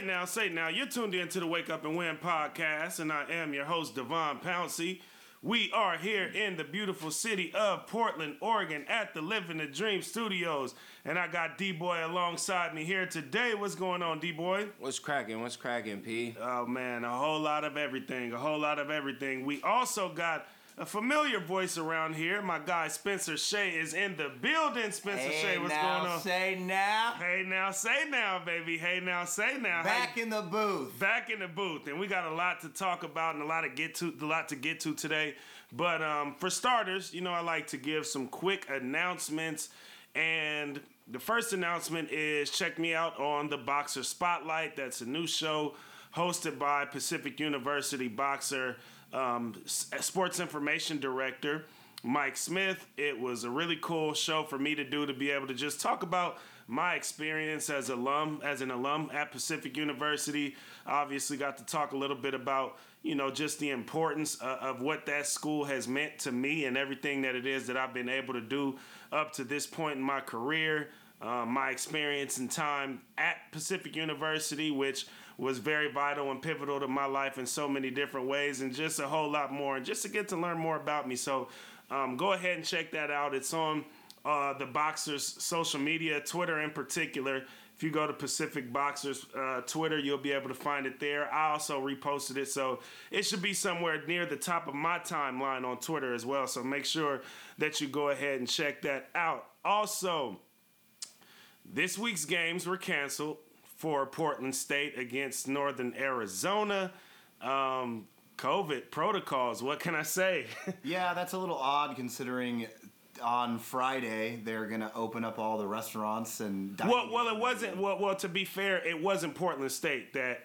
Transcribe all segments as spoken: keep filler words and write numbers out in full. Say now, say now. You're tuned in to the Wake Up and Win podcast, and I am your host, Devon Pouncy. We are here in the beautiful city of Portland, Oregon, at the Living the Dream Studios, and I got D-Boy alongside me here today. What's going on, D-Boy? What's cracking? What's cracking, P? Oh, man, a whole lot of everything, a whole lot of everything. We also got a familiar voice around here. My guy Spencer Shea is in the building. Spencer hey Shea, what's now, going on? Say now. Hey now, say now, baby. Hey now, say now. Back hey, in the booth. Back in the booth, and we got a lot to talk about and a lot to get to, a lot to get to today. But um, for starters, you know, I like to give some quick announcements, and the first announcement is check me out on the Boxer Spotlight. That's a new show hosted by Pacific University boxer. Um, sports information director Mike Smith. It was a really cool show for me to do, to be able to just talk about my experience as alum, as an alum at Pacific University. Obviously, got to talk a little bit about, you know, just the importance uh, of what that school has meant to me and everything that it is that I've been able to do up to this point in my career. Uh, my experience and time at Pacific University, which was very vital and pivotal to my life in so many different ways, and just a whole lot more, and just to get to learn more about me. So um, go ahead and check that out. It's on uh, the Boxers' social media, Twitter in particular. If you go to Pacific Boxers uh, Twitter, you'll be able to find it there. I also reposted it, so it should be somewhere near the top of my timeline on Twitter as well. So make sure that you go ahead and check that out. Also, this week's games were canceled for Portland State against Northern Arizona. Um, COVID protocols, what can I say? Yeah, that's a little odd considering on Friday they're going to open up all the restaurants and dining. Well, well, it wasn't. Well, well, to be fair, it wasn't Portland State that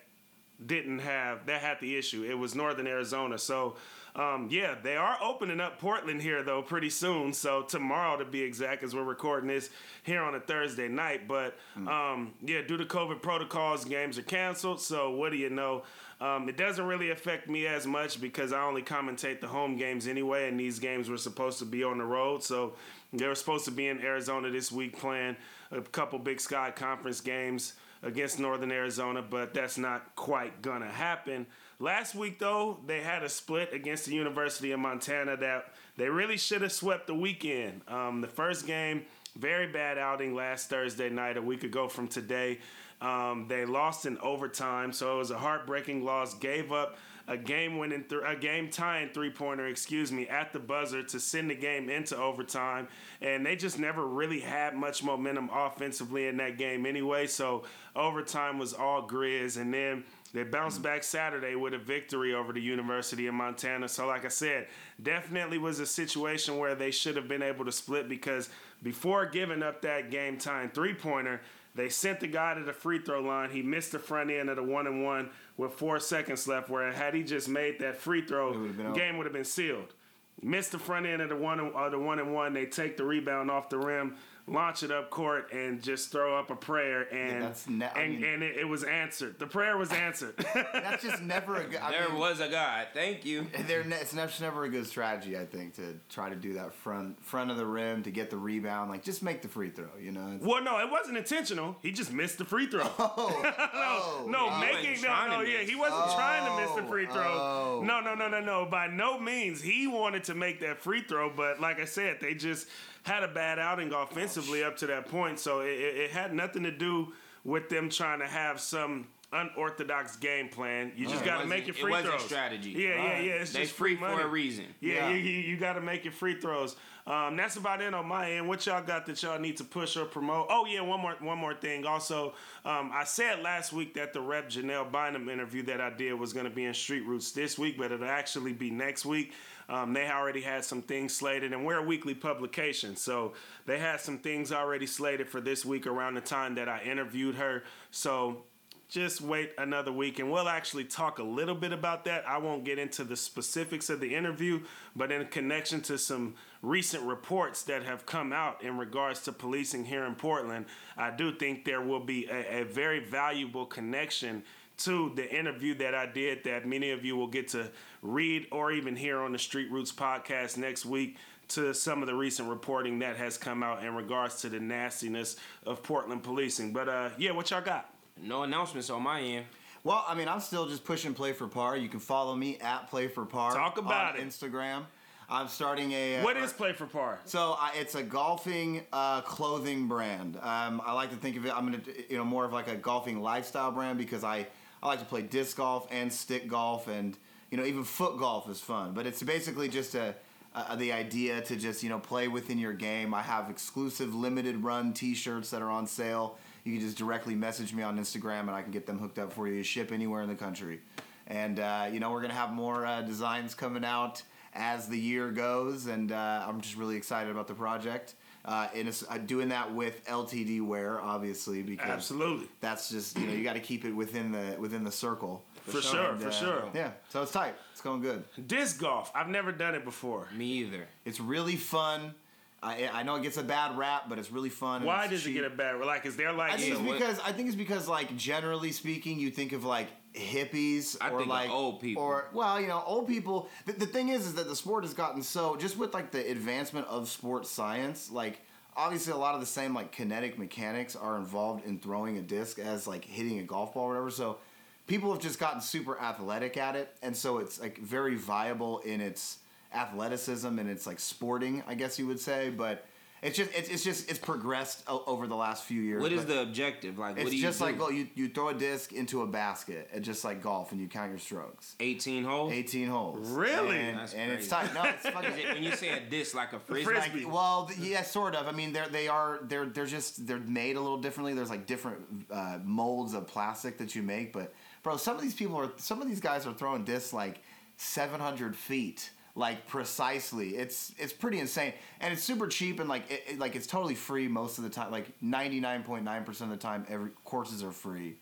didn't have, that had the issue. It was Northern Arizona. So, um, yeah, they are opening up Portland here, though, pretty soon. So tomorrow, to be exact, as we're recording this here on a Thursday night. But, um, yeah, due to COVID protocols, games are canceled. So what do you know? Um, it doesn't really affect me as much because I only commentate the home games anyway, and these games were supposed to be on the road. So they were supposed to be in Arizona this week playing a couple Big Sky Conference games against Northern Arizona, but that's not quite going to happen. Last week, though, they had a split against the University of Montana that they really should have swept the weekend. Um, the first game, very bad outing last Thursday night, a week ago from today. Um, they lost in overtime, so it was a heartbreaking loss. Gave up a game-winning, th- a game-tying three-pointer, excuse me, at the buzzer to send the game into overtime, and they just never really had much momentum offensively in that game anyway. So overtime was all Grizz, and then they bounced back Saturday with a victory over the University of Montana. So like I said, definitely was a situation where they should have been able to split, because before giving up that game-tying three-pointer, they sent the guy to the free throw line. He missed the front end of the one-and-one with four seconds left, where had he just made that free throw, the game would have been sealed. Missed the front end of the one, uh, the one and one. They take the rebound off the rim, launch it up court, and just throw up a prayer. And yeah, that's ne- and, I mean, and it, it was answered. The prayer was answered. That's just never a good. I there mean, was a God. Thank you. There, it's never a good strategy, I think, to try to do that front front of the rim to get the rebound. Like, just make the free throw. You know. It's, well, no, it wasn't intentional. He just missed the free throw. Oh, no, oh, no, oh, making no, no, yeah, he wasn't oh, trying to miss the free throw. Oh. No, no, no, no, no. By no means. He wanted to make that free throw, but like I said, they just had a bad outing offensively up to that point, so it, it had nothing to do with them trying to have some unorthodox game plan. You just got to make your free throws. It wasn't strategy. Yeah, yeah, yeah. It's just free for a reason. Yeah, yeah. you, you, you got to make your free throws. Um, that's about it on my end. What y'all got that y'all need to push or promote? Oh, yeah, one more one more thing. Also, um, I said last week that the Rep Janelle Bynum interview that I did was going to be in Street Roots this week, but it'll actually be next week. Um, they already had some things slated, and we're a weekly publication, so they had some things already slated for this week around the time that I interviewed her. So just wait another week, and we'll actually talk a little bit about that. I won't get into the specifics of the interview, but in connection to some recent reports that have come out in regards to policing here in Portland, I do think there will be a, a very valuable connection to the interview that I did that many of you will get to read or even hear on the Street Roots podcast next week, to some of the recent reporting that has come out in regards to the nastiness of Portland policing. But uh, yeah, what y'all got? No announcements on my end. Well, I mean, I'm still just pushing Play for Par. You can follow me at Play for Par. Talk about on it. Instagram. I'm starting a... Uh, what is Play for Par? So uh, it's a golfing uh, clothing brand. Um, I like to think of it, I'm going to, you know, more of like a golfing lifestyle brand because I, I like to play disc golf and stick golf and, you know, even foot golf is fun. But it's basically just a, a the idea to just, you know, play within your game. I have exclusive limited run t-shirts that are on sale. You can just directly message me on Instagram and I can get them hooked up for you to ship anywhere in the country. And, uh, you know, we're going to have more uh, designs coming out as the year goes, and uh, I'm just really excited about the project. Uh, and uh, doing that with L T D wear, obviously, because absolutely, that's just, you know, you got to keep it within the within the circle. For, for sure, and, for uh, sure. Yeah, so it's tight. It's going good. Disc golf, I've never done it before. Me either. It's really fun. I, I know it gets a bad rap, but it's really fun. And why does cheap. It get a bad rap? Like, is there like? I think, you know, it's because, I think it's because, like, generally speaking, you think of like hippies I or think like of old people, or well, you know, old people. The, the thing is, is that the sport has gotten so just with like the advancement of sports science. Like, obviously, a lot of the same like kinetic mechanics are involved in throwing a disc as like hitting a golf ball or whatever. So, people have just gotten super athletic at it, and so it's like very viable in its athleticism and it's like sporting, I guess you would say, but it's just it's, it's just it's progressed o- over the last few years. What is the objective? Like, what do you do? It's just like oh, you you throw a disc into a basket, and just like golf, and you count your strokes. Eighteen holes. Eighteen holes. Really? And, That's and it's tight. No, it's fucking. Is it, when you say a disc, like a frisbee. frisbee. Like, well, yeah, sort of. I mean, they're they are they're they're just they're made a little differently. There's like different uh, molds of plastic that you make, but bro, some of these people are some of these guys are throwing discs like seven hundred feet. Like precisely, it's it's pretty insane, and it's super cheap, and like it, it, like it's totally free most of the time. Like ninety nine point nine percent of the time, every courses are free,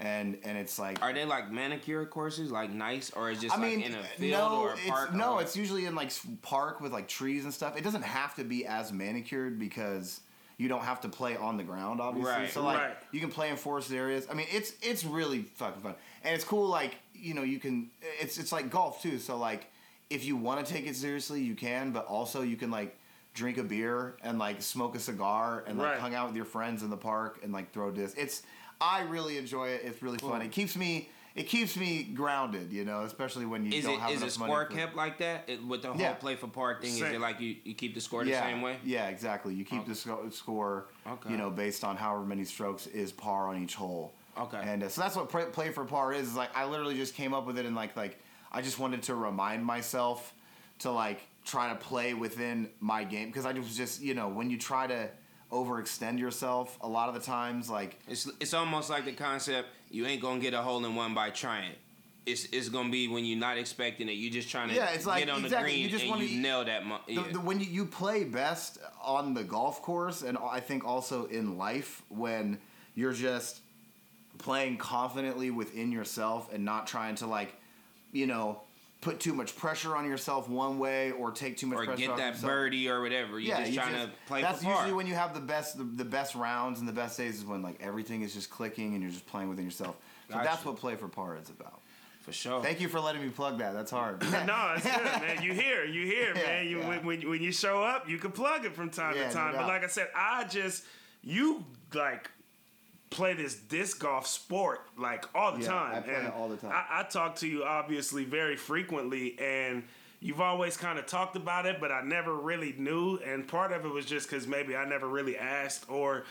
and and it's like are they like manicure courses, like nice, or is it just I mean, like in a field no, or a park? It's, no, or like, it's usually in like park with like trees and stuff. It doesn't have to be as manicured because you don't have to play on the ground, obviously. Right, so like right. you can play in forested areas. I mean, it's it's really fucking fun, and it's cool. Like you know, you can it's it's like golf too. So like. If you want to take it seriously, you can, but also you can, like, drink a beer and, like, smoke a cigar and, like, right. hang out with your friends in the park and, like, throw discs. It's, I really enjoy it. It's really fun. Ooh. It keeps me, it keeps me grounded, you know, especially when you is don't it, have enough money. Is the score kept for, like that? It, with the whole yeah. Play for Par thing, same. Is it like you, you keep the score the yeah. same way? Yeah, exactly. You keep okay. the sco- score, okay. you know, based on however many strokes is par on each hole. Okay. And uh, so that's what play, play for Par is. Is. Like, I literally just came up with it in, like, like, I just wanted to remind myself to, like, try to play within my game. Because I was just, you know, when you try to overextend yourself, a lot of the times, like... It's it's almost like the concept, you ain't going to get a hole-in-one by trying. It's it's going to be when you're not expecting it. You're just trying to yeah, it's like, get on exactly. the green you just and wanna, you nail that... Mo- the, yeah. the, when you, you play best on the golf course, and I think also in life, when you're just playing confidently within yourself and not trying to, like... you know, put too much pressure on yourself one way or take too much or pressure on yourself. Or get that birdie or whatever. You're yeah, just you trying just, to play for par. That's usually when you have the best the, the best rounds and the best days is when, like, everything is just clicking and you're just playing within yourself. So gotcha. That's what Play for Par is about. For sure. Thank you for letting me plug that. That's hard. No, it's good, man. You here. You here, yeah, man. You yeah. when, when you show up, you can plug it from time yeah, to time. No but like I said, I just, you, like... play this disc golf sport like all the yeah, time. I play and it all the time. I, I talk to you obviously very frequently, and you've always kind of talked about it, but I never really knew. And part of it was just because maybe I never really asked, or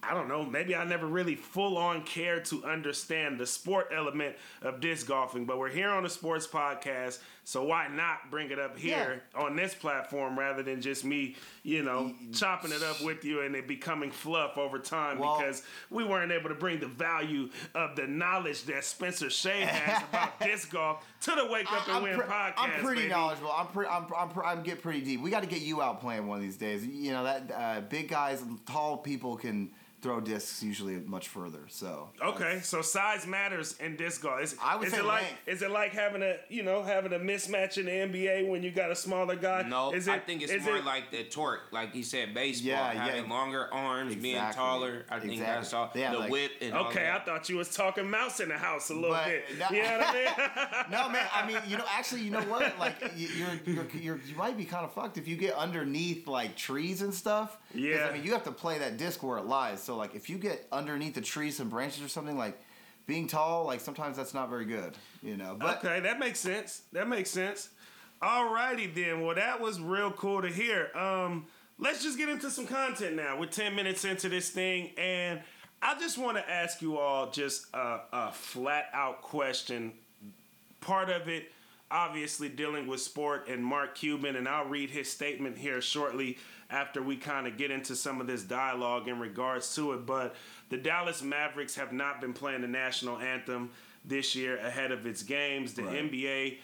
I don't know, maybe I never really full on cared to understand the sport element of disc golfing. But we're here on the sports podcast, so why not bring it up here yeah. on this platform rather than just me, you know, chopping it up with you and it becoming fluff over time well, because we weren't able to bring the value of the knowledge that Spencer Shea has about disc golf to the Wake Up I, and Win pre- podcast. I'm pretty baby. knowledgeable. I'm pretty. I'm. I'm. I'm, I'm get pretty deep. We got to get you out playing one of these days. You know that uh, big guys, tall people can. Throw discs usually much further. So okay, so size matters in disc golf. Is, I would is say it like length. Is it like having a you know having a mismatch in the N B A when you got a smaller guy? No, is it, I think it's more it, like the torque, like you said, baseball yeah, having yeah. longer arms, exactly. being taller. I think exactly. that's all. Yeah, the like, whip. And okay, all that. I thought you was talking mouse in the house a little but, bit. No, you know what I mean? No, man. I mean, you know, actually, you know what? Like, you're you're, you're you might be kind of fucked if you get underneath like trees and stuff. Yeah, I mean, you have to play that disc where it lies. So So, like, if you get underneath the trees and branches or something, like, being tall, like, sometimes that's not very good, you know. But okay, that makes sense. That makes sense. All righty then. Well, that was real cool to hear. Um, let's just get into some content now. We're ten minutes into this thing, and I just want to ask you all just a, a flat-out question. Part of it, obviously, dealing with sport and Mark Cuban, and I'll read his statement here shortly after we kind of get into some of this dialogue in regards to it. But the Dallas Mavericks have not been playing the national anthem this year ahead of its games. The right. N B A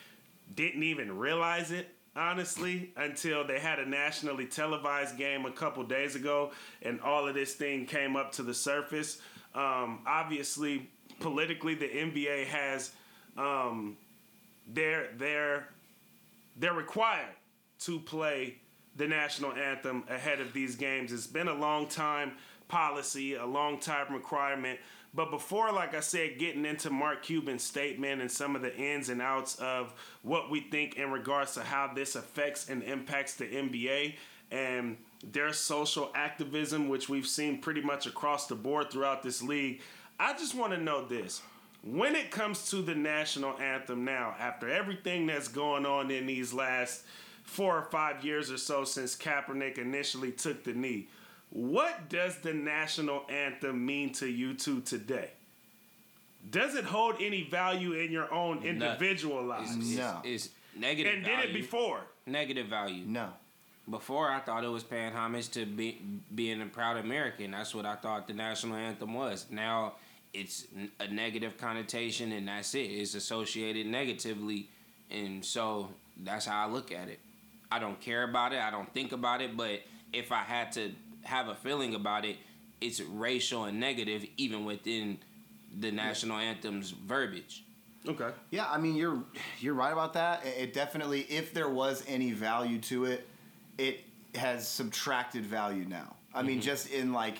didn't even realize it, honestly, until they had a nationally televised game a couple days ago, and all of this thing came up to the surface. Um, obviously, politically, the N B A has... Um, They're, they're, they're required to play the national anthem ahead of these games. It's been a long time policy, a long time requirement. But before, like I said, getting into Mark Cuban's statement and some of the ins and outs of what we think in regards to how this affects and impacts the N B A and their social activism, which we've seen pretty much across the board throughout this league, I just want to know this. When it comes to the national anthem now, after everything that's going on in these last four or five years or so since Kaepernick initially took the knee, what does the national anthem mean to you two today? Does it hold any value in your own individual lives? No. It's, it's negative and value. And did it before? Negative value. No. Before, I thought it was paying homage to be, being a proud American. That's what I thought the national anthem was. Now... it's a negative connotation, and that's it. It's associated negatively, and so that's how I look at it. I don't care about it. I don't think about it, but if I had to have a feeling about it, it's racial and negative even within the national anthem's verbiage. Okay. Yeah, I mean, you're you're right about that. It definitely, if there was any value to it, it has subtracted value now. I mm-hmm. mean, just in like,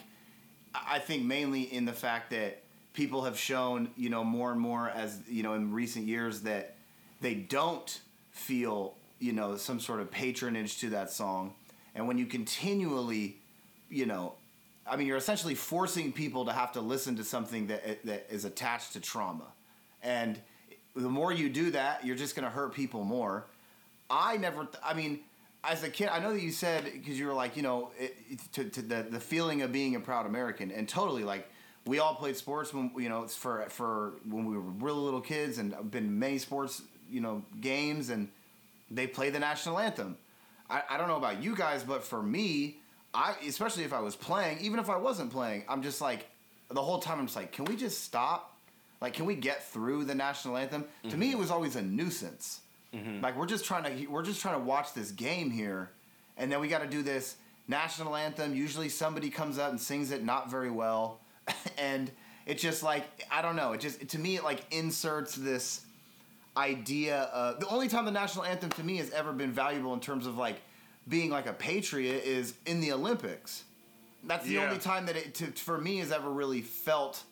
I think mainly in the fact that people have shown, you know, more and more as, you know, in recent years that they don't feel, you know, some sort of patronage to that song. And when you continually, you know, I mean, you're essentially forcing people to have to listen to something that that is attached to trauma. And the more you do that, you're just going to hurt people more. I never, th- I mean, as a kid, I know that you said, because you were like, you know, it, to, to the, the feeling of being a proud American, and totally, like, we all played sports when, you know, it's for for when we were really little kids, and I've been to many sports, you know, games, and they play the national anthem. I, I don't know about you guys, but for me, I especially if I was playing, even if I wasn't playing, I'm just like, the whole time I'm just like, can we just stop? Like, can we get through the national anthem? Mm-hmm. To me, it was always a nuisance. Mm-hmm. Like, we're just trying to we're just trying to watch this game here, and then we got to do this national anthem. Usually, somebody comes up and sings it not very well. And it's just like, I don't know. It just, to me, it like inserts this idea of, the only time the national anthem to me has ever been valuable in terms of like being like a patriot is in the Olympics. That's the yeah. only time that it, to, for me, has ever really felt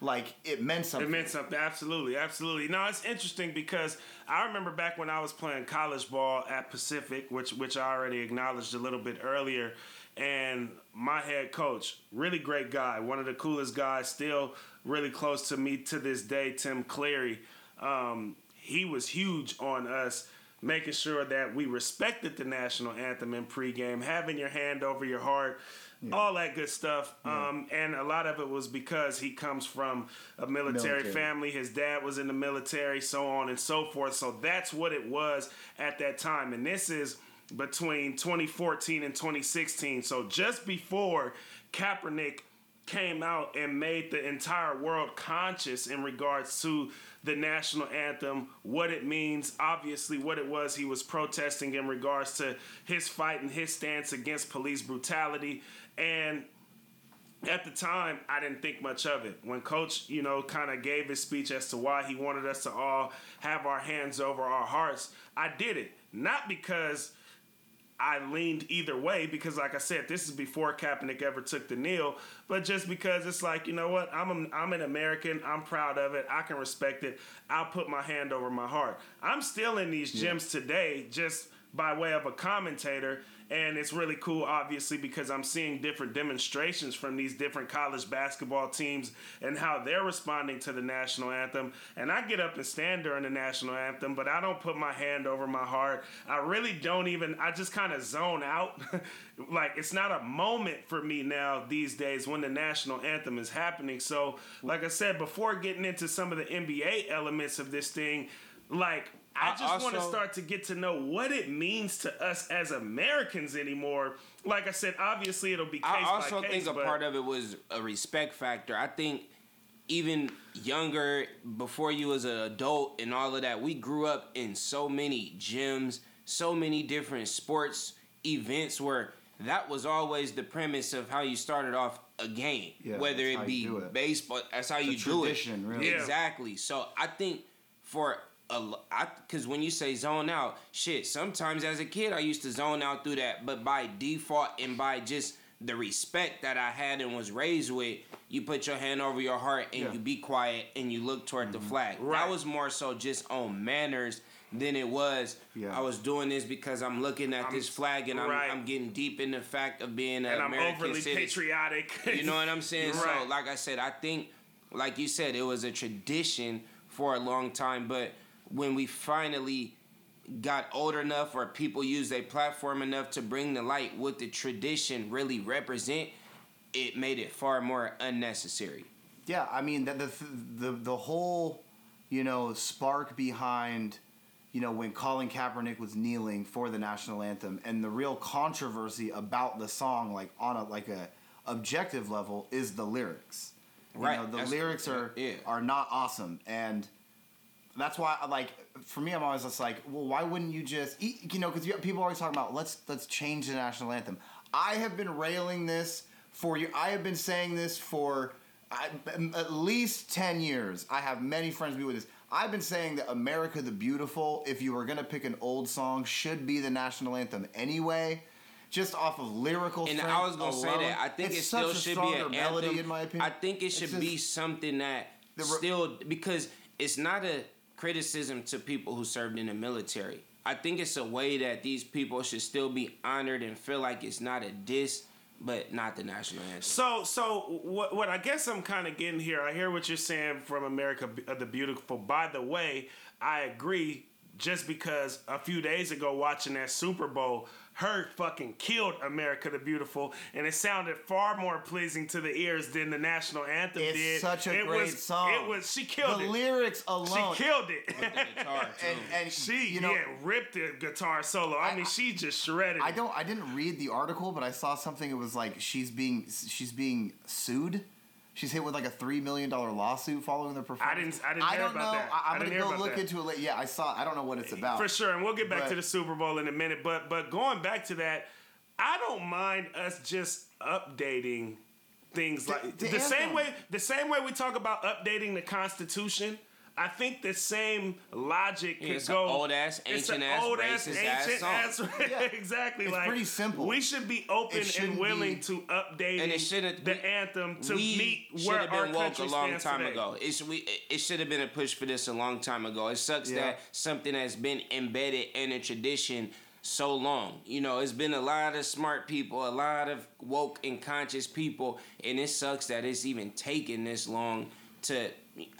like it meant something. It meant something. Absolutely. Absolutely. Now, it's interesting because I remember back when I was playing college ball at Pacific, which, which I already acknowledged a little bit earlier. And my head coach, really great guy, one of the coolest guys, still really close to me to this day, Tim Cleary. Um, he was huge on us making sure that we respected the national anthem in pregame, having your hand over your heart, yeah. all that good stuff. Yeah. Um, and a lot of it was because he comes from a military, military family. His dad was in the military, so on and so forth. So that's what it was at that time. And this is between twenty fourteen and twenty sixteen, so just before Kaepernick came out and made the entire world conscious in regards to the national anthem, what it means, obviously what it was he was protesting in regards to his fight and his stance against police brutality. And at the time, I didn't think much of it. When Coach, you know, kind of gave his speech as to why he wanted us to all have our hands over our hearts, I did it. Not because I leaned either way, because like I said, this is before Kaepernick ever took the knee, but just because it's like, you know what, I'm a, I'm an American, I'm proud of it, I can respect it, I'll put my hand over my heart. I'm still in these gyms yeah. today just by way of a commentator. And it's really cool, obviously, because I'm seeing different demonstrations from these different college basketball teams and how they're responding to the national anthem. And I get up and stand during the national anthem, but I don't put my hand over my heart. I really don't even, I just kind of zone out. Like, it's not a moment for me now these days when the national anthem is happening. So, like I said, before getting into some of the N B A elements of this thing, like, I just I also, want to start to get to know what it means to us as Americans anymore. Like I said, obviously it'll be case by case. I also think a part of it was a respect factor. I think even younger, before you was an adult and all of that, we grew up in so many gyms, so many different sports events where that was always the premise of how you started off a game, yeah, whether it be it. baseball. That's how the you do it. Really. Exactly. So I think for... Because when you say zone out, shit, sometimes as a kid I used to zone out through that, but by default and by just the respect that I had and was raised with, you put your hand over your heart and yeah. you be quiet and you look toward mm-hmm. the flag. Right. That was more so just on manners than it was yeah. I was doing this because I'm looking at I'm, this flag and I'm, right. I'm getting deep in the fact of being an and American I'm overly citizen. Patriotic. You know what I'm saying? Right. So like I said, I think, like you said, it was a tradition for a long time, but when we finally got older enough or people used their platform enough to bring to light what the tradition really represent, it made it far more unnecessary. Yeah, I mean, the the the, the whole, you know, spark behind, you know, when Colin Kaepernick was kneeling for the national anthem and the real controversy about the song, like on a like a objective level, is the lyrics. You right. know, the That's, lyrics are yeah. are not awesome. And that's why, like, for me, I'm always just like, well, why wouldn't you just, eat, you know, because people always talk about let's let's change the national anthem. I have been railing this for you. I have been saying this for I, at least ten years. I have many friends be with this. I've been saying that "America the Beautiful," if you were gonna pick an old song, should be the national anthem anyway. Just off of lyrical strength alone. And I was gonna say that I think it still should be an melody, in my opinion. I think it should be something that still, because it's not a criticism to people who served in the military. I think it's a way that these people should still be honored and feel like it's not a diss, but not the national anthem. So, so what? What I guess I'm kind of getting here. I hear what you're saying from "America the Beautiful." By the way, I agree. Just because a few days ago, watching that Super Bowl, Her fucking killed "America the Beautiful," and it sounded far more pleasing to the ears than the national anthem it's did. It's such a it great was, song. It was she killed the it. The lyrics alone, she killed it. With the guitar too. and, and she you know, yeah ripped the guitar solo. I, I mean, she just shredded. I don't. I didn't read the article, but I saw something. It was like she's being she's being sued. She's hit with like a three million dollar lawsuit following the performance. I didn't. I didn't hear I don't about know. that. I, I'm I didn't gonna go look that. into it. Later. Yeah, I saw. I don't know what it's about for sure. And we'll get back but, to the Super Bowl in a minute. But but going back to that, I don't mind us just updating things the, like the, the same way. The same way we talk about updating the Constitution. I think the same logic yeah, could it's go. An old ass, ancient ass, old ass, ancient ass. Song. ass yeah. Exactly. It's like pretty simple. We should be open and willing be, to update and it the we, anthem to we meet where been our country woke a long time today. ago. It's, we, it should have been a push for this a long time ago. It sucks yeah. that something that's been embedded in a tradition so long. You know, it's been a lot of smart people, a lot of woke and conscious people, and it sucks that it's even taken this long to.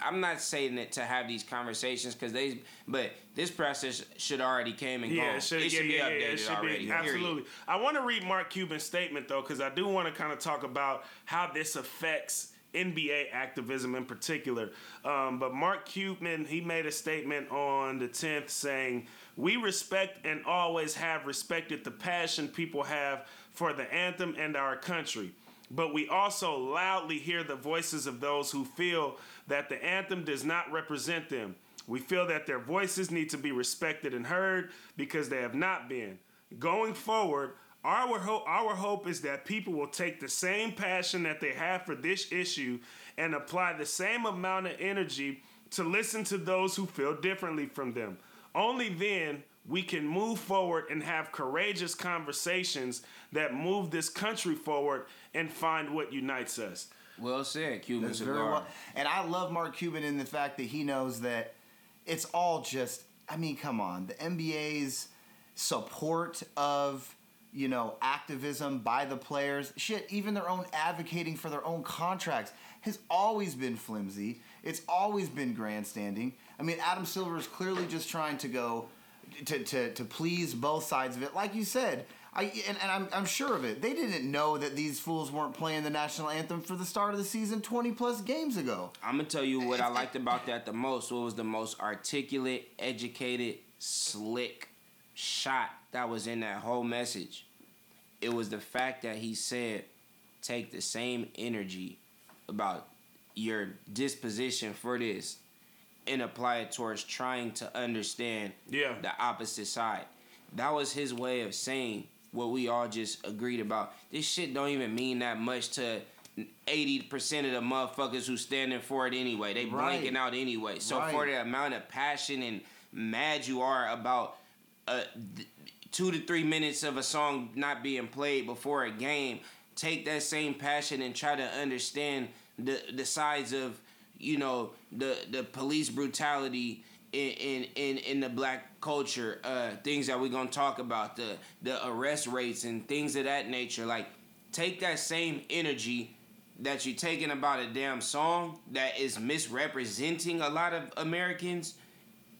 I'm not saying that to have these conversations because they, but this process should already came and yeah, gone. It should, it should yeah, be yeah, updated it should already. Be, absolutely. Period. I want to read Mark Cuban's statement though, because I do want to kind of talk about how this affects N B A activism in particular. Um, but Mark Cuban, he made a statement on the tenth saying, "We respect and always have respected the passion people have for the anthem and our country. But we also loudly hear the voices of those who feel that the anthem does not represent them. We feel that their voices need to be respected and heard because they have not been. Going forward, our hope, our hope is that people will take the same passion that they have for this issue and apply the same amount of energy to listen to those who feel differently from them. Only then we can move forward and have courageous conversations that move this country forward and find what unites us." Well said, Cuban cigar. Well, and I love Mark Cuban in the fact that he knows that it's all just, I mean, come on. The N B A's support of, you know, activism by the players, shit, even their own advocating for their own contracts has always been flimsy. It's always been grandstanding. I mean, Adam Silver is clearly just trying to go to to, to please both sides of it. Like you said, I and, and I'm, I'm sure of it. They didn't know that these fools weren't playing the national anthem for the start of the season twenty-plus games ago. I'm going to tell you what I liked about that the most. What was the most articulate, educated, slick shot that was in that whole message? It was the fact that he said, take the same energy about your disposition for this and apply it towards trying to understand yeah. the opposite side. That was his way of saying what we all just agreed about. This shit don't even mean that much to eighty percent of the motherfuckers who's standing for it anyway. They right. blanking out anyway. So right. for the amount of passion and mad you are about uh, th- two to three minutes of a song not being played before a game, take that same passion and try to understand the the sides of, you know, the, the police brutality in in, in the black culture, uh, things that we're gonna talk about, the the arrest rates and things of that nature. Like, take that same energy that you're taking about a damn song that is misrepresenting a lot of Americans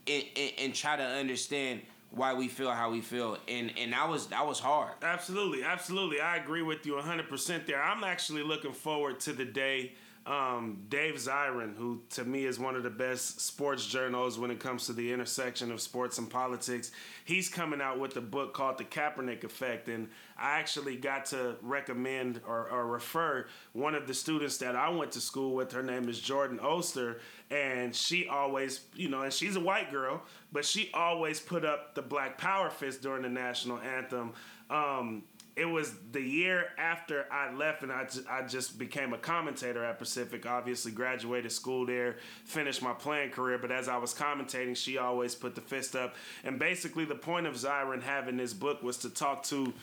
and, and, and try to understand why we feel how we feel, and and that was that was hard. Absolutely, absolutely, I agree with you one hundred percent there. I'm actually looking forward to the day um, Dave Zirin, who to me is one of the best sports journalists when it comes to the intersection of sports and politics, he's coming out with a book called The Kaepernick Effect, and I actually got to recommend or, or refer one of the students that I went to school with. Her name is Jordan Oster, and she always, you know, and she's a white girl, but she always put up the Black Power fist during the national anthem. Um, it was the year after I left, and I, j- I just became a commentator at Pacific. Obviously, graduated school there, finished my playing career, but as I was commentating, she always put the fist up. And basically, the point of Zirin having this book was to talk to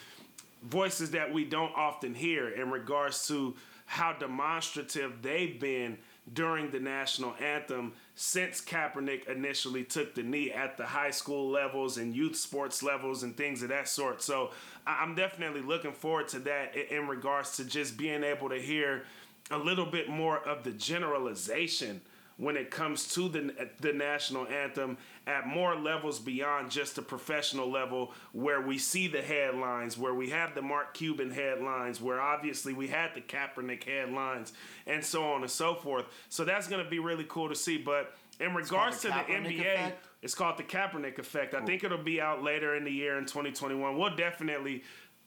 voices that we don't often hear in regards to how demonstrative they've been during the national anthem since Kaepernick initially took the knee at the high school levels and youth sports levels and things of that sort. So I'm definitely looking forward to that in regards to just being able to hear a little bit more of the generalization when it comes to the the national anthem at more levels beyond just the professional level, where we see the headlines, where we have the Mark Cuban headlines, where obviously we had the Kaepernick headlines, and so on and so forth. So that's going to be really cool to see. But in regards to the N B A, effect. It's called the Kaepernick Effect. I think it'll be out later in the year in twenty twenty-one. We'll definitely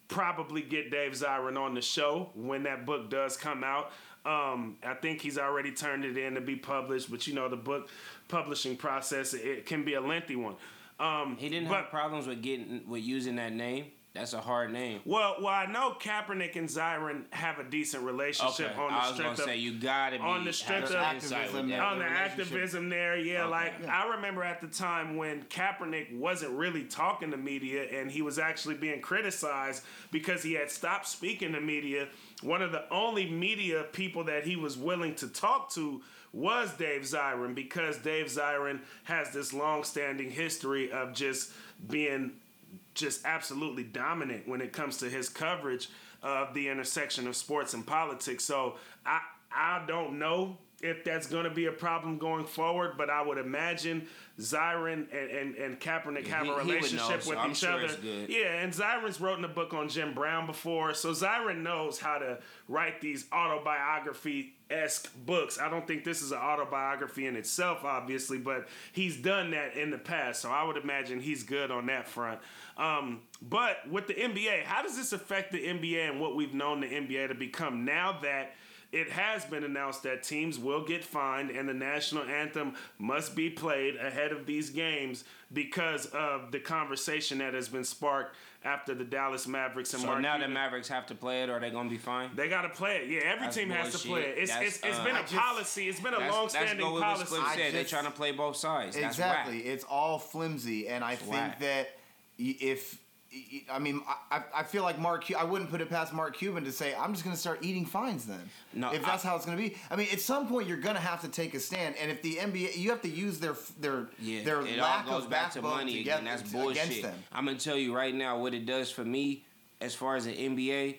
probably get Dave Zirin on the show when that book does come out. Um, I think he's already turned it in to be published, but you know the book publishing process, it can be a lengthy one. Um, he didn't but, have problems with getting with using that name. That's a hard name. Well, well, I know Kaepernick and Zirin have a decent relationship. Okay. On the I was strength gonna of, say you gotta be on the strength of activism, on the activism there. Yeah, okay. like yeah. I remember at the time when Kaepernick wasn't really talking to media, and he was actually being criticized because he had stopped speaking to media. One of the only media people that he was willing to talk to was Dave Zirin, because Dave Zirin has this long-standing history of just being just absolutely dominant when it comes to his coverage of the intersection of sports and politics. So I I don't know if that's going to be a problem going forward, but I would imagine Zirin and, and, and Kaepernick have he, a relationship know, with so each sure other. Yeah, and Zirin's written a book on Jim Brown before, so Zirin knows how to write these autobiography-esque books. I don't think this is an autobiography in itself, obviously, but he's done that in the past, so I would imagine he's good on that front. Um, but with the N B A, how does this affect the N B A and what we've known the N B A to become now that it has been announced that teams will get fined and the national anthem must be played ahead of these games because of the conversation that has been sparked after the Dallas Mavericks and so Mark now Cuban. The Mavericks have to play it, or are they going to be fined? They got to play it. Yeah, every that's team has to play shit. It. It's, it's, it's uh, been a just, policy. It's been a that's, long-standing that's what policy. Said. Just, They're trying to play both sides. Exactly. That's whack. It's all flimsy, and I it's think whack. That if I mean, I, I feel like Mark. I wouldn't put it past Mark Cuban to say, "I'm just going to start eating fines." Then, no, if that's I, how it's going to be, I mean, at some point you're going to have to take a stand. And if the N B A, you have to use their their yeah, their it lack all goes of back to money again. That's bullshit. I'm going to tell you right now what it does for me as far as the N B A.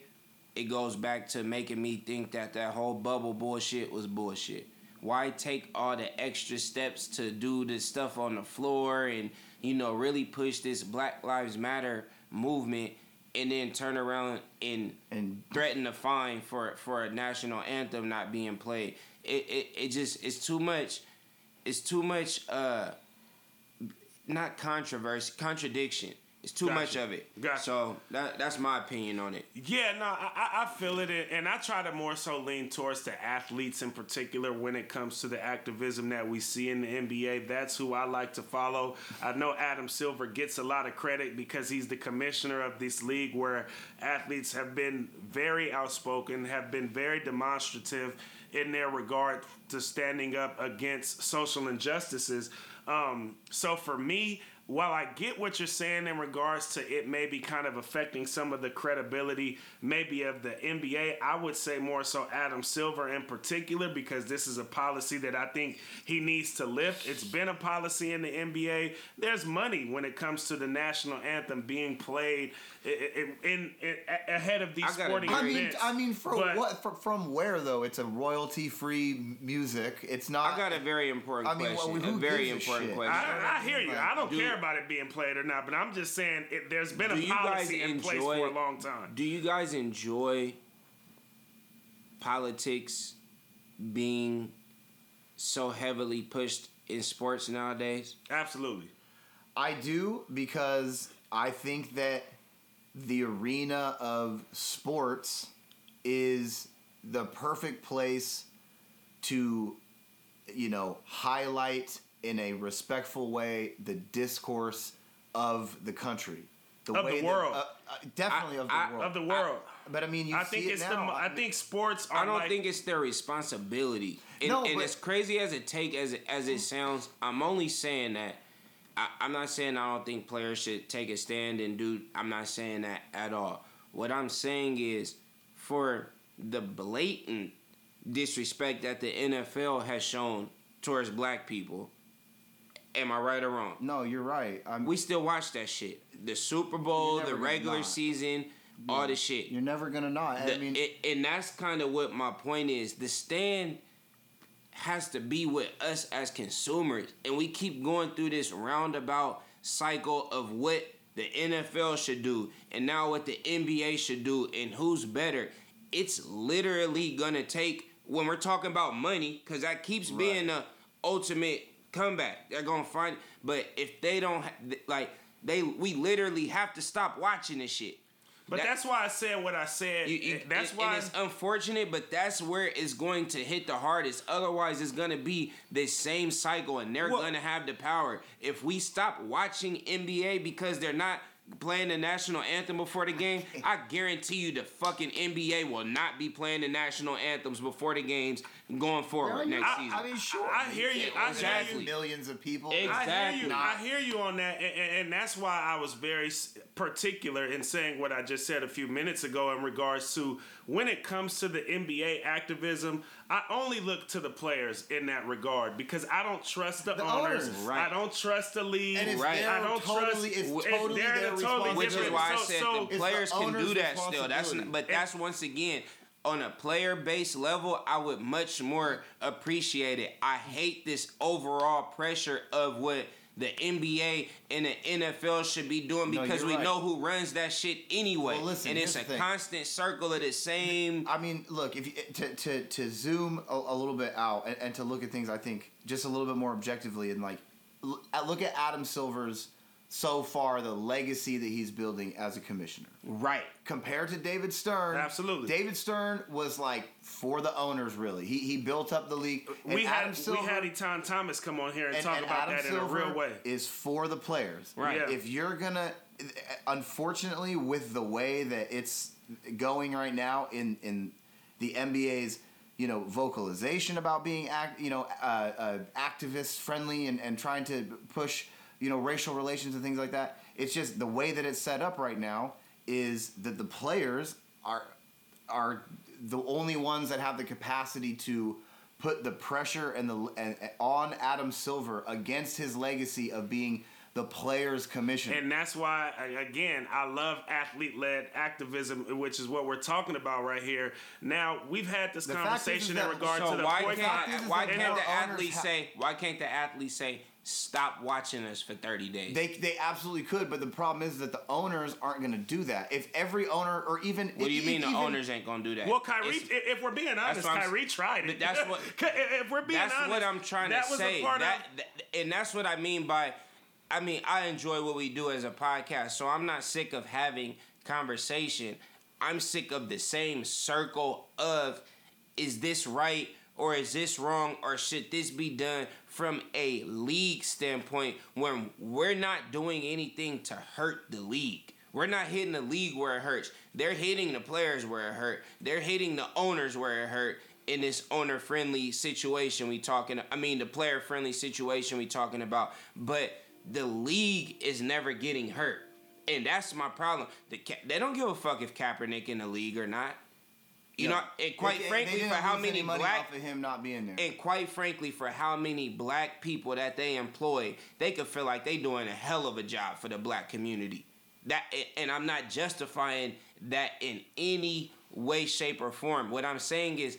It goes back to making me think that that whole bubble bullshit was bullshit. Why take all the extra steps to do this stuff on the floor and, you know, really push this Black Lives Matter movement and then turn around and, and threaten a fine for for a national anthem not being played? It it, it just, it's too much, it's too much, uh, not controversy, contradiction. It's too gotcha. much of it. Gotcha. So that, that's my opinion on it. Yeah, no, I, I feel it. And I try to more so lean towards the athletes in particular when it comes to the activism that we see in the N B A. That's who I like to follow. I know Adam Silver gets a lot of credit because he's the commissioner of this league where athletes have been very outspoken, have been very demonstrative in their regard to standing up against social injustices. Um, so for me, while I get what you're saying in regards to it maybe kind of affecting some of the credibility maybe of the N B A, I would say more so Adam Silver in particular, because this is a policy that I think he needs to lift. It's been a policy in the N B A. There's money when it comes to the national anthem being played in, in, in, ahead of these I sporting I events. Mean, I mean, for but, what, for, from where, though? It's a royalty-free music. It's not... I got a very important I mean, question. Well, a very important a question. I, I hear you. I don't Dude. care about it being played or not, but I'm just saying it, there's been a policy in place for a long time. Do you guys enjoy politics being so heavily pushed in sports nowadays? Absolutely. I do, because I think that the arena of sports is the perfect place to, you know, highlight in a respectful way the discourse of the country, the of way the world, that, uh, uh, definitely I, of the I, world, of the world. I, but I mean, you I see think it it's now. The, I, I mean, think sports. Are I don't like, think it's their responsibility. And, no, and but, as crazy as it take as it, as it sounds, I'm only saying that. I, I'm not saying I don't think players should take a stand and do. I'm not saying that at all. What I'm saying is for the blatant disrespect that the N F L has shown towards black people. Am I right or wrong? No, you're right. I'm, we still watch that shit. The Super Bowl, the regular season, yeah. all the shit. You're never gonna not. The, I mean, it, and that's kind of what my point is. The stand has to be with us as consumers, and we keep going through this roundabout cycle of what the N F L should do, and now what the N B A should do, and who's better. It's literally gonna take when we're talking about money, because that keeps right. being the ultimate. Come back. They're gonna find it. But if they don't, like, they, we literally have to stop watching this shit. But that, that's why I said what I said. You, you, that's it, why and it's unfortunate, but that's where it's going to hit the hardest. Otherwise, it's gonna be this same cycle, and they're well, gonna have the power if we stop watching N B A because they're not playing the national anthem before the game. I guarantee you the fucking N B A will not be playing the national anthems before the games going forward next I, season. I mean, sure. I, I hear you. Exactly. I exactly. Millions of people. Exactly. I hear you, I hear you on that, and, and, and that's why I was very particular in saying what I just said a few minutes ago in regards to when it comes to the N B A activism. I only look to the players in that regard because I don't trust the, the owners. owners. Right. I don't trust the league. And it's right. I don't totally, trust. It's totally it's their responsibility. Which is why I said so, the players the can do that still. That's not, but that's and, once again on a player-based level. I would much more appreciate it. I hate this overall pressure of what the N B A and the N F L should be doing because no, we right. know who runs that shit anyway. Well, listen, and it's a constant circle of the same. I mean, look, if you, to, to, to zoom a, a little bit out and, and to look at things, I think, just a little bit more objectively and, like, look at Adam Silver's, so far, the legacy that he's building as a commissioner. Right. Compared to David Stern. Absolutely. David Stern was, like, for the owners, really. He he built up the league. And we had Adam Silver, we had Etan Thomas come on here and, and talk and about Adam that Silver in a real way. Is for the players. Right. Yeah. If you're gonna, unfortunately, with the way that it's going right now in in the N B A's, you know, vocalization about being act, you know, uh, uh, activist friendly and and trying to push, you know, racial relations and things like that. It's just the way that it's set up right now is that the players are are the only ones that have the capacity to put the pressure and the and, on Adam Silver against his legacy of being the Players Commission. And that's why, again, I love athlete-led activism, which is what we're talking about right here. Now, we've had this the conversation in regard so to the why boycott. Can't, why, can't the athlete ha- say, why can't the athlete say, stop watching us for thirty days? They they absolutely could, but the problem is that the owners aren't going to do that. If every owner or even... What do you mean even, the owners ain't going to do that? Well, Kyrie, it's, if we're being honest, Kyrie tried it. But that's what... if we're being that's honest, what I'm trying to say. That, that, and that's what I mean by... I mean, I enjoy what we do as a podcast, so I'm not sick of having conversation. I'm sick of the same circle of, is this right or is this wrong or should this be done from a league standpoint when we're not doing anything to hurt the league. We're not hitting the league where it hurts. They're hitting the players where it hurt. They're hitting the owners where it hurt. In this owner-friendly situation we talking, I mean, the player-friendly situation we talking about, but... the league is never getting hurt. And that's my problem. The Ka- they don't give a fuck if Kaepernick in the league or not. You yep. know, and quite they, frankly, they for how many black... Of him not being there. And quite frankly, for how many black people that they employ, they could feel like they doing a hell of a job for the black community. That, and I'm not justifying that in any way, shape, or form. What I'm saying is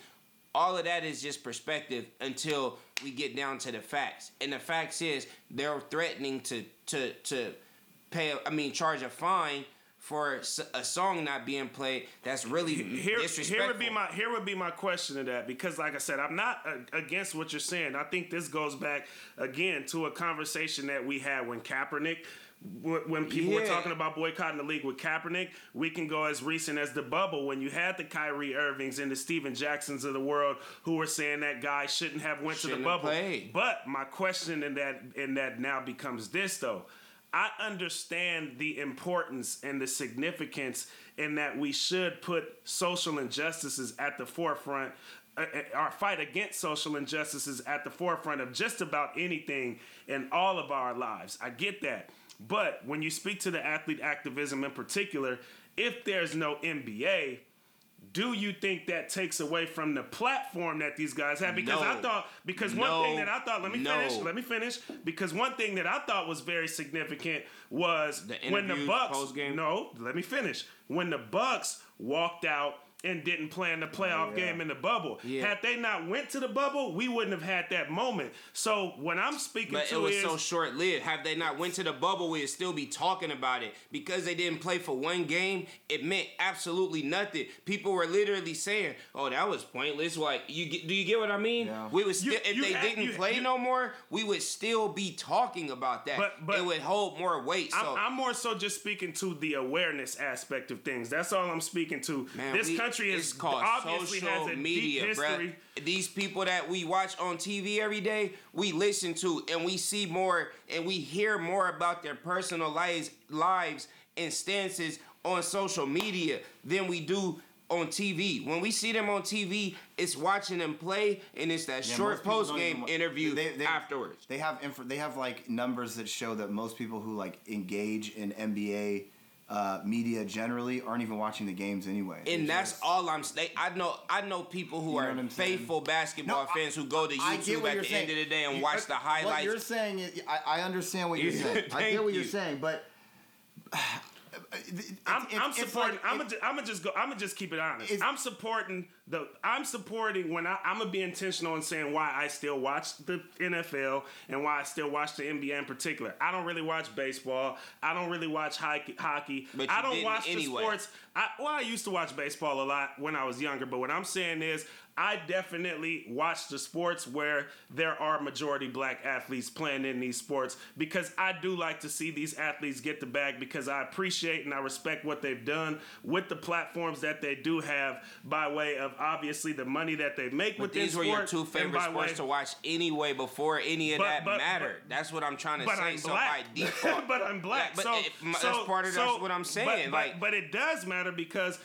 all of that is just perspective until... we get down to the facts. And the facts is they're threatening to to to pay I mean charge a fine for a song not being played. That's really here, disrespectful. Here would be my here would be my question to that, because like I said, I'm not uh, against what you're saying. I think this goes back again to a conversation that we had when Kaepernick When people yeah. were talking about boycotting the league with Kaepernick, we can go as recent as the bubble when you had the Kyrie Irvings and the Steven Jacksons of the world who were saying that guy shouldn't have went shouldn't to the bubble. Played. But my question in that in that now becomes this though. I understand the importance and the significance in that we should put social injustices at the forefront. Our fight against social injustice is at the forefront of just about anything in all of our lives. I get that. But when you speak to the athlete activism in particular, if there's no N B A, do you think that takes away from the platform that these guys have? Because no. I thought, because no. one thing that I thought, let me no. finish, let me finish. Because one thing that I thought was very significant was the when the Bucks, post-game? no, let me finish. When the Bucks walked out and didn't play in the playoff yeah. game in the bubble. Yeah. Had they not went to the bubble, we wouldn't have had that moment. So when I'm speaking but to it was is, so short lived. Had they not went to the bubble, we'd still be talking about it. Because they didn't play for one game, it meant absolutely nothing. People were literally saying, "Oh, that was pointless." Like, you get, do you get what I mean? Yeah. We would still, you, if you they had, didn't you, play you, no more, we would still be talking about that. But, but it would hold more weight. I'm, so I'm more so just speaking to the awareness aspect of things. That's all I'm speaking to. Man, this we, country It's called obviously social has a media, bro. These people that we watch on T V every day, we listen to and we see more and we hear more about their personal lives, lives and stances on social media than we do on T V. When we see them on T V, it's watching them play and it's that yeah, short post game interview they, they, afterwards. They have inf- they have like numbers that show that most people who like engage in N B A. Uh, media generally aren't even watching the games anyway. And They're that's just, all I'm saying. I know I know people who you know are faithful basketball no, fans I, who go to YouTube at the saying. end of the day and you, watch I, the highlights. What you're saying is, I, I understand what you're saying. I get what you. you're saying, but it's, I'm, it's, I'm supporting. Like, I'm gonna I'm just go. I'm gonna just keep it honest. I'm supporting the. I'm supporting when I, I'm gonna be intentional in saying why I still watch the N F L and why I still watch the N B A in particular. I don't really watch baseball. I don't really watch hockey. hockey. But I don't watch anyway. the sports. I, well, I used to watch baseball a lot when I was younger. But what I'm saying is, I definitely watch the sports where there are majority black athletes playing in these sports because I do like to see these athletes get the bag because I appreciate and I respect what they've done with the platforms that they do have by way of obviously the money that they make but with these sports. These were your two favorite sports way, to watch anyway before any of but, that but, mattered. But, that's what I'm trying to but say. I'm so black. by default, but I'm black. Yeah, but so, it, so that's part of so, that's what I'm saying. But, like, but, but it does matter because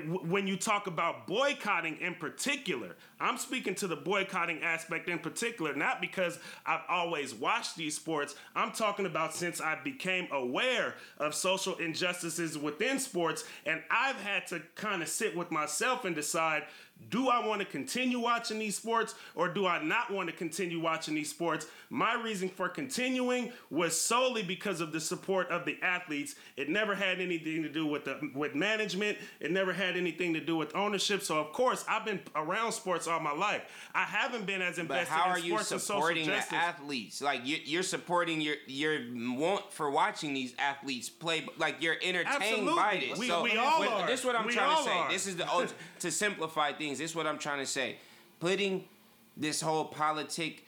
when you talk about boycotting in particular, I'm speaking to the boycotting aspect in particular, not because I've always watched these sports. I'm talking about since I became aware of social injustices within sports, and I've had to kind of sit with myself and decide, do I want to continue watching these sports or do I not want to continue watching these sports? My reason for continuing was solely because of the support of the athletes. It never had anything to do with the, with management. It never had anything to do with ownership. So, of course, I've been around sports all my life. I haven't been as invested in sports and social justice. But how are you supporting the athletes? Like, you're supporting your, your want for watching these athletes play. Like, you're entertained by this. We, so, we all what, are. This is what I'm we trying to say. Are. This is the to simplify things. This is what I'm trying to say. Putting this whole politic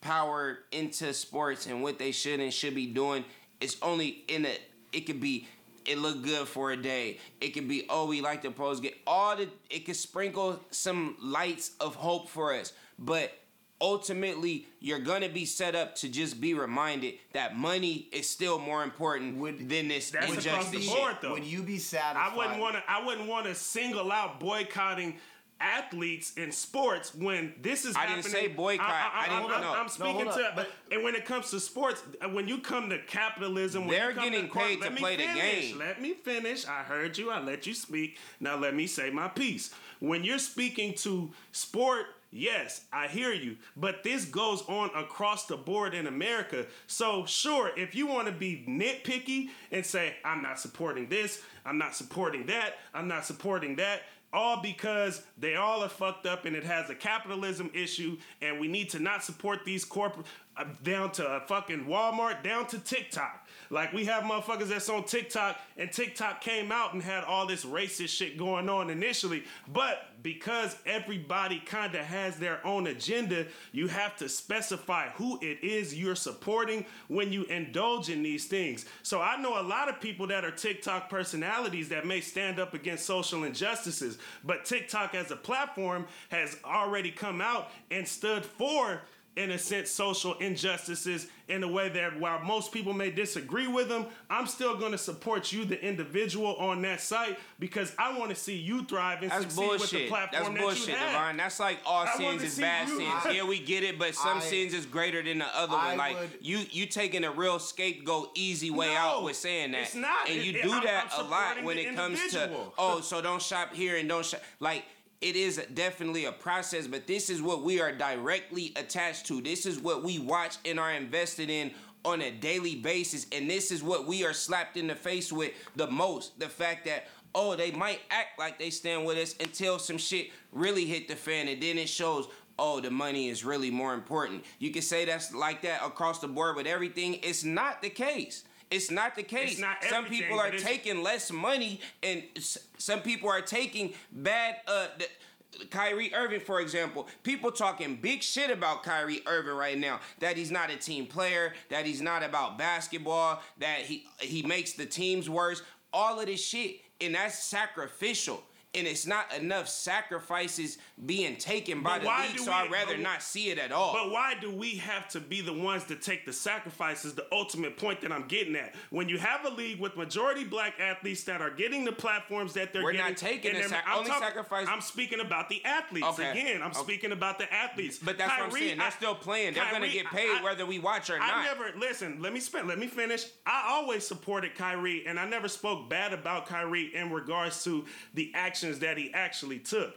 power into sports and what they should and should be doing, it's only in a, it could be, it looked good for a day. It could be, oh, we like the pros. Get all the, it could sprinkle some lights of hope for us. But ultimately, you're going to be set up to just be reminded that money is still more important would, than this that's injustice board, shit. Though. Would you be satisfied? I wouldn't want to, I wouldn't want to single out boycotting athletes in sports when this is I happening. I didn't say boycott. I, I, I, I didn't know. I'm, I'm speaking no, to, but, and when it comes to sports, when you come to capitalism, when they're you come getting to paid court, to play finish, the game. Let me finish. I heard you. I let you speak. Now let me say my piece. When you're speaking to sport, yes, I hear you, but this goes on across the board in America. So sure, if you want to be nitpicky and say, I'm not supporting this, I'm not supporting that, I'm not supporting that, all because they all are fucked up and it has a capitalism issue and we need to not support these corporate, uh, down to uh, fucking Walmart, down to TikTok. Like, we have motherfuckers that's on TikTok, and TikTok came out and had all this racist shit going on initially. But because everybody kind of has their own agenda, you have to specify who it is you're supporting when you indulge in these things. So I know a lot of people that are TikTok personalities that may stand up against social injustices, but TikTok as a platform has already come out and stood for, in a sense, social injustices in a way that while most people may disagree with them, I'm still going to support you, the individual, on that site because I want to see you thrive and that's succeed bullshit. With the platform that's that bullshit, you have. That's bullshit, Devon. That's like all I sins is bad you. Sins. I, yeah, we get it, but some I, sins is greater than the other I one. Like, would, you you taking a real scapegoat easy way no, out with saying that. It's not. And it, you do it, that I'm, I'm a lot when it individual. Comes to, oh, so don't shop here and don't shop. Like, it is definitely a process, but this is what we are directly attached to. This is what we watch and are invested in on a daily basis, and this is what we are slapped in the face with the most. The fact that, oh, they might act like they stand with us until some shit really hit the fan, and then it shows, oh, the money is really more important. You can say that's like that across the board with everything. It's not the case. It's not the case. It's not some people are taking less money, and s- some people are taking bad. Uh, the, Kyrie Irving, for example, people talking big shit about Kyrie Irving right now. That he's not a team player. That he's not about basketball. That he he makes the teams worse. All of this shit, and that's sacrificial. And it's not enough sacrifices being taken by but the league, so I'd rather but, not see it at all. But why do we have to be the ones to take the sacrifices, the ultimate point that I'm getting at? When you have a league with majority black athletes that are getting the platforms that they're We're getting... We're not taking the sac- only talk- sacrifice... I'm speaking about the athletes. Okay. Again, I'm okay. speaking about the athletes. But that's Kyrie, what I'm saying. They're I, still playing. They're going to get paid I, whether we watch or not. I never... Listen, let me spend, let me finish. I always supported Kyrie, and I never spoke bad about Kyrie in regards to the action that he actually took.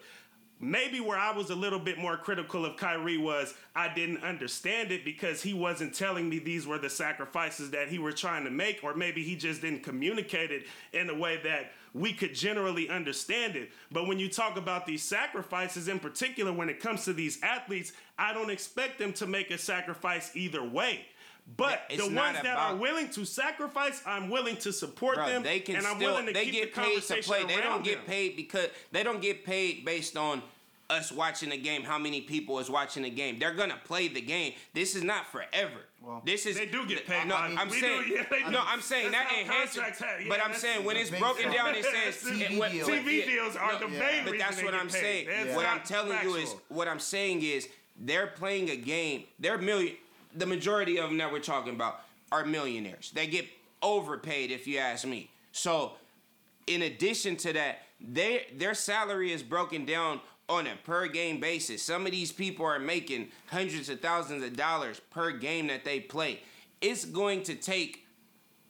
Maybe where I was a little bit more critical of Kyrie was I didn't understand it because he wasn't telling me these were the sacrifices that he were trying to make, or maybe he just didn't communicate it in a way that we could generally understand it. But when you talk about these sacrifices in particular, when it comes to these athletes, I don't expect them to make a sacrifice either way. But it's the ones that are willing to sacrifice, I'm willing to support bro, them, they can and I'm still, willing to they keep get the paid conversation to play. They don't get them. Paid because they don't get paid based on us watching the game. How many people is watching the game? They're gonna play the game. This is not forever. Well, this is they do get paid. No, I'm we saying do, yeah, no, I'm saying that's that enhances. Yeah, but I'm saying when it's broken so. Down, it says T V, what, deals. T V yeah, deals are no, the yeah. main. But that's what I'm saying. Yeah. What I'm telling factual. You is what I'm saying is they're playing a game. They're million. The majority of them that we're talking about are millionaires. They get overpaid, if you ask me. So in addition to that, they, their salary is broken down on a per game basis. Some of these people are making hundreds of thousands of dollars per game that they play. It's going to take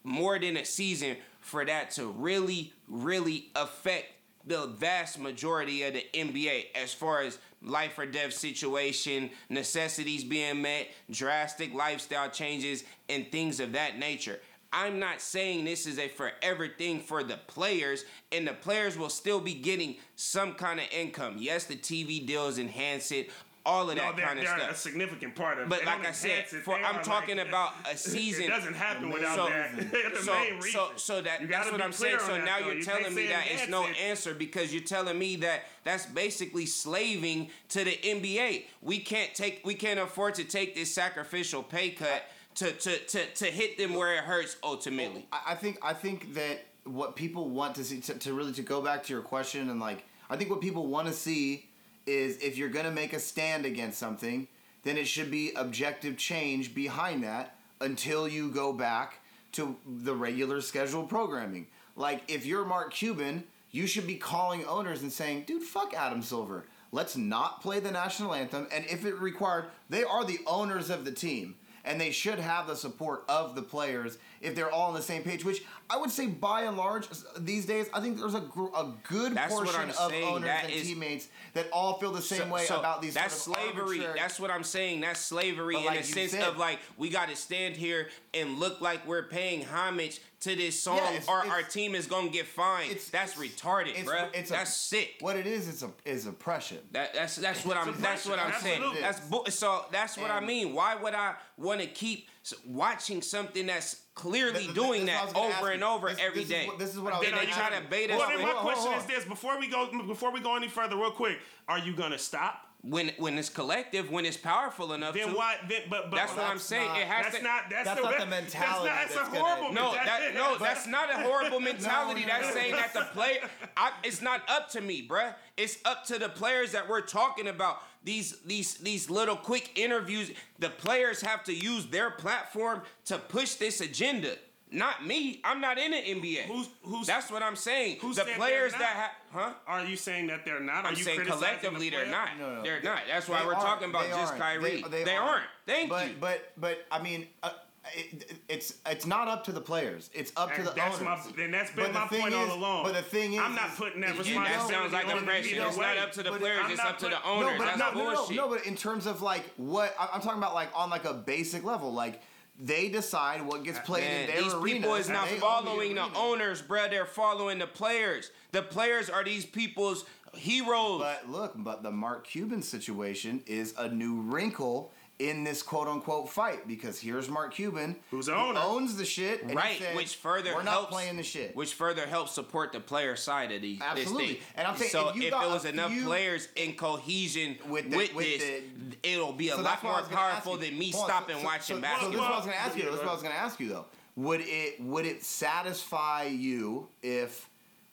more than a season for that to really, really affect the vast majority of the N B A as far as life or death situation, necessities being met, drastic lifestyle changes, and things of that nature. I'm not saying this is a forever thing for the players, and the players will still be getting some kind of income. Yes, the T V deals enhance it, all of no, that kind of stuff. A significant part of but it. But like I said, for, I'm talking like, about a season. It doesn't happen without so, that. the so, main reason. So, so that, that's what I'm saying. So now you're telling me that it's no answer because you're telling me that that's basically slaving to the N B A. We can't take. We can't afford to take this sacrificial pay cut to to to, to hit them where it hurts ultimately. I think I think that what people want to see to, to really to go back to your question and like I think what people want to see is if you're going to make a stand against something, then it should be objective change behind that until you go back to the regular scheduled programming. Like, if you're Mark Cuban, you should be calling owners and saying, dude, fuck Adam Silver. Let's not play the national anthem. And if it required, they are the owners of the team, and they should have the support of the players if they're all on the same page, which I would say by and large these days, I think there's a, gr- a good that's portion of saying. owners that and is, teammates that all feel the same so, way so about these that's sort of slavery. Arbitrary. That's what I'm saying. That's slavery like in a sense said, of like, we got to stand here and look like we're paying homage to this song yeah, it's, or it's, our team is going to get fined. It's, that's it's, retarded, it's, bro. It's that's a, sick. What it is is, a, is oppression. That, that's, that's, what I'm, that's what I'm that's saying. What that's bu- so that's what and, I mean. Why would I want to keep watching something that's clearly this, doing this that over and over this, every this day. Is what, this is what I was going to ask. Then they try to bait us. Well, then my question is this. Before we go before we go any further, real quick, are you going to stop? When when it's collective, when it's powerful enough, then to, why? Then, but, but that's well, what that's I'm saying. Not, it has that's to. Not, that's that's the, not the mentality. That's, not, that's, that's a horrible. Gonna, no, that, no, but, that's not a horrible mentality. No, that's no, saying no. that the player. I, it's not up to me, bruh. It's up to the players that we're talking about. These these these little quick interviews. The players have to use their platform to push this agenda. Not me. I'm not in the N B A. Who's, who's, That's what I'm saying. Who the players that ha- huh? Are you saying that they're not? Are I'm you saying collectively the they're not. No, no. They're they, not. That's why we're aren't. talking about they just aren't. Kyrie. They, they, they aren't. aren't. Thank but, you. But but I mean, uh, it, it's it's not up to the players. It's up and to the that's owners. My, and that's been my point is, all along. But the thing is, I'm not putting that responsibility. That sounds like oppression. It's not up to the players. It's up to the owners. That's bullshit. No, but in terms of like what I'm talking about, like on like a basic level, like. They decide what gets played Man, in their these arena. These people is not following the, the owners, bruh. They're following the players. The players are these people's heroes. But look, but the Mark Cuban situation is a new wrinkle in this quote-unquote fight because here's Mark Cuban, who's who owns the shit, and right? Said, which further we're not helps, playing the shit, which further helps support the player side of the absolutely. This thing. And I'm saying, so if, you if got it was enough few, players in cohesion with, the, with, with this, the, it'll be a so lot more powerful than me well, stopping so, watching so, basketball. So this is what I was going to ask you. This is what I was going to ask you though. Would it would it satisfy you if,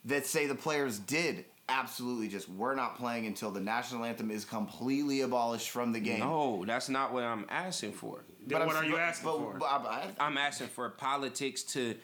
let's say, the players did? Absolutely, just we're not playing until the national anthem is completely abolished from the game. No, that's not what I'm asking for. Then but what I'm, are you asking but, for? But, but, I, I, I'm asking for politics to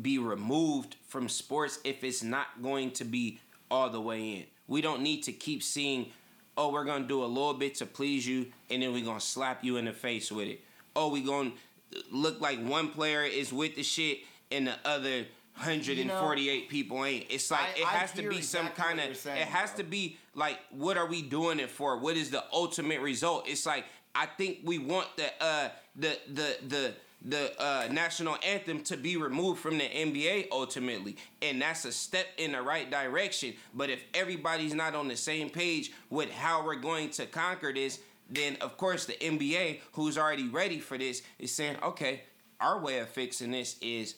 be removed from sports if it's not going to be all the way in. We don't need to keep seeing, oh, we're going to do a little bit to please you, and then we're going to slap you in the face with it. Oh, we're going to look like one player is with the shit and the other one hundred forty-eight you know, people ain't. It's like I, it has to be exactly some kind of. Saying, it has bro. to be like, what are we doing it for? What is the ultimate result? It's like I think we want the uh, the the the the uh, national anthem to be removed from the N B A ultimately, and that's a step in the right direction. But if everybody's not on the same page with how we're going to conquer this, then of course the N B A, who's already ready for this, is saying, okay, our way of fixing this is.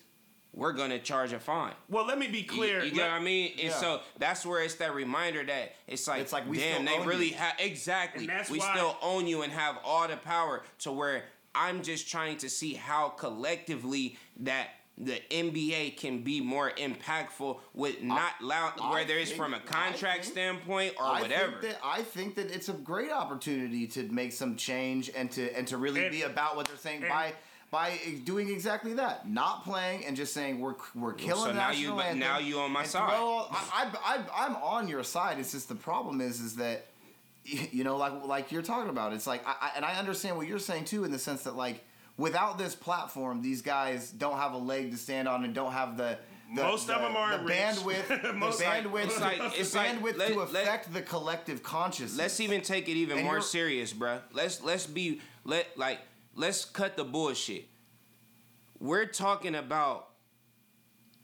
We're going to charge a fine. Well, let me be clear. You, you get what I mean? And yeah. so that's where it's that reminder that it's like, it's like we damn, still they own really have... Exactly. We why- still own you and have all the power to where I'm just trying to see how collectively that the N B A can be more impactful with not I, loud, I whether think, it's from a contract think, standpoint or I whatever. Think that, I think that it's a great opportunity to make some change and to, and to really and, be about what they're saying and, by... by doing exactly that, not playing and just saying we're we're killing so national now you, anthem. Now you on my side. All, I, I, I, I'm on your side. It's just the problem is is that, you know, like like you're talking about. It's like, I, and I understand what you're saying too, in the sense that like without this platform, these guys don't have a leg to stand on and don't have the. The, most the, of them are the bandwidth, most the bandwidth, it's like, it's bandwidth like, to let, affect let, the collective consciousness. Let's even take it even and more serious, bro. Let's let's be let like let's cut the bullshit. We're talking about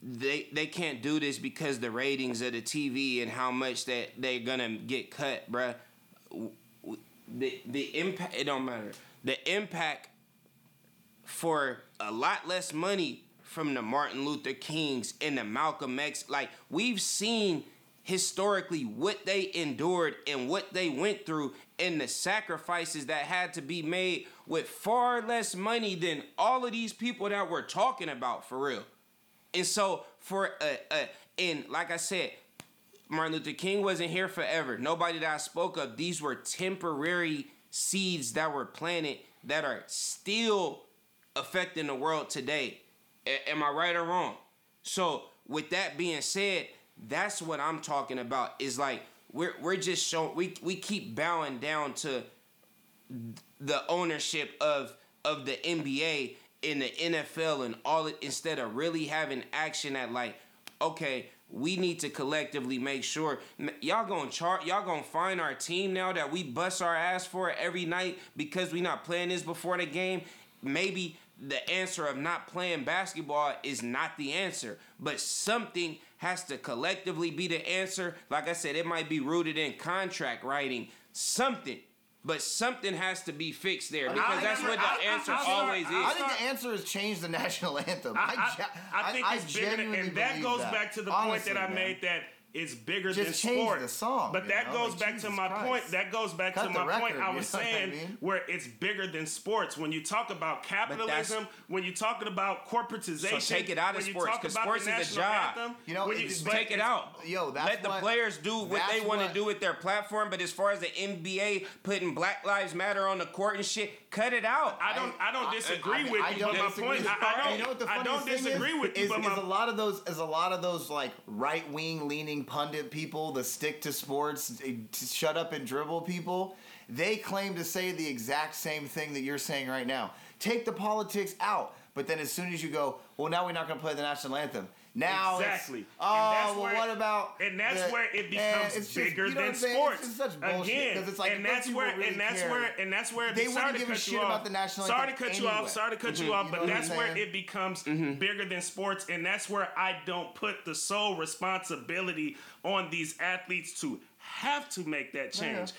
they they can't do this because the ratings of the T V and how much that they're gonna get cut, bro. The the impact it don't matter. The impact for a lot less money. From the Martin Luther Kings and the Malcolm X, like we've seen historically what they endured and what they went through and the sacrifices that had to be made with far less money than all of these people that we're talking about for real. And so for uh, uh and like I said, Martin Luther King wasn't here forever. Nobody that I spoke of, these were temporary seeds that were planted that are still affecting the world today. Am I right or wrong? So with that being said, that's what I'm talking about. Is like we're we're just showing we we keep bowing down to the ownership of of the N B A and the N F L and all it instead of really having action at like, okay, we need to collectively make sure y'all gonna chart y'all gonna find our team now that we bust our ass for every night because we not playing this before the game. Maybe the answer of not playing basketball is not the answer, but something has to collectively be the answer. Like I said, it might be rooted in contract writing, something, but something has to be fixed there because I, that's I, what the I, answer I, I, I, always I, I, I, is. I think the answer is change the national anthem. I, I, I, I think I, it's I bigger, than, and that goes that. back to the Honestly, point that I man. made that. It's bigger just than sport. The song, but that know? goes like, back Jesus to my Christ. point. That goes back Cut to my record, point I was saying I mean? where it's bigger than sports. When you talk about capitalism, when you're talking about corporatization, so take it out of sports because sports is a job. Anthem, you know, you, take it out. Yo, that's Let the what, players do what they want to do with their platform. But as far as the N B A putting Black Lives Matter on the court and shit, cut it out. I don't. I don't I, disagree I, with I, you. I but my point. I don't. I don't disagree with you. But a lot of those is a lot of those like right wing leaning. pundit people, the stick to sports, shut up and dribble people, they claim to say the exact same thing that you're saying right now. Take the politics out, but then as soon as you go, well, now we're not going to play the national anthem. Now exactly. Oh, uh, well, what about? And that's the, where it becomes just, bigger you know than sports. It's such bullshit, again, it's like and that's where, really and that's care, where, and that's where. They wouldn't give a shit about the national anthem. Sorry to cut anyway. you off. Sorry to cut mm-hmm. you off. You but that's where it becomes mm-hmm. bigger than sports, and that's where I don't put the sole responsibility on these athletes to have to make that change.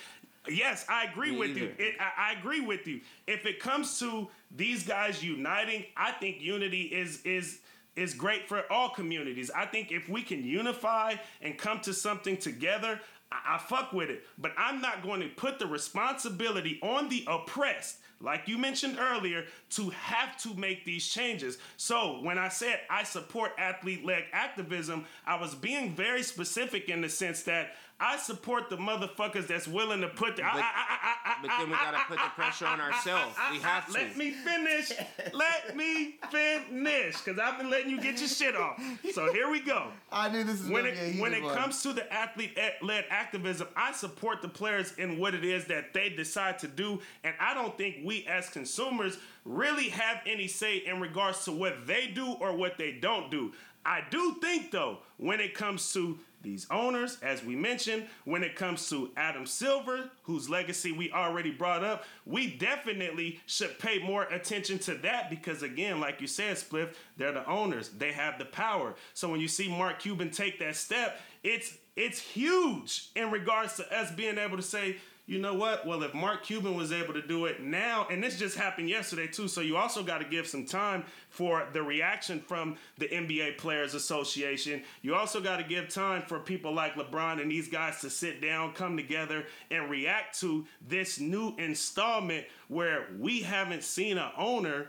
Yeah. Yes, I agree Me with either. you. It, I, I agree with you. If it comes to these guys uniting, I think unity is is. is great for all communities. I think if we can unify and come to something together, I, I fuck with it. But I'm not going to put the responsibility on the oppressed, like you mentioned earlier, to have to make these changes. So when I said I support athlete-led activism, I was being very specific in the sense that I support the motherfuckers that's willing to put the... But, I, I, I, I, but then we got to put the pressure on ourselves. We have to. Let me finish. Let me finish. Because I've been letting you get your shit off. So here we go. I knew this is When it, when it comes to the athlete-led activism, I support the players in what it is that they decide to do. And I don't think we as consumers really have any say in regards to what they do or what they don't do. I do think, though, when it comes to these owners, as we mentioned, when it comes to Adam Silver, whose legacy we already brought up, we definitely should pay more attention to that because, again, like you said, Spliff, they're the owners. They have the power. So when you see Mark Cuban take that step, it's it's huge in regards to us being able to say, you know what? Well, if Mark Cuban was able to do it now, and this just happened yesterday too, so you also got to give some time for the reaction from the N B A Players Association. You also got to give time for people like LeBron and these guys to sit down, come together, and react to this new installment where we haven't seen an owner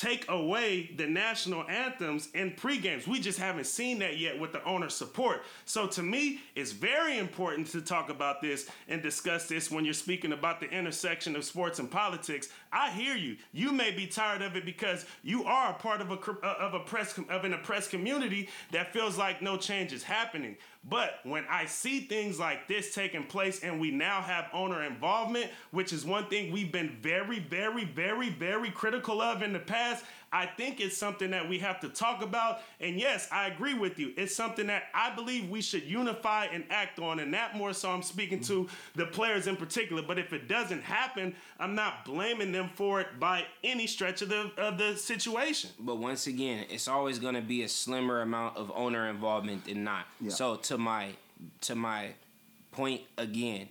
take away the national anthems in pregames. We just haven't seen that yet with the owner support. So to me, it's very important to talk about this and discuss this when you're speaking about the intersection of sports and politics. I hear you. You may be tired of it because you are a part of a of a press of an oppressed community that feels like no change is happening. But when I see things like this taking place and we now have owner involvement, which is one thing we've been very, very, very, very critical of in the past, I think it's something that we have to talk about. And yes, I agree with you. It's something that I believe we should unify and act on. And that more so I'm speaking to the players in particular. But if it doesn't happen, I'm not blaming them for it by any stretch of the, of the situation. But once again, it's always going to be a slimmer amount of owner involvement than not. Yeah. So to my to my point again,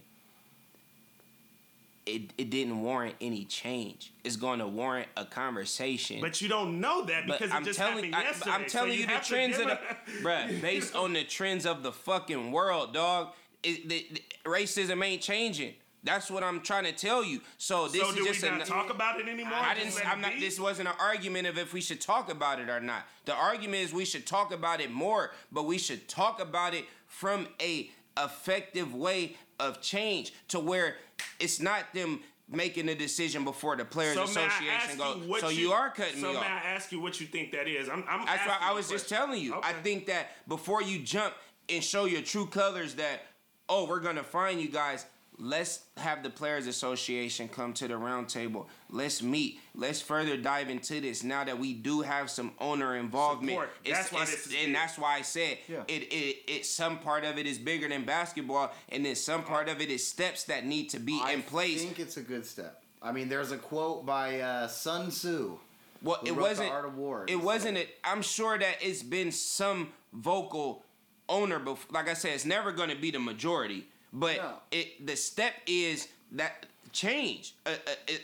It, it didn't warrant any change. It's going to warrant a conversation. But you don't know that because but it just telling, happened I, yesterday. I'm telling so you, you the trends of the... Bruh, based on the trends of the fucking world, dog, it, the, the, racism ain't changing. That's what I'm trying to tell you. So this so is do just we not a, talk about it anymore? I, I didn't. I'm not. Be? This wasn't an argument of if we should talk about it or not. The argument is we should talk about it more, but we should talk about it from a effective way of change to where it's not them making a decision before the Players so Association goes. So you, you are cutting so me off. So may I ask you what you think that is? I'm, I'm That's why I was just question. telling you. Okay. I think that before you jump and show your true colors that, oh, we're going to fine you guys, let's have the Players Association come to the round table. Let's meet. Let's further dive into this now that we do have some owner involvement. Support. That's it's, why it's, this is and it. that's why I said yeah. it, it it some part of it is bigger than basketball, and then some part of it is steps that need to be I in place. I think it's a good step. I mean, there's a quote by uh, Sun Tzu. Well, it wasn't. The Art of War, it so. wasn't. A, I'm sure that it's been some vocal owner. Before. Like I said, it's never going to be the majority. But yeah. it the step is that change. A,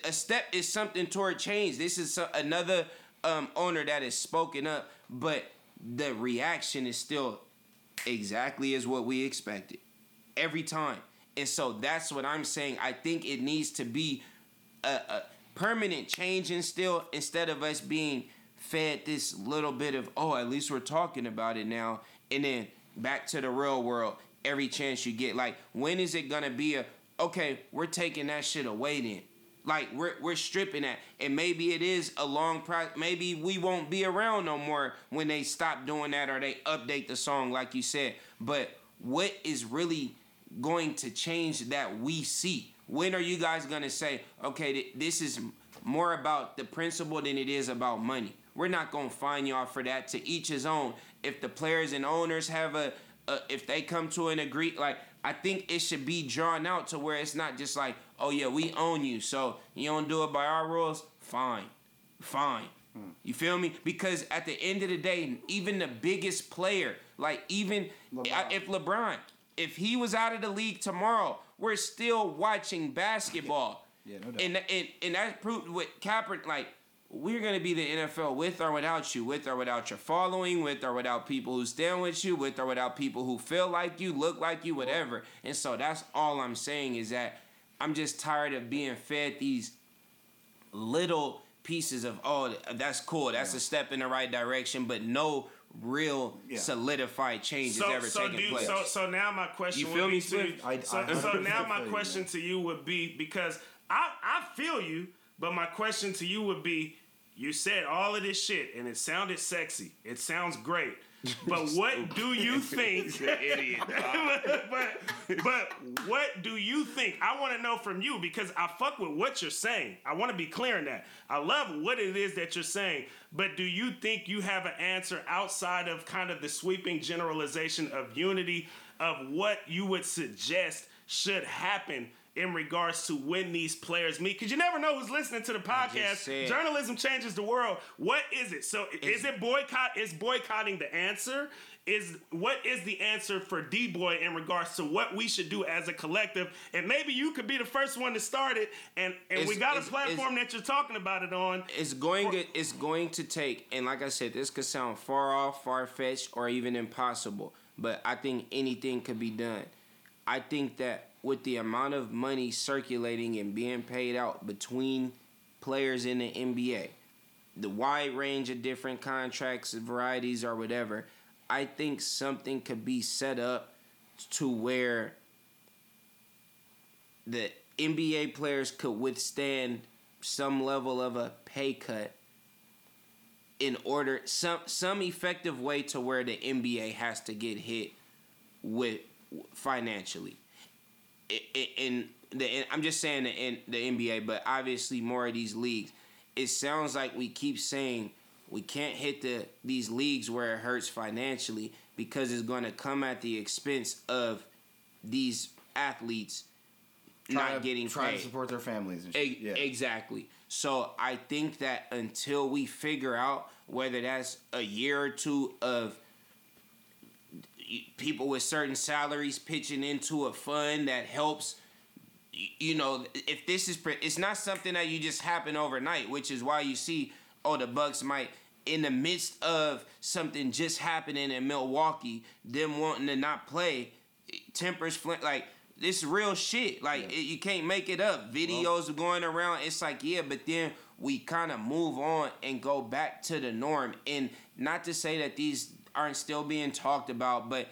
a, a step is something toward change. This is so, another um, owner that is spoken up, but the reaction is still exactly as what we expected every time. And so that's what I'm saying. I think it needs to be a, a permanent change in still instead of us being fed this little bit of, oh, at least we're talking about it now, and then back to the real world. Every chance you get, like, when is it gonna be a okay? We're taking that shit away then, like we're we're stripping that, and maybe it is a long process. Maybe we won't be around no more when they stop doing that or they update the song, like you said. But what is really going to change that we see? When are you guys gonna say, okay, th- this is more about the principle than it is about money? We're not gonna fine y'all for that. To each his own. If the players and owners have a Uh, if they come to an agree, like, I think it should be drawn out to where it's not just like, oh, yeah, we own you, so you don't do it by our rules? Fine. Fine. Mm. You feel me? Because at the end of the day, even the biggest player, like even LeBron. if LeBron, if he was out of the league tomorrow, we're still watching basketball. Yeah, no doubt. And, and, and that proved with Kaepernick, like, we're going to be the N F L with or without you, with or without your following, with or without people who stand with you, with or without people who feel like you, look like you, whatever. And so that's all I'm saying is that I'm just tired of being fed these little pieces of, oh, that's cool, that's yeah. a step in the right direction, but no real yeah. solidified change so, is ever so taking you, place. So, so now my question you would feel be me, to I, I, so, I so now my question you, to you would be, because I, I feel you, but my question to you would be, you said all of this shit, and it sounded sexy. It sounds great. But what do you think? You're an idiot. but, but, but what do you think? I want to know from you, because I fuck with what you're saying. I want to be clear on that. I love what it is that you're saying. But do you think you have an answer outside of kind of the sweeping generalization of unity of what you would suggest should happen in regards to when these players meet? Because you never know who's listening to the podcast. Journalism changes the world. What is it? So is, is it boycott? Is boycotting the answer? Is what is the answer for D-Boy in regards to what we should do as a collective? And maybe you could be the first one to start it. And, and it's, we got a platform that you're talking about it on. It's going, for, it's going to take, and like I said, this could sound far off, far-fetched, or even impossible. But I think anything could be done. I think that with the amount of money circulating and being paid out between players in the N B A, the wide range of different contracts, varieties, or whatever, I think something could be set up to where the N B A players could withstand some level of a pay cut in order, some some effective way to where the N B A has to get hit with financially. And I'm just saying the the N B A, but obviously more of these leagues. It sounds like we keep saying we can't hit the these leagues where it hurts financially because it's going to come at the expense of these athletes try not to, getting trying paid. to support their families. And shit. Yeah. Exactly. So I think that until we figure out whether that's a year or two of people with certain salaries pitching into a fund that helps, you know, if this is, it's not something that you just happen overnight, which is why you see, oh, the Bucks might, in the midst of something just happening in Milwaukee, them wanting to not play, tempers flint, like, this real shit. Like, yeah. it, you can't make it up. Videos well, are going around. It's like, yeah, but then we kind of move on and go back to the norm. And not to say that these aren't still being talked about, but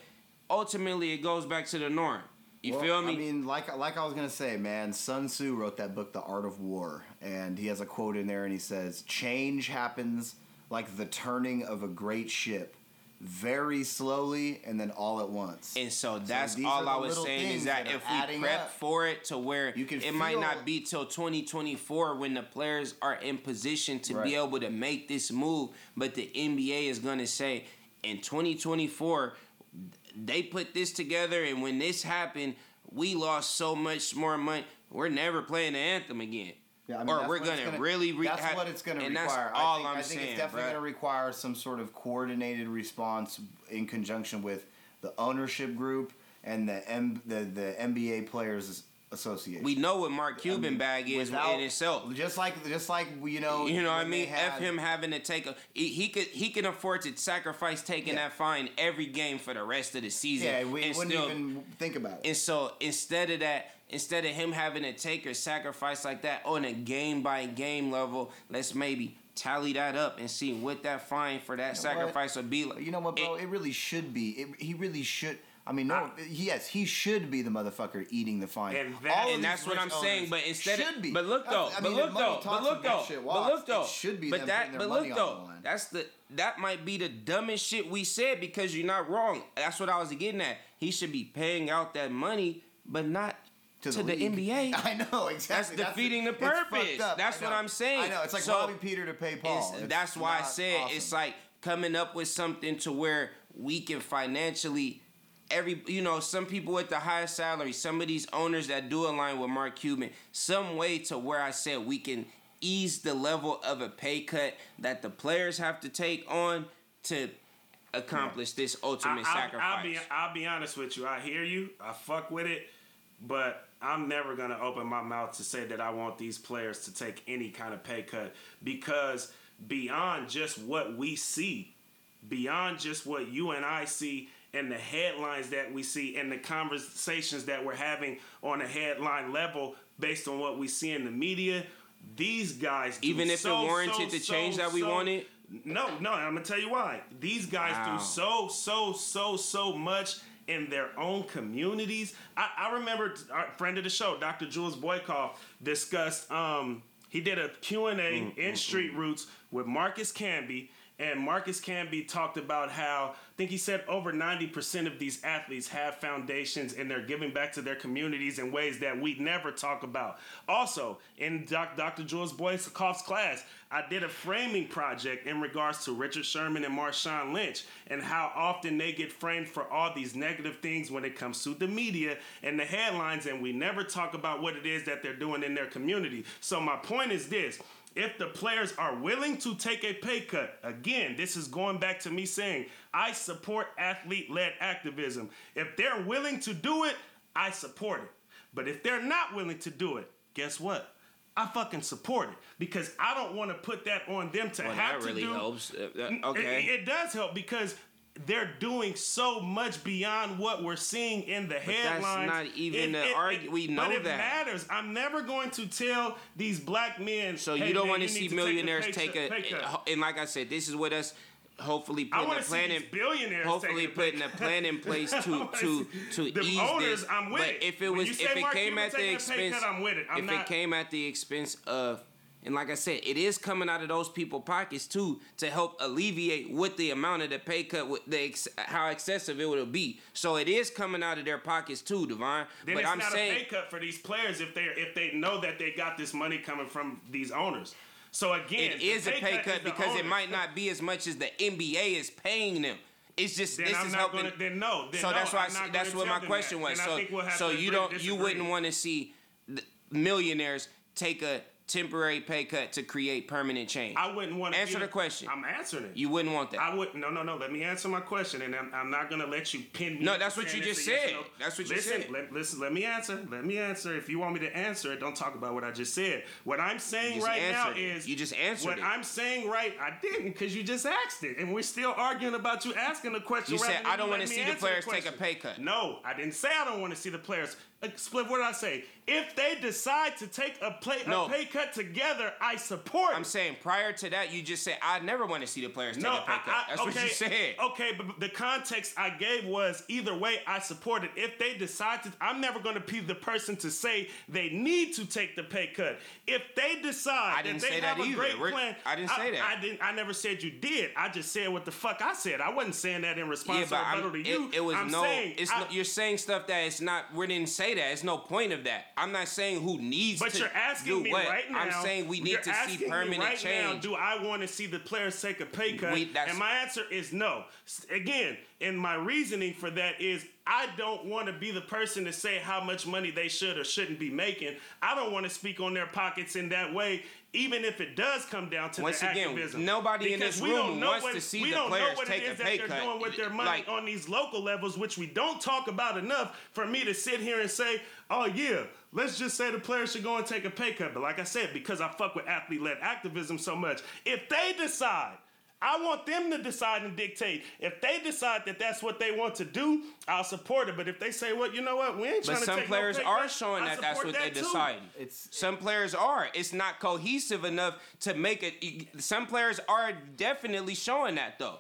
ultimately it goes back to the norm. You well, feel me? I mean, like like I was going to say, man, Sun Tzu wrote that book, The Art of War, and he has a quote in there, and he says, change happens like the turning of a great ship, very slowly and then all at once. And so that's so all I was saying is that, that if we prep up for it to where you can it might not be till twenty twenty-four when the players are in position to right. be able to make this move, but the N B A is going to say, in twenty twenty-four, they put this together, and when this happened, we lost so much more money. We're never playing the anthem again. Yeah, I mean, or we're going to really... Re- that's what it's going to require. That's all I think, I'm I think saying, it's definitely going to require some sort of coordinated response in conjunction with the ownership group and the M- the, the N B A Players Association. We know what Mark Cuban I mean, bag is without, in itself. Just like, just like you know, you know what I mean. Had, F him having to take a he, he could he can afford to sacrifice taking yeah. that fine every game for the rest of the season. Yeah, we wouldn't still, even think about it. And so instead of that, instead of him having to take or sacrifice like that on a game by game level, let's maybe tally that up and see what that fine for that you know sacrifice what? would be. Like. You know what, bro? It, it really should be. It, he really should. I mean, no. I, yes, he should be the motherfucker eating the fine. And, that, and that's what I'm saying. But instead, should be. But look though. I mean, but look though. But look though. But look though. It should be. But that. But look though. That's the. That might be the dumbest shit we said because you're not wrong. That's what I was getting at. He should be paying out that money, but not to the, to the N B A. I know exactly. That's defeating that's the, the purpose. That's what I'm saying. I know. It's like robbing so, Peter to pay Paul. It's, it's that's why I said awesome. It's like coming up with something to where we can financially. Every, you know, some people with the highest salary, some of these owners that do align with Mark Cuban, some way to where I said we can ease the level of a pay cut that the players have to take on to accomplish this ultimate I, I, sacrifice. I'll be, I'll be honest with you. I hear you. I fuck with it. But I'm never going to open my mouth to say that I want these players to take any kind of pay cut because beyond just what we see, beyond just what you and I see and the headlines that we see and the conversations that we're having on a headline level based on what we see in the media, these guys do Even if so, it warranted so, the change so, that we so, wanted? No, no, I'm going to tell you why. These guys wow. do so, so, so, so much in their own communities. I, I remember a friend of the show, Doctor Jules Boykoff, discussed, um, he did a Q and A mm, in mm, Street mm. Roots with Marcus Camby. And Marcus Camby talked about how, I think he said over ninety percent of these athletes have foundations and they're giving back to their communities in ways that we never talk about. Also, in Doctor Jules Boykoff's class, I did a framing project in regards to Richard Sherman and Marshawn Lynch and how often they get framed for all these negative things when it comes to the media and the headlines, and we never talk about what it is that they're doing in their community. So my point is this. If the players are willing to take a pay cut, again, this is going back to me saying, I support athlete-led activism. If they're willing to do it, I support it. But if they're not willing to do it, guess what? I fucking support it because I don't want to put that on them to well, have that really to do. Helps. Uh, okay. It, it does help because they're doing so much beyond what we're seeing in the but headlines. That's not even an argument. We know but it that. matters. I'm never going to tell these black men. So hey, you don't want to see millionaires take a. Take a, take a and like I said, this is what us. Hopefully, putting I a plan in. Billionaires hopefully, putting a plan in place to to to the ease owners, this. I'm with but it. If it was, if it Mark came Cuban at the expense, cut, I'm with it. I'm if not, it came at the expense of, and like I said, it is coming out of those people's pockets too to help alleviate what the amount of the pay cut, with the ex, how excessive it would be. So it is coming out of their pockets too, Devon. Then but it's I'm not saying, a pay cut for these players if they if they know that they got this money coming from these owners. So again, it is a pay cut, cut because it might not be as much as the N B A is paying them. It's just then this I'm is not helping. Gonna, then no. Then so no, that's why I, that's what my question that. was. Then so I think we'll have so you don't disagree. you wouldn't want to see millionaires take a temporary pay cut to create permanent change. I wouldn't want to answer either. the question. I'm answering it. You wouldn't want that. I wouldn't. No, no, no. Let me answer my question, and I'm, I'm not gonna let you pin me. No, that's what you just said. Yes, no. That's what listen, you said. Let, listen. Let me answer. Let me answer. If you want me to answer it, don't talk about what I just said. What I'm saying right now it. is you just answered. What it. I'm saying right, I didn't because you just asked it, and we're still arguing about you asking the question. You rather said than I don't want to see the players the take a pay cut. No, I didn't say I don't want to see the players. Split. What did I say? If they decide to take a play no. a pay cut together, I support it. I'm saying prior to that, you just said I never want to see the players take no, a pay cut. I, I, That's okay, what you said. Okay, but the context I gave was either way, I support it. If they decide to, I'm never going to be the person to say they need to take the pay cut. If they decide, I didn't that they say have that a either. Great We're, plan, I didn't I, say that. I didn't. I never said you did. I just said what the fuck I said. I wasn't saying that in response yeah, or to it, you. It was I'm no. Saying it's I, no. You're saying stuff that it's not. We didn't say. That. It's no point of that. I'm not saying who needs but to do what. But you're asking me what. right now. I'm saying we need to see permanent right change. Now, do I want to see the players take a pay cut? We, and my answer is no. Again, and my reasoning for that is I don't want to be the person to say how much money they should or shouldn't be making. I don't want to speak on their pockets in that way, even if it does come down to Once the again, activism. Nobody because in this room wants what, to see the players take a pay cut. We don't know what it is that they're doing with their money like, on these local levels, which we don't talk about enough for me to sit here and say, oh, yeah, let's just say the players should go and take a pay cut. But like I said, because I fuck with athlete-led activism so much, if they decide... I want them to decide and dictate. If they decide that that's what they want to do, I'll support it. But if they say, well, you know what, we ain't trying to take no pay cut. But some players are showing that that's what they decided. Some players are. It's not cohesive enough to make it. Some players are definitely showing that, though.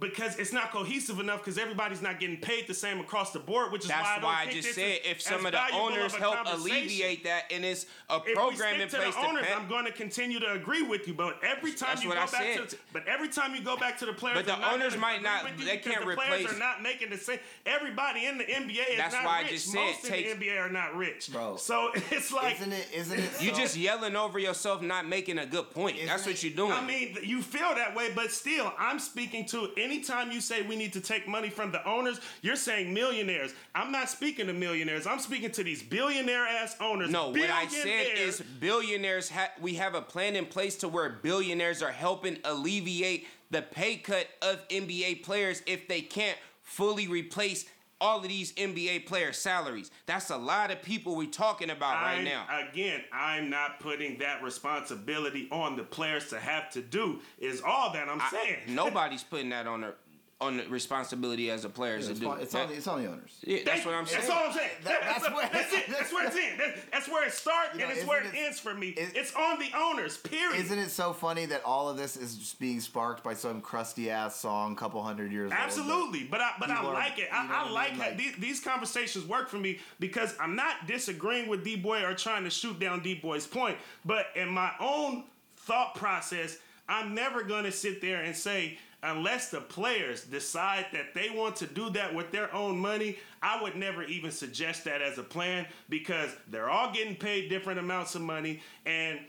Because it's not cohesive enough because everybody's not getting paid the same across the board, which is That's why I, don't why think I just said if some of the owners of help alleviate that and it's a program in place to If we stick to the owners, pay. I'm going to continue to agree with you, but every time That's you go I back said. to but every time you go back to the players, but the not owners might not they can't the replace players are not making the same. Everybody in the N B A is That's not why rich. I just said, Most takes, in the N B A are not rich. Bro, so it's like isn't it isn't it you so? just yelling over yourself not making a good point. Isn't That's what you're doing. I mean, you feel that way, but still I'm speaking to anytime you say we need to take money from the owners, you're saying millionaires. I'm not speaking to millionaires. I'm speaking to these billionaire-ass owners. No, what I said is billionaires, ha- we have a plan in place to where billionaires are helping alleviate the pay cut of N B A players if they can't fully replace all of these N B A players' salaries. That's a lot of people we're talking about I'm, right now. Again, I'm not putting that responsibility on the players to have to do is all that I'm I, saying. Nobody's putting that on the, on the responsibility as the players yeah, to do. It's, on, it's on the owners. Yeah, that's they, what I'm saying. That's all I'm saying. That, that's, that's, where, that's it. That's where it's in. That's, that's where it starts you know, and it's where it, it ends for me. It, it's on the owners, period. Isn't it so funny that all of this is just being sparked by some crusty-ass song a couple hundred years Absolutely. old? Absolutely. But I, but I like are, it. I, you know I like, I mean? like these, these conversations work for me because I'm not disagreeing with D-Boy or trying to shoot down D-Boy's point. But in my own thought process, I'm never going to sit there and say, unless the players decide that they want to do that with their own money, I would never even suggest that as a plan because they're all getting paid different amounts of money. And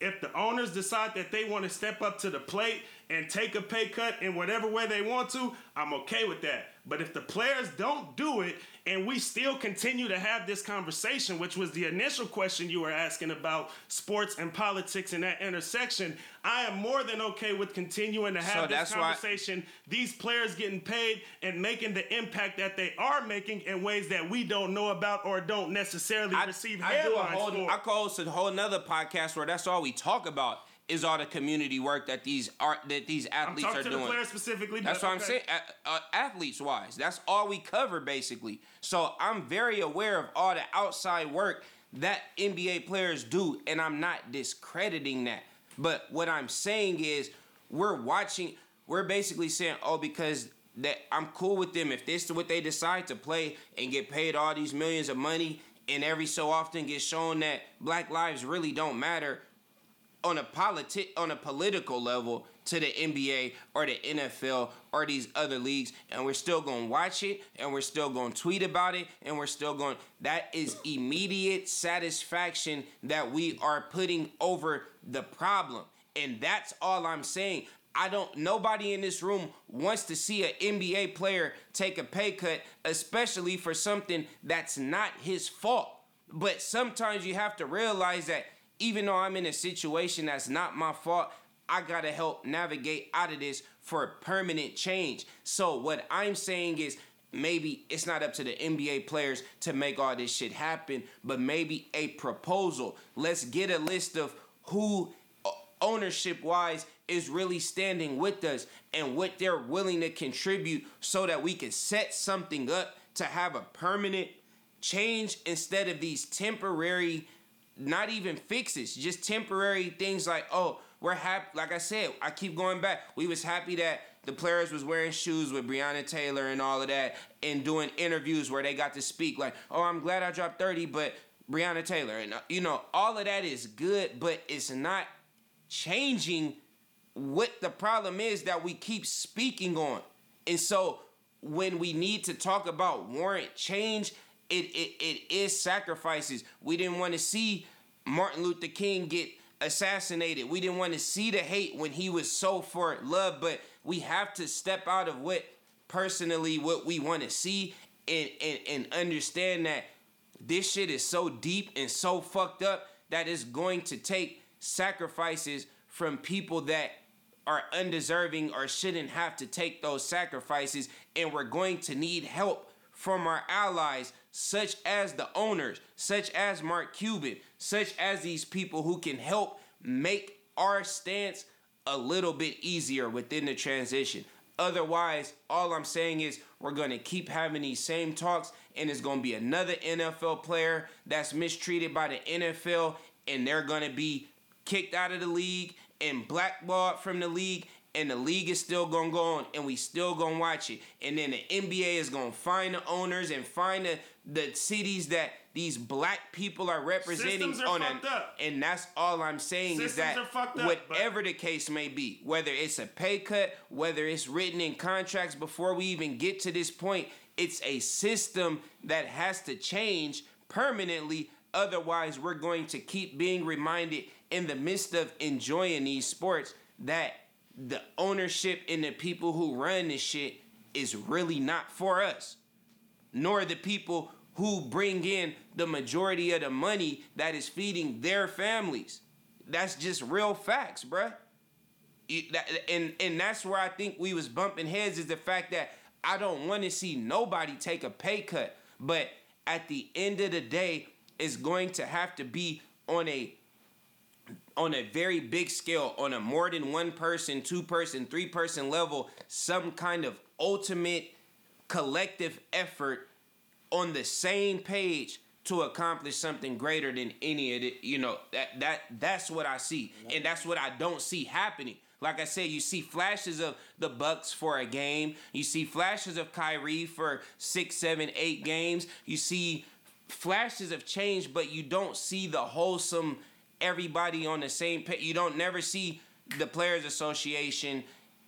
if the owners decide that they want to step up to the plate and take a pay cut in whatever way they want to, I'm okay with that. But if the players don't do it and we still continue to have this conversation, which was the initial question you were asking about sports and politics in that intersection, I am more than okay with continuing to have so this conversation, why- these players getting paid and making the impact that they are making in ways that we don't know about or don't necessarily I, receive I headlines do a whole, for. I call this a whole nother podcast where that's all we talk about is all the community work that these are that these athletes I'm are to doing. The players specifically. That's what okay. I'm saying. A- uh, athletes wise, that's all we cover basically. So I'm very aware of all the outside work that N B A players do, and I'm not discrediting that. But what I'm saying is, we're watching. We're basically saying, oh, because that I'm cool with them if this is what they decide to play and get paid all these millions of money, and every so often get shown that black lives really don't matter on a politi- on a political level to the N B A or the N F L or these other leagues, and we're still going to watch it, and we're still going to tweet about it, and we're still going... That is immediate satisfaction that we are putting over the problem, and that's all I'm saying. I don't, nobody in this room wants to see an N B A player take a pay cut, especially for something that's not his fault. But sometimes you have to realize that even though I'm in a situation that's not my fault, I gotta help navigate out of this for permanent change. So what I'm saying is, maybe it's not up to the N B A players to make all this shit happen, but maybe a proposal. Let's get a list of who ownership-wise is really standing with us and what they're willing to contribute so that we can set something up to have a permanent change instead of these temporary, not even fixes, just temporary things like, oh, we're happy. Like I said, I keep going back. We was happy that the players was wearing shoes with Breonna Taylor and all of that and doing interviews where they got to speak like, oh, I'm glad I dropped thirty, but Breonna Taylor. And, you know, all of that is good, but it's not changing what the problem is that we keep speaking on. And so when we need to talk about warrant change, it it, it is sacrifices. We didn't want to see Martin Luther King get assassinated. We didn't want to see the hate when he was so for love, but we have to step out of what personally what we want to see and, and, and understand that this shit is so deep and so fucked up that it's going to take sacrifices from people that are undeserving or shouldn't have to take those sacrifices, and we're going to need help from our allies such as the owners, such as Mark Cuban, such as these people who can help make our stance a little bit easier within the transition. Otherwise, all I'm saying is we're going to keep having these same talks, and it's going to be another N F L player that's mistreated by the N F L, and they're going to be kicked out of the league and blackballed from the league, and the league is still gonna go on, and we still gonna watch it. And then the N B A is gonna find the owners and find the, the cities that these black people are representing. Systems are on fucked an, up. And that's all I'm saying Systems is that are fucked up, whatever but. the case may be, whether it's a pay cut, whether it's written in contracts before we even get to this point, it's a system that has to change permanently. Otherwise, we're going to keep being reminded in the midst of enjoying these sports that the ownership and the people who run this shit is really not for us, nor the people who bring in the majority of the money that is feeding their families. That's just real facts, bruh. And, and that's where I think we was bumping heads is the fact that I don't want to see nobody take a pay cut. But at the end of the day, is going to have to be on a on a very big scale, on a more than one person, two person, three person level, some kind of ultimate collective effort on the same page to accomplish something greater than any of the, you know, that that that's what I see. And that's what I don't see happening. Like I said, you see flashes of the Bucks for a game. You see flashes of Kyrie for six, seven, eight games. You see flashes of change, but you don't see the wholesome everybody on the same page. You don't never see the Players Association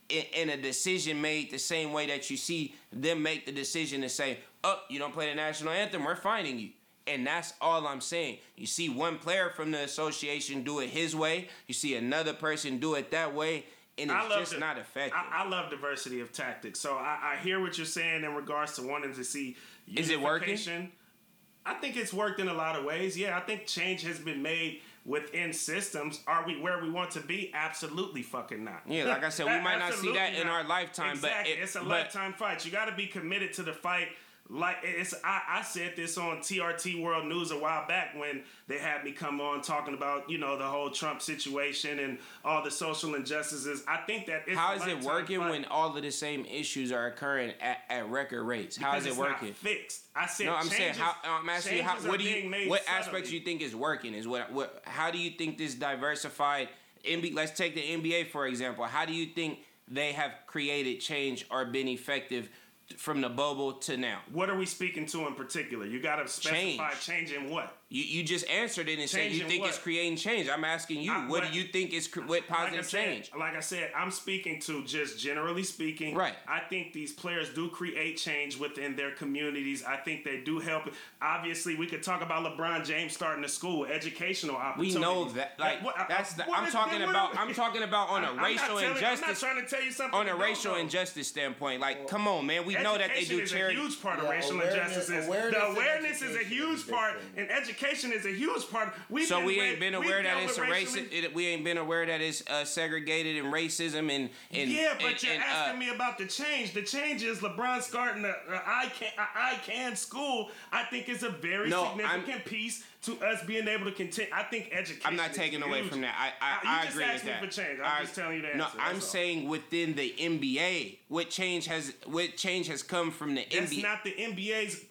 in, in a decision made the same way that you see them make the decision to say, oh, you don't play the national anthem, we're fining you. And that's all I'm saying. You see one player from the association do it his way. You see another person do it that way. And it's just the, not effective. I, I love diversity of tactics. So I, I hear what you're saying in regards to wanting to see unification. Is it working? I think it's worked in a lot of ways. Yeah, I think change has been made within systems. Are we where we want to be? Absolutely fucking not. Yeah, like I said, we might not see that in our lifetime. Exactly. But it, it's a but, lifetime fight. You got to be committed to the fight like it's I, I said this on T R T World News a while back when they had me come on talking about, you know, the whole Trump situation and all the social injustices. I think that it's how is it working fight. when all of the same issues are occurring at, at record rates? How because is it it's working? Not fixed. I said no. I'm changes, saying how I'm asking you how, what do you what subtly. aspects you think is working is what what how do you think this diversified N B A? Let's take the N B A for example. How do you think they have created change or been effective from the bubble to now? What are we speaking to in particular? You got to specify change. Change in what? You you just answered it and change said you think what? It's creating change. I'm asking you, I, what, what do you think is what positive like said, change? Like I said, I'm speaking to just generally speaking. Right. I think these players do create change within their communities. I think they do help. Obviously, we could talk about LeBron James starting a school, educational opportunities. We know that. Like, like what, that's the, I'm talking the, about. I'm talking about on a I'm racial telling, injustice. I'm not trying to tell you something. On a racial know. injustice standpoint, like, well, come on, man. We know that they do charity. Education is a huge part of yeah, racial awareness, injustices. Awareness the awareness is a huge part, and education. Education is a huge part. We've so been we ain't been aware that it's a raci- it, We ain't been aware that it's uh, segregated and racism and, and yeah. But and, you're and, asking uh, me about the change. The change is LeBron starting an I can I can school. I think it's a very no, significant I'm, piece to us being able to continue. I think education. I'm not taking is away huge. from that. I I, I, I agree with that. You just asked me for change. I'm I, just telling you that. No, answer, I'm saying all. within the N B A, what change has what change has come from the that's N B A? That's not the N B A's.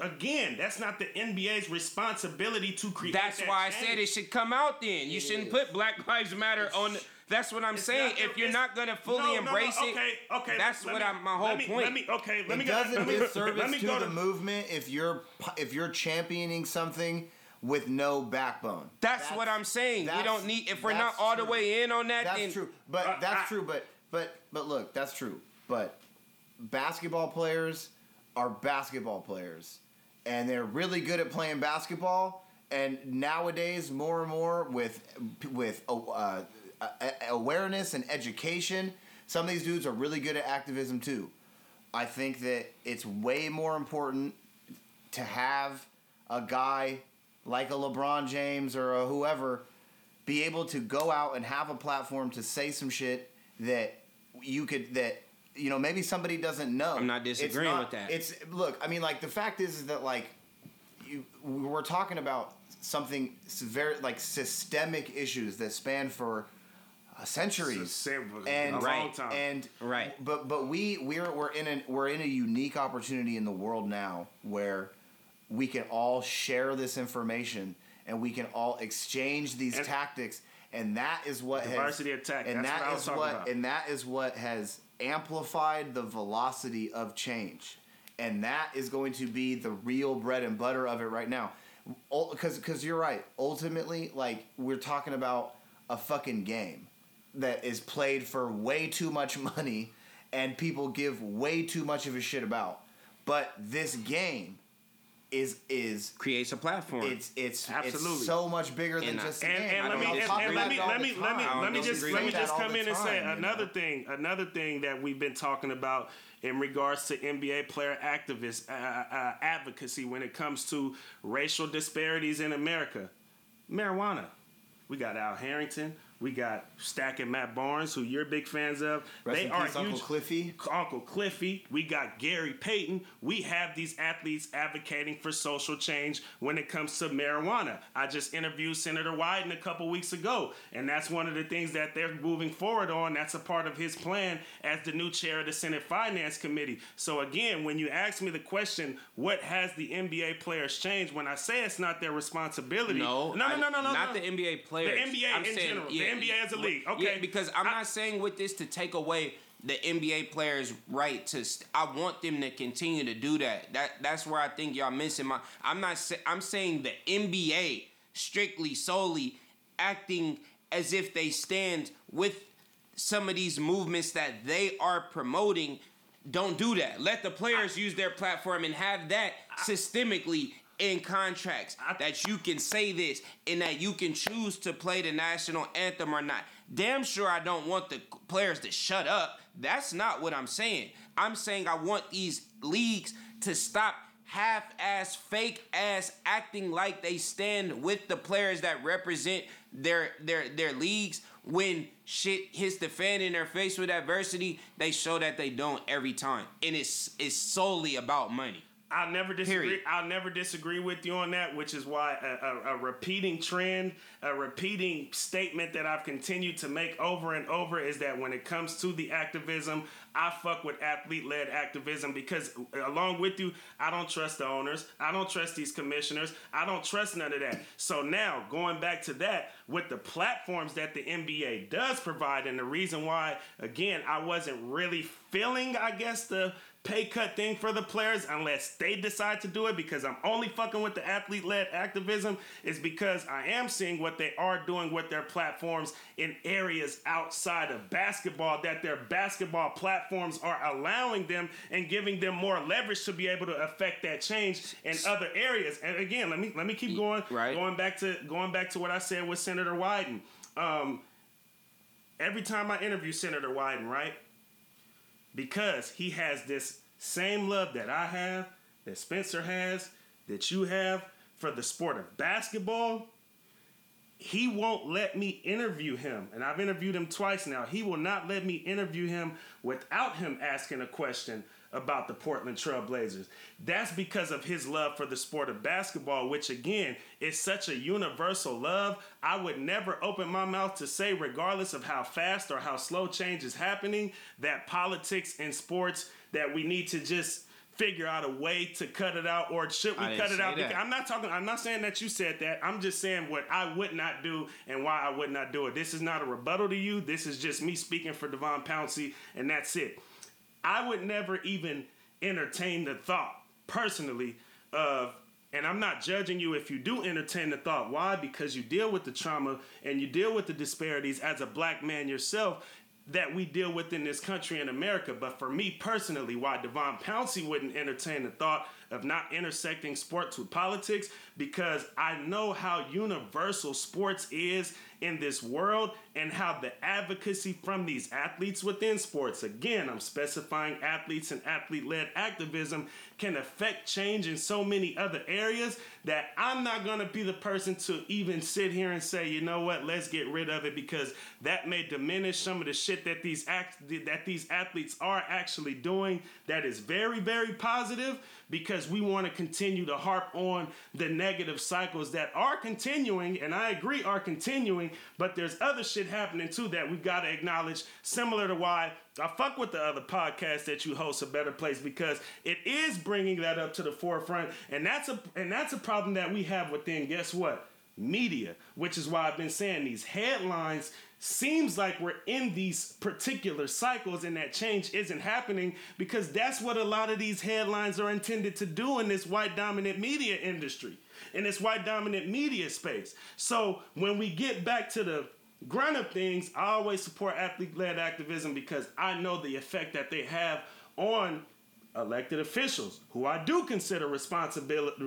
Again, that's not the N B A's responsibility. To create that's that why change. I said it should come out then. You it shouldn't is. put Black Lives Matter it's, on. That's what I'm saying. Not, if you're not going to fully no, embrace no, no, okay, it, okay, that's what me, I'm, my whole let me, point. Let me, okay, let it me doesn't give service to, to the movement if you're if you're championing something with no backbone. That's, that's what I'm saying. We don't need if we're not all true. the way in on that. That's then, true. But uh, that's I, true. But but but look, that's true. But basketball players are basketball players. And they're really good at playing basketball. And nowadays, more and more with with uh, awareness and education, some of these dudes are really good at activism too. I think that it's way more important to have a guy like a LeBron James or a whoever be able to go out and have a platform to say some shit that you could that. You know, maybe somebody doesn't know. I'm not disagreeing not, with that. It's look, I mean, like the fact is, is that like you, we're talking about something very like systemic issues that span for uh, centuries System- and a right, long time. And right. But but we we're we're in an we're in a unique opportunity in the world now where we can all share this information and we can all exchange these and, tactics, and that is what diversity has, attack. And That's that what is what about. and that is what has. amplified the velocity of change, and that is going to be the real bread and butter of it right now, because because you're right, ultimately, like, we're talking about a fucking game that is played for way too much money and people give way too much of a shit about, but this game Is is creates a platform. It's it's absolutely it's so much bigger than and just and, and, and, and, and let me let me let me let me just let me just come in and say another thing another thing that we've been talking about in regards to N B A player activist uh, uh, advocacy when it comes to racial disparities in America. Marijuana. We got Al Harrington. We got Stack and Matt Barnes, who you're big fans of. Rest they in are peace, huge. Uncle Cliffy. Uncle Cliffy. We got Gary Payton. We have these athletes advocating for social change when it comes to marijuana. I just interviewed Senator Wyden a couple weeks ago, and that's one of the things that they're moving forward on. That's a part of his plan as the new chair of the Senate Finance Committee. So again, when you ask me the question, what has the N B A players changed? When I say it's not their responsibility, no, no, no, no, no, I, no not no. the N B A players. The N B A I'm in saying, general. Yeah. N B A as a league, okay? Yeah, because I'm I, not saying with this to take away the N B A players' right to. St- I want them to continue to do that. That that's where I think y'all missing my. I'm not. Say- I'm saying the N B A strictly, solely acting as if they stand with some of these movements that they are promoting. Don't do that. Let the players I, use their platform and have that I, systemically. In contracts that you can say this and that you can choose to play the national anthem or not. Damn sure I don't want the players to shut up. That's not what I'm saying. I'm saying I want these leagues to stop half-ass, fake-ass acting like they stand with the players that represent their their their leagues. When shit hits the fan in their face with adversity, they show that they don't every time. And it's it's solely about money. I'll never disagree. Period. I'll never disagree with you on that, which is why a, a, a repeating trend, a repeating statement that I've continued to make over and over is that when it comes to the activism, I fuck with athlete-led activism because along with you, I don't trust the owners. I don't trust these commissioners. I don't trust none of that. So now going back to that with the platforms that the N B A does provide and the reason why, again, I wasn't really feeling, I guess, the pay cut thing for the players unless they decide to do it because I'm only fucking with the athlete-led activism is because I am seeing what they are doing with their platforms in areas outside of basketball that their basketball platforms are allowing them and giving them more leverage to be able to affect that change in other areas. And again, let me let me keep going. Right. Going back to going back to what I said with Senator Wyden. Um, every time I interview Senator Wyden, right? Because he has this same love that I have, that Spencer has, that you have for the sport of basketball. He won't let me interview him. And I've interviewed him twice now. He will not let me interview him without him asking a question about the Portland Trail Blazers. That's because of his love for the sport of basketball, which again is such a universal love. I would never open my mouth to say, regardless of how fast or how slow change is happening, that politics and sports, that we need to just figure out a way to cut it out, or should we I cut it out? Because I'm not talking. I'm not saying that you said that. I'm just saying what I would not do and why I would not do it. This is not a rebuttal to you. This is just me speaking for Devon Pouncy, and that's it. I would never even entertain the thought, personally, of, and I'm not judging you if you do entertain the thought. Why? Because you deal with the trauma and you deal with the disparities as a black man yourself that we deal with in this country in America. But for me personally, why Devon Pouncy wouldn't entertain the thought of not intersecting sports with politics, because I know how universal sports is in this world and how the advocacy from these athletes within sports, again, I'm specifying athletes and athlete-led activism, can affect change in so many other areas that I'm not going to be the person to even sit here and say, you know what, let's get rid of it, because that may diminish some of the shit that these act- that these athletes are actually doing that is very, very positive, because we want to continue to harp on the negative cycles that are continuing, and I agree are continuing, but there's other shit happening too that we've got to acknowledge, similar to why I fuck with the other podcast that you host, A Better Place, because it is bringing that up to the forefront, and that's a and that's a problem that we have within, guess what, media, which is why I've been saying these headlines. Seems like we're in these particular cycles and that change isn't happening, because that's what a lot of these headlines are intended to do in this white dominant media industry, in this white dominant media space. So when we get back to the grunt of things, I always support athlete-led activism because I know the effect that they have on elected officials, who I do consider responsibility.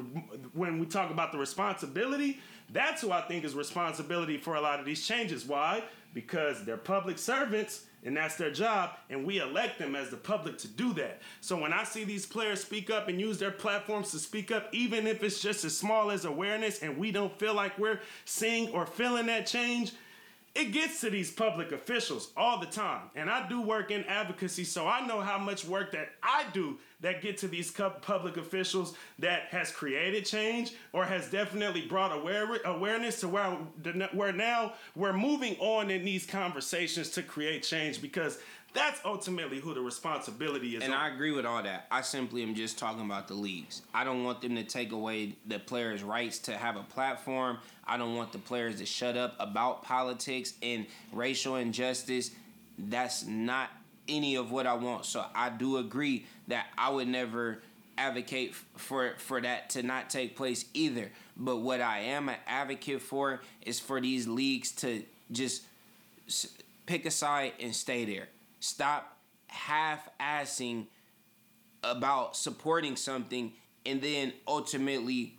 When we talk about the responsibility, that's who I think is responsibility for a lot of these changes. Why? Because they're public servants and that's their job, and we elect them as the public to do that. So when I see these players speak up and use their platforms to speak up, even if it's just as small as awareness and we don't feel like we're seeing or feeling that change, it gets to these public officials all the time. And I do work in advocacy, so I know how much work that I do that get to these public officials that has created change or has definitely brought aware, awareness to where, where now we're moving on in these conversations to create change, because that's ultimately who the responsibility is. And on. I agree with all that. I simply am just talking about the leagues. I don't want them to take away the players' rights to have a platform. I don't want the players to shut up about politics and racial injustice. That's not any of what I want. So I do agree that I would never advocate for for that to not take place either. But what I am an advocate for is for these leagues to just pick a side and stay there. Stop half-assing about supporting something and then ultimately,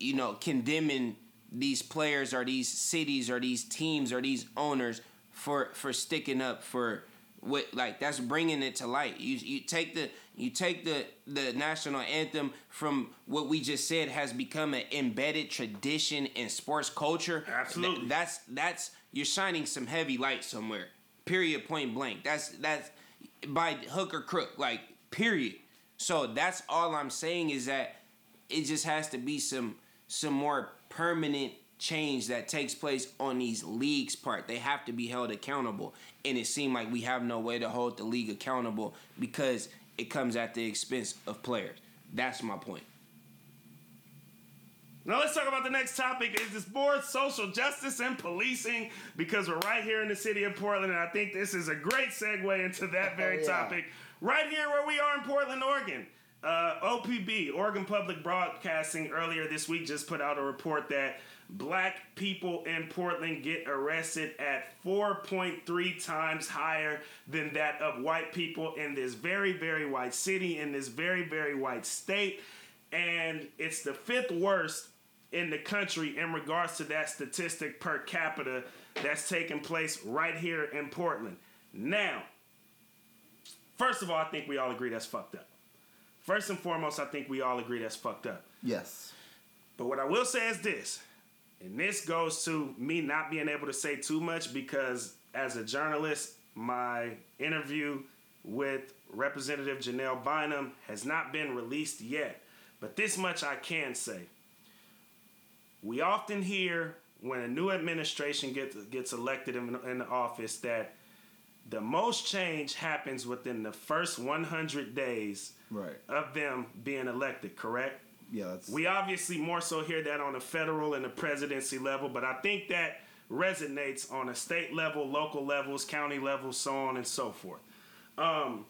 you know, condemning these players or these cities or these teams or these owners for, for sticking up for what, like, that's bringing it to light. You you take the you take the, the national anthem from what we just said has become an embedded tradition in sports culture. Absolutely. Th- that's that's you're shining some heavy light somewhere. Period, point blank. That's that's by hook or crook, like, period. So that's all I'm saying is that it just has to be some some more permanent change that takes place on these leagues' part. They have to be held accountable. And it seemed like we have no way to hold the league accountable because it comes at the expense of players. That's my point. Now let's talk about the next topic. Is this board social justice and policing? Because we're right here in the city of Portland, and I think this is a great segue into that very oh, yeah. topic. Right here where we are in Portland, Oregon. Uh, O P B, Oregon Public Broadcasting, earlier this week just put out a report that black people in Portland get arrested at four point three times higher than that of white people in this very, very white city, in this very, very white state. And it's the fifth worst in the country in regards to that statistic per capita that's taking place right here in Portland. Now, first of all, I think we all agree that's fucked up. First and foremost, I think we all agree that's fucked up. Yes. But what I will say is this, and this goes to me not being able to say too much because as a journalist, my interview with Representative Janelle Bynum has not been released yet. But this much I can say. We often hear when a new administration gets, gets elected in, in the office that the most change happens within the first one hundred days right. of them being elected, correct? Yeah. That's... We obviously more so hear that on the federal and the presidency level, but I think that resonates on a state level, local levels, county levels, so on and so forth. Um,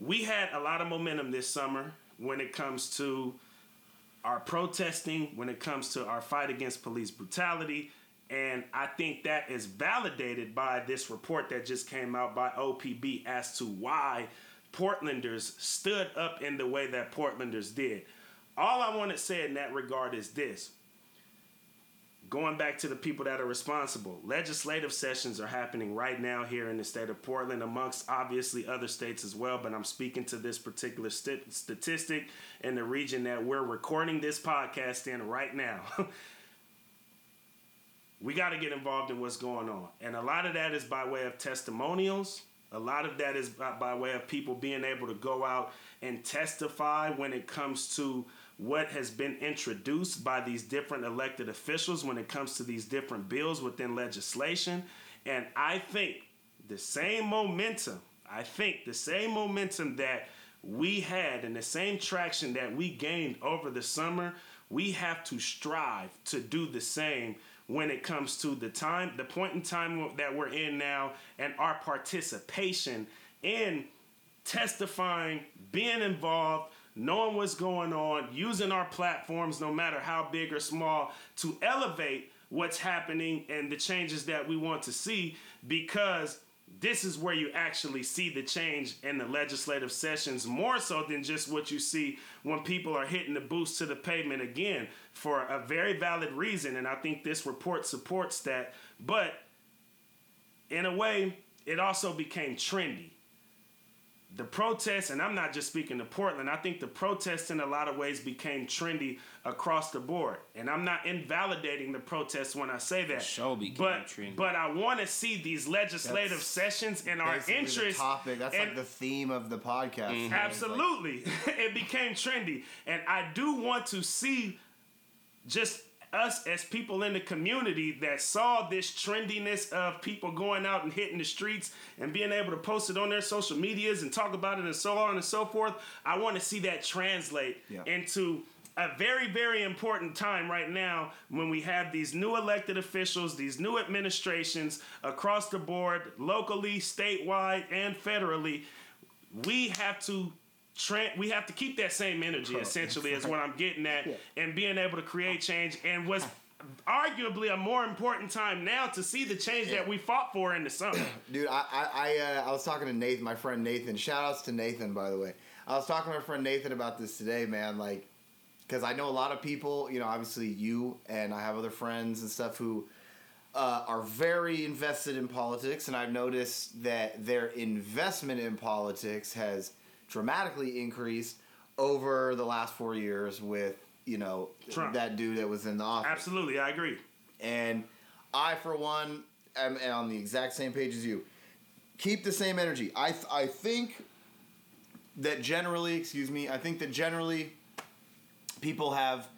we had a lot of momentum this summer when it comes to our protesting, when it comes to our fight against police brutality, and I think that is validated by this report that just came out by O P B as to why Portlanders stood up in the way that Portlanders did. All I want to say in that regard is this. Going back to the people that are responsible, legislative sessions are happening right now here in the state of Portland, amongst obviously other states as well, but I'm speaking to this particular st- statistic in the region that we're recording this podcast in right now. We got to get involved in what's going on. And a lot of that is by way of testimonials. A lot of that is by, by way of people being able to go out and testify when it comes to what has been introduced by these different elected officials when it comes to these different bills within legislation. And I think the same momentum, I think the same momentum that we had and the same traction that we gained over the summer, we have to strive to do the same when it comes to the time, the point in time that we're in now and our participation in testifying, being involved, knowing what's going on, using our platforms, no matter how big or small, to elevate what's happening and the changes that we want to see, because this is where you actually see the change in the legislative sessions, more so than just what you see when people are hitting the boots to the pavement again for a very valid reason. And I think this report supports that. But in a way, it also became trendy. The protests, and I'm not just speaking to Portland, I think the protests in a lot of ways became trendy across the board. And I'm not invalidating the protests when I say that. The show became but, trendy. But I want to see these legislative That's sessions and our interest. Topic. That's and, like the theme of the podcast. Mm-hmm. Absolutely. Like, it became trendy. And I do want to see just us as people in the community that saw this trendiness of people going out and hitting the streets and being able to post it on their social medias and talk about it and so on and so forth. I want to see that translate yeah. into a very, very important time right now when we have these new elected officials, these new administrations across the board, locally, statewide, and federally. We have to We have to keep that same energy, essentially, is what I'm getting at, yeah. and being able to create change. And what's arguably a more important time now to see the change yeah. that we fought for in the summer. Dude, I I, uh, I was talking to Nathan, my friend Nathan. Shout outs to Nathan, by the way. I was talking to my friend Nathan about this today, man, like, because I know a lot of people, you know, obviously you and I have other friends and stuff who uh, are very invested in politics, and I've noticed that their investment in politics has dramatically increased over the last four years with, you know, Trump. That dude that was in the office. Absolutely, I agree. And I, for one, am on the exact same page as you. Keep the same energy. I th- I think that generally, excuse me, I think that generally people have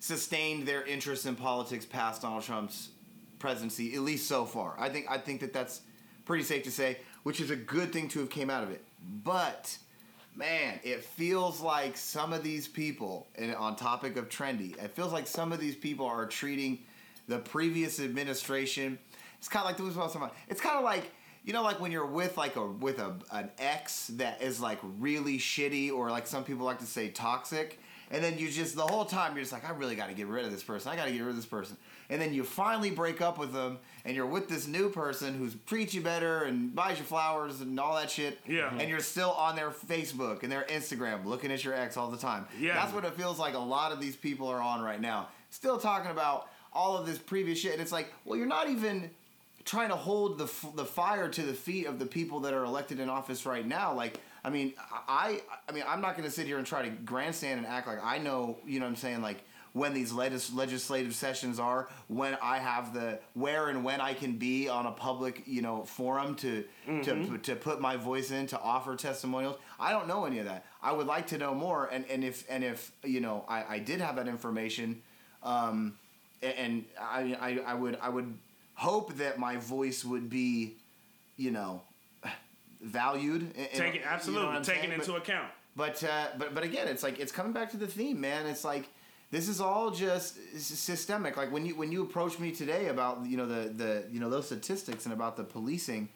sustained their interest in politics past Donald Trump's presidency, at least so far. I think I think that that's pretty safe to say, which is a good thing to have came out of it. But, man, it feels like some of these people, and on topic of trendy, it feels like some of these people are treating the previous administration. It's kind of like this was about. It's kind of like, you know, like when you're with like a with a an ex that is like really shitty, or like some people like to say toxic. And then you just, the whole time, you're just like, I really got to get rid of this person. I got to get rid of this person. And then you finally break up with them, and you're with this new person who's treats you better and buys you flowers and all that shit. Yeah. And you're still on their Facebook and their Instagram looking at your ex all the time. Yeah. That's what it feels like a lot of these people are on right now. Still talking about all of this previous shit. And it's like, well, you're not even trying to hold the f- the fire to the feet of the people that are elected in office right now. Like, I mean, I I mean, I'm not going to sit here and try to grandstand and act like I know, you know what I'm saying, like when these legis- legislative sessions are, when I have the, where and when I can be on a public, you know, forum to mm-hmm. to to put my voice in, to offer testimonials. I don't know any of that. I would like to know more. And, and if, and if you know, I, I did have that information, um, and I, I I would I would hope that my voice would be, you know, valued. Take it, absolutely, you know taken into but, account. But uh, but but again, it's like it's coming back to the theme, man. It's like this is all just systemic. Like when you when you approached me today about you know the, the you know those statistics and about the policing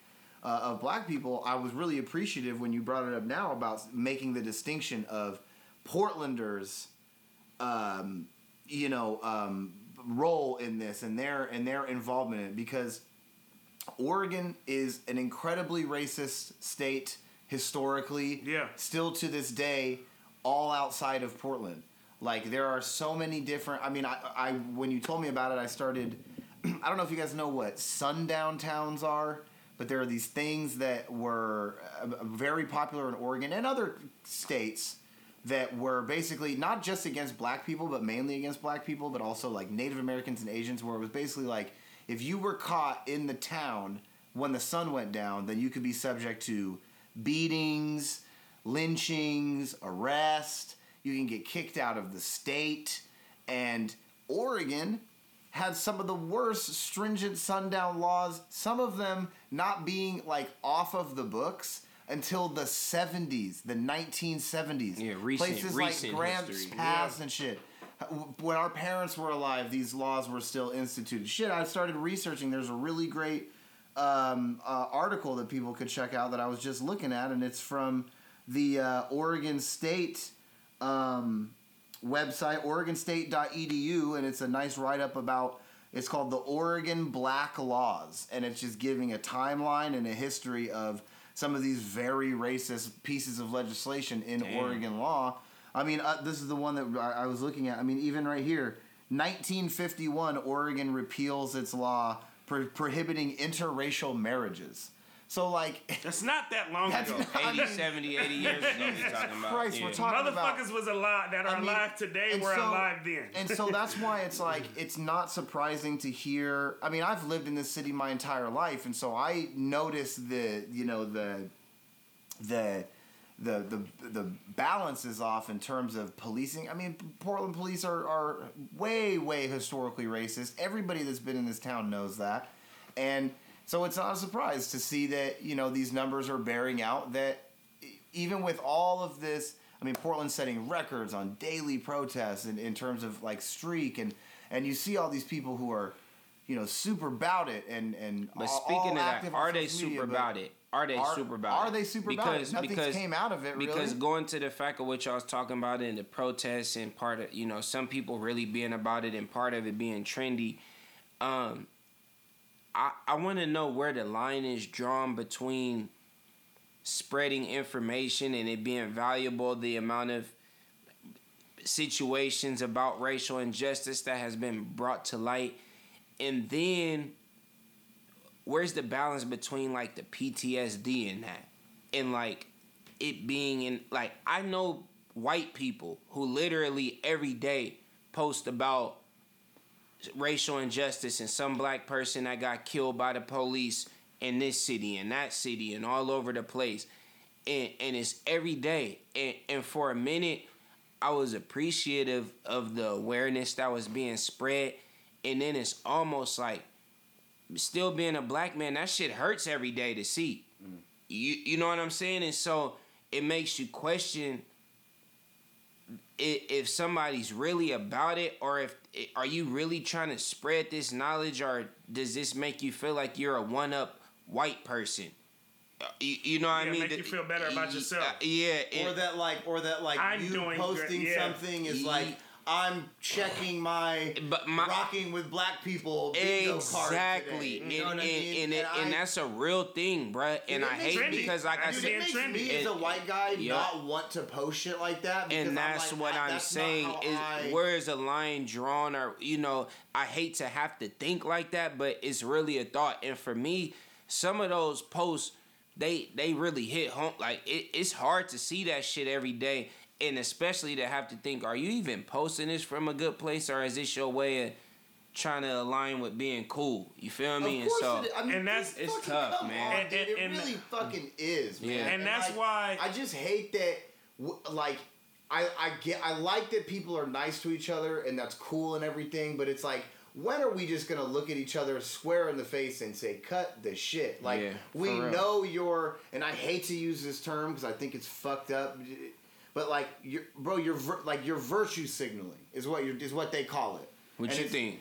uh, of black people, I was really appreciative when you brought it up now about making the distinction of Portlanders, um, you know, um, role in this and their and their involvement in it, because Oregon is an incredibly racist state historically. Yeah. Still to this day, all outside of Portland. Like, there are so many different... I mean, I, I when you told me about it, I started... I don't know if you guys know what sundown towns are, but there are these things that were uh, very popular in Oregon and other states that were basically not just against black people, but mainly against black people, but also, like, Native Americans and Asians, where it was basically, like... If you were caught in the town when the sun went down, then you could be subject to beatings, lynchings, arrest. You can get kicked out of the state. And Oregon had some of the worst stringent sundown laws, some of them not being like off of the books until the seventies, the nineteen seventies. Yeah, recent, Places recent like Grants history. Pass yeah. and shit. When our parents were alive, these laws were still instituted. Shit, I started researching. There's a really great um, uh, article that people could check out that I was just looking at, and it's from the uh, Oregon State um, website, oregon state dot e d u, and it's a nice write-up about, it's called The Oregon Black Laws, and it's just giving a timeline and a history of some of these very racist pieces of legislation in Damn. Oregon law. I mean, uh, this is the one that I, I was looking at. I mean, even right here, nineteen fifty-one, Oregon repeals its law pro- prohibiting interracial marriages. So, like... That's not that long ago. eighty, seventy, eighty years ago we're talking about. Christ, yeah. we're talking Motherfuckers about... Motherfuckers was alive that are I mean, alive today were so, alive then. And so that's why it's like, it's not surprising to hear... I mean, I've lived in this city my entire life, and so I noticed the, you know, the... the... The, the the balance is off in terms of policing. I mean, Portland police are, are way, way historically racist. Everybody that's been in this town knows that. And so it's not a surprise to see that, you know, these numbers are bearing out that even with all of this, I mean, Portland's setting records on daily protests in, in terms of, like, streak. And, and you see all these people who are, you know, super about it and, and but all, speaking all of that, are they super media, about it? Are they are, super about it? Are they super because, about it? Nothing because, came out of it, really. Because going to the fact of what y'all was talking about in the protests and part of, you know, some people really being about it and part of it being trendy, um, I, I want to know where the line is drawn between spreading information and it being valuable, the amount of situations about racial injustice that has been brought to light, and then... Where's the balance between, like, the P T S D in that and, like, it being in... Like, I know white people who literally every day post about racial injustice and some black person that got killed by the police in this city and that city and all over the place. and, and it's every day. And, and for a minute, I was appreciative of the awareness that was being spread. And then it's almost like, still being a black man, that shit hurts every day to see. Mm. You you know what I'm saying? And so it makes you question if, if somebody's really about it, or if are you really trying to spread this knowledge, or does this make you feel like you're a one-up white person? You, you know what yeah, I mean? Make the, you feel better about you, yourself. Uh, yeah. It, or that like, or that like I'm you posting good, yeah. something is yeah. like, I'm checking my, my rocking with black people bingo exactly. card today. You know and, what I mean? And, and, and, I, and that's a real thing, bruh. And I hate trendy. Because, like I, I said, it makes me as a white guy yeah. not want to post shit like that. Because and that's I'm like, what I'm that's saying. Is I, where is a line drawn? Or you know, I hate to have to think like that, but it's really a thought. And for me, some of those posts, they they really hit home. Like it, it's hard to see that shit every day. And especially to have to think, are you even posting this from a good place, or is this your way of trying to align with being cool? You feel me? Of course and so, it is. I mean, and that's it's, it's tough, man. On, and, and, and, it really and, fucking is, man. Yeah. And, and that's like, why I just hate that. Like, I, I get, I like that people are nice to each other, and that's cool and everything. But it's like, when are we just gonna look at each other, square in the face, and say, "Cut the shit"? Like, yeah, we know you're. And I hate to use this term because I think it's fucked up. But like, your, bro, your like your virtue signaling is what you're, is what they call it. What and you think?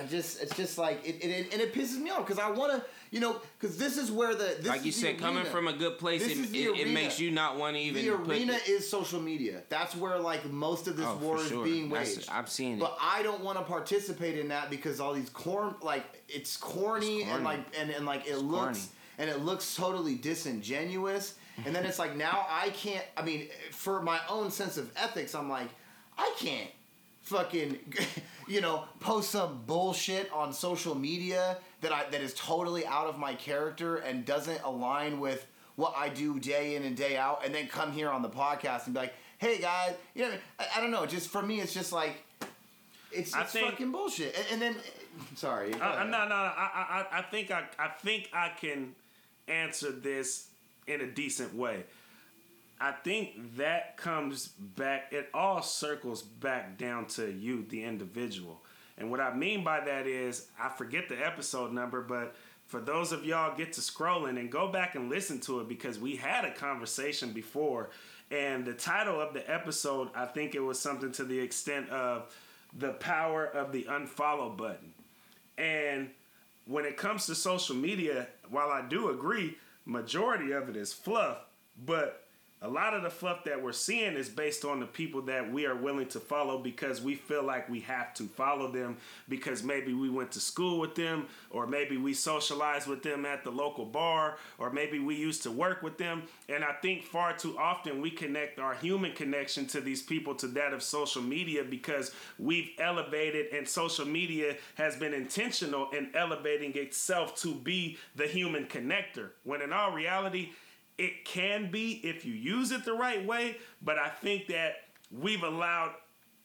I just it's just like it, it, it and it pisses me off because I want to you know because this is where the this like is you said arena. Coming from a good place it, it, it makes you not want to even. The arena put, is social media. That's where like most of this oh, war is sure. being waged. That's, I've seen it, but I don't want to participate in that because all these corn like it's corny, it's corny. and like and, and like it it's looks corny. And it looks totally disingenuous. And then it's like, now I can't, I mean, for my own sense of ethics, I'm like, I can't fucking, you know, post some bullshit on social media that I that is totally out of my character and doesn't align with what I do day in and day out, and then come here on the podcast and be like, hey, guys, you know, I, I don't know. Just for me, it's just like, it's, it's think, fucking bullshit. And, and then, sorry. Uh, no, no, no. I, I, I, think I, I think I can answer this in a decent way. I think that comes back, it all circles back down to you, the individual. And what I mean by that is, I forget the episode number, but for those of y'all get to scrolling and go back and listen to it, because we had a conversation before, and the title of the episode, I think it was something to the extent of the power of the unfollow button. And when it comes to social media, while I do agree, majority of it is fluff, but a lot of the fluff that we're seeing is based on the people that we are willing to follow because we feel like we have to follow them because maybe we went to school with them, or maybe we socialized with them at the local bar, or maybe we used to work with them. And I think far too often we connect our human connection to these people to that of social media, because we've elevated, and social media has been intentional in elevating itself to be the human connector, when in all reality, it can be if you use it the right way. But I think that we've allowed,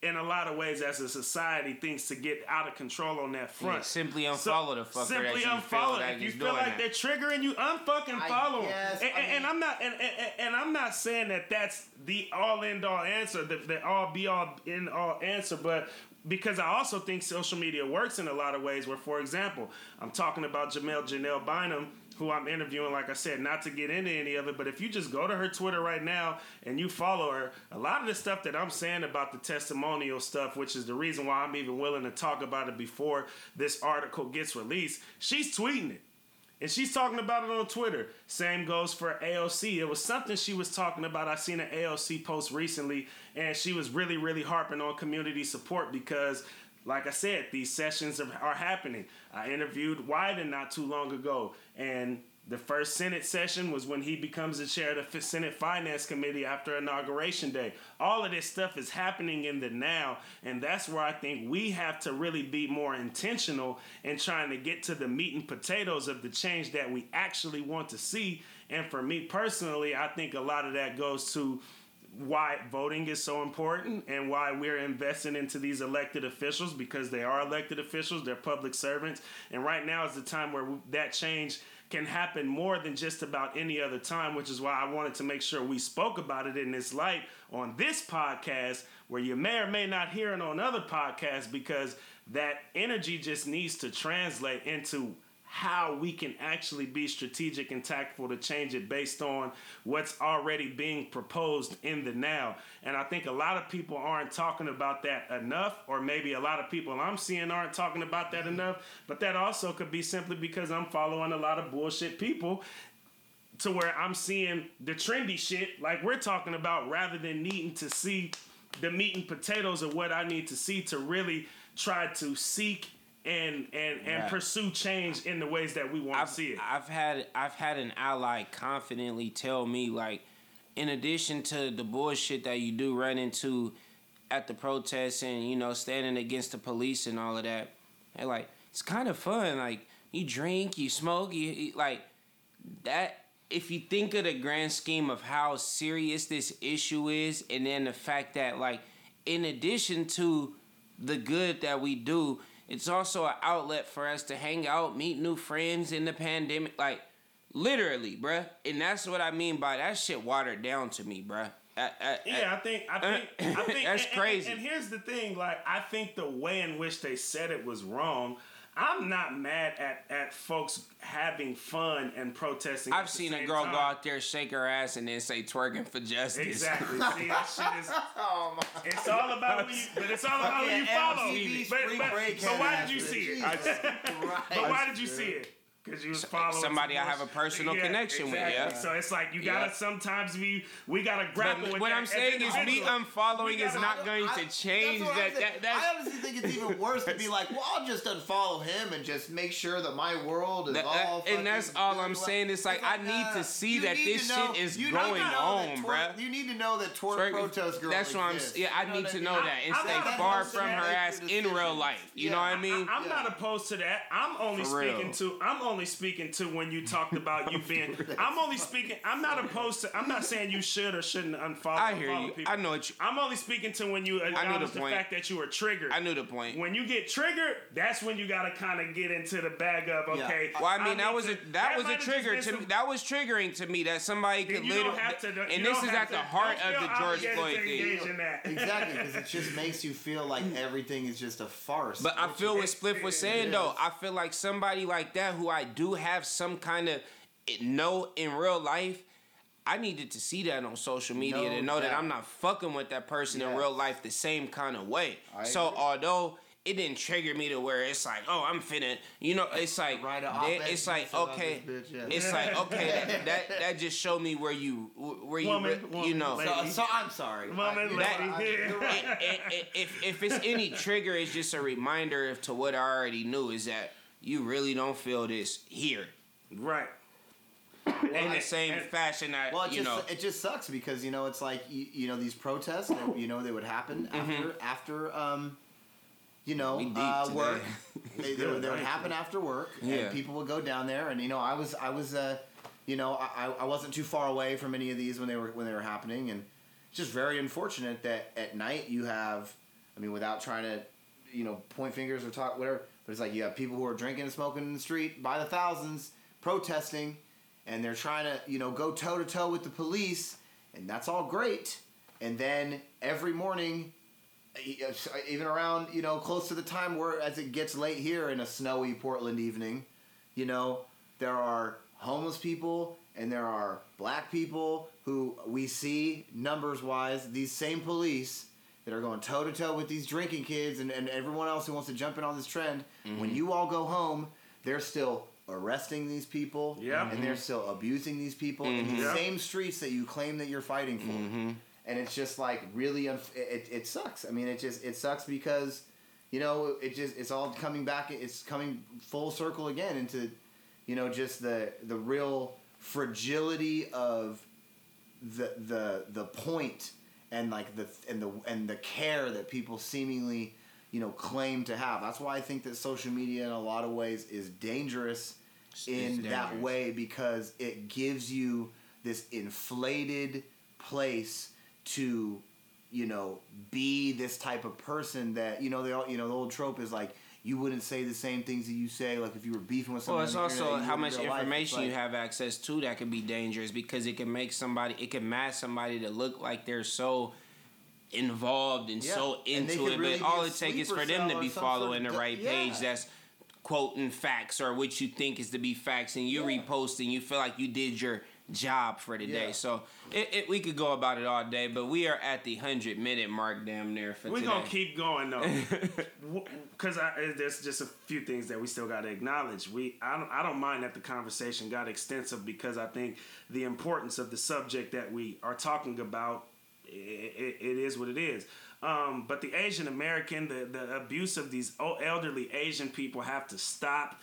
in a lot of ways as a society, things to get out of control on that front. Yeah, simply unfollow so, the fucker. Simply unfollow. If you feel like that. They're triggering you, unfucking follow them. And, and, I mean, and I'm not, and, and, and I'm not saying that that's the all end all answer, the, the all be all end all answer, but. Because I also think social media works in a lot of ways where, for example, I'm talking about Janelle, Janelle Bynum, who I'm interviewing, like I said, not to get into any of it, but if you just go to her Twitter right now and you follow her, a lot of the stuff that I'm saying about the testimonial stuff, which is the reason why I'm even willing to talk about it before this article gets released, she's tweeting it. And she's talking about it on Twitter. Same goes for A O C. It was something she was talking about. I seen an A O C post recently, and she was really, really harping on community support because, like I said, these sessions are, are happening. I interviewed Wyden not too long ago, and the first Senate session was when he becomes the chair of the Senate Finance Committee after Inauguration Day. All of this stuff is happening in the now, and that's where I think we have to really be more intentional in trying to get to the meat and potatoes of the change that we actually want to see. And for me personally, I think a lot of that goes to why voting is so important and why we're investing into these elected officials, because they are elected officials, they're public servants, and right now is the time where that change can happen more than just about any other time, which is why I wanted to make sure we spoke about it in this light on this podcast, where you may or may not hear it on other podcasts, because that energy just needs to translate into how we can actually be strategic and tactful to change it based on what's already being proposed in the now. And I think a lot of people aren't talking about that enough, or maybe a lot of people I'm seeing aren't talking about that enough. But that also could be simply because I'm following a lot of bullshit people, to where I'm seeing the trendy shit like we're talking about, rather than needing to see the meat and potatoes of what I need to see to really try to seek and and, and yeah. pursue change in the ways that we want I've, to see it. I've had I've had an ally confidently tell me, like, in addition to the bullshit that you do run into at the protests and, you know, standing against the police and all of that, and like, it's kind of fun. Like, you drink, you smoke, you, you like that. If you think of the grand scheme of how serious this issue is, and then the fact that, like, in addition to the good that we do, it's also an outlet for us to hang out, meet new friends in the pandemic. Like, literally, bruh. And that's what I mean by that shit watered down to me, bruh. I, I, yeah, I, I think, I think, I think that's and, crazy. And, and here's the thing, like, I think the way in which they said it was wrong. I'm not mad at, at folks having fun and protesting. I've seen a girl time. go out there, shake her ass, and then say twerking for justice. Exactly. See, that shit is. Oh my it's God. all about who you, but it's all about yeah, who you follow. M T V, but, but, but why did you see it? But why did you see it? Because you was following somebody I have a personal yeah, connection exactly. with. Yeah. So it's like you gotta yeah. sometimes we we gotta grapple but with. What that. I'm saying is, me unfollowing gotta, is not I, going I, to change that. that, that I honestly think it's even worse to be like, well, I'll just unfollow him and just make sure that my world is that, all. That, and that's all I'm saying. It's like, it's like I need uh, to see that this know, shit is going on, twer- bruh. You need to know that twerk protest girl. That's what I'm. Yeah, I need to know that and stay far from her ass in real life. You know what I mean? I'm not opposed to that. I'm only speaking to. I'm. only speaking to when you talked about you being I'm only speaking I'm not opposed to I'm not saying you should or shouldn't unfollow I hear you people. I know what you I'm only speaking to when you acknowledge the, the fact that you were triggered. I knew the point. When you get triggered, that's when you gotta kind of get into the bag of okay yeah. well I mean I that was a that, that was a trigger to me. That was triggering to me that somebody could literally have to, and this is at the heart of the George Floyd thing exactly because it just makes you feel like everything is just a farce. But I feel what Spliff was saying though, I feel like somebody like that who I I do have some kind of know in real life, I needed to see that on social media no, to know that. that I'm not fucking with that person yes. in real life the same kind of way. I so agree. Although it didn't trigger me to where it's like, oh, I'm finna, you know, it's like, then, it's like, okay, bitch, yeah. it's like, okay, that, that that just showed me where you, where you, woman, you, woman, you know. So, so I'm sorry. Woman, that, I, it, it, it, if, if it's any trigger, it's just a reminder to what I already knew is that you really don't feel this here. Right. In well, the same and, fashion that, well, it you just, know. It just sucks because, you know, it's like, you, you know, these protests, that, you know, they would happen after, mm-hmm. after um, you know, uh, work. they, they, would, they would happen after work. Yeah. And people would go down there. And, you know, I was, I was, uh, you know, I, I wasn't too far away from any of these when they were, when they were happening. And it's just very unfortunate that at night you have, I mean, without trying to, you know, point fingers or talk, whatever. But it's like you have people who are drinking and smoking in the street by the thousands, protesting, and they're trying to, you know, go toe-to-toe with the police, and that's all great. And then every morning, even around, you know, close to the time where, as it gets late here in a snowy Portland evening, you know, there are homeless people and there are black people who we see, numbers-wise, these same police that are going toe-to-toe with these drinking kids and, and everyone else who wants to jump in on this trend. Mm-hmm. When you all go home, they're still arresting these people. Yep. And mm-hmm. they're still abusing these people mm-hmm. in the yep. same streets that you claim that you're fighting for. Mm-hmm. And it's just like really... Unf- it, it sucks. I mean, it just it sucks because, you know, it just it's all coming back. It's coming full circle again into, you know, just the, the real fragility of the the the point... And like the and the and the care that people seemingly, you know, claim to have. That's why I think that social media, in a lot of ways, is dangerous it's in dangerous. that way because it gives you this inflated place to, you know, be this type of person that you know they all you know the old trope is like you wouldn't say the same things that you say, like if you were beefing with someone. Well, it's also how much information you have access to that can be dangerous, because it can make somebody, it can mask somebody to look like they're so involved and yeah. so into and it, really but all it takes is for them to be following sort of the right yeah. page that's quoting facts or what you think is to be facts, and you yeah. repost and you feel like you did your job for the yeah. day. So it, it, we could go about it all day, but we are at the hundred minute mark, damn near. For we're today. gonna keep going though, because there's just a few things that we still got to acknowledge. We I don't I don't mind that the conversation got extensive, because I think the importance of the subject that we are talking about, it, it, it is what it is. Um, but the Asian American, the the abuse of these elderly Asian people have to stop.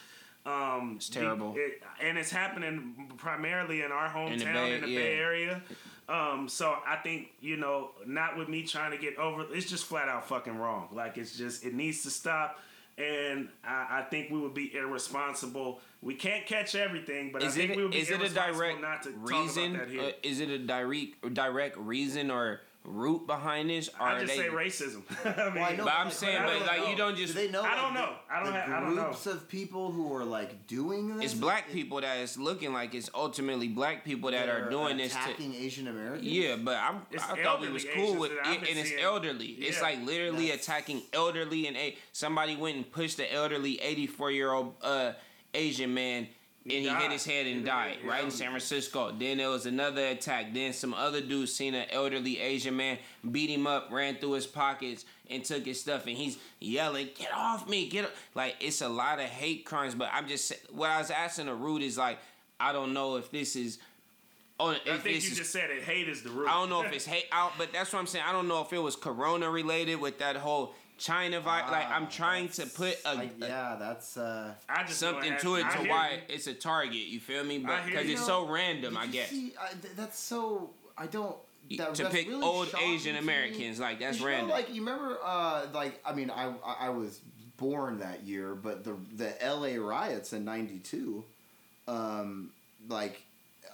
Um, it's terrible, the, it, and it's happening primarily in our hometown in the Bay, in the yeah. Bay Area. Um, so I think, you know, not with me trying to get over, it's just flat out fucking wrong. Like, it's just, it needs to stop. And I, I think we would be irresponsible. We can't catch everything, but is I think it, we would be irresponsible not to reason, talk about that here. Uh, is it a direct direct reason or root behind this? Or I just they, say racism. I mean, well, I know, but I'm like, saying, but like, know. you don't just. Do they know, I don't like, know. I don't. The have, I don't know. Groups of people who are like doing this. It's black it, people that is looking like it's ultimately black people that are doing this. Attacking to, Asian Americans. Yeah, but I'm. It's I thought we was cool Asians with it, and it's seeing, elderly. Yeah. It's like literally yes. attacking elderly, and a somebody went and pushed the elderly eighty-four year old uh, Asian man. And he God. hit his head and died, right, in San Francisco. Then there was another attack. Then some other dude seen an elderly Asian man, beat him up, ran through his pockets, and took his stuff. And he's yelling, "Get off me! Get off!" Like, it's a lot of hate crimes. But I'm just, what I was asking the root is like, I don't know if this is. Oh, I think you just said it. Hate is the root. I don't know if it's hate out, but that's what I'm saying. I don't know if it was corona related with that whole China vibe. Uh, like, I'm trying to put a, like, yeah, that's uh, I just something to it to why you. It's a target. You feel me? Because it's know, so random, I guess. See, I, that's so I don't that, to that's pick really old Asian Americans like that's random. Know, like, you remember, uh, like I mean, I I was born that year, but the the L A riots in ninety-two, um, like.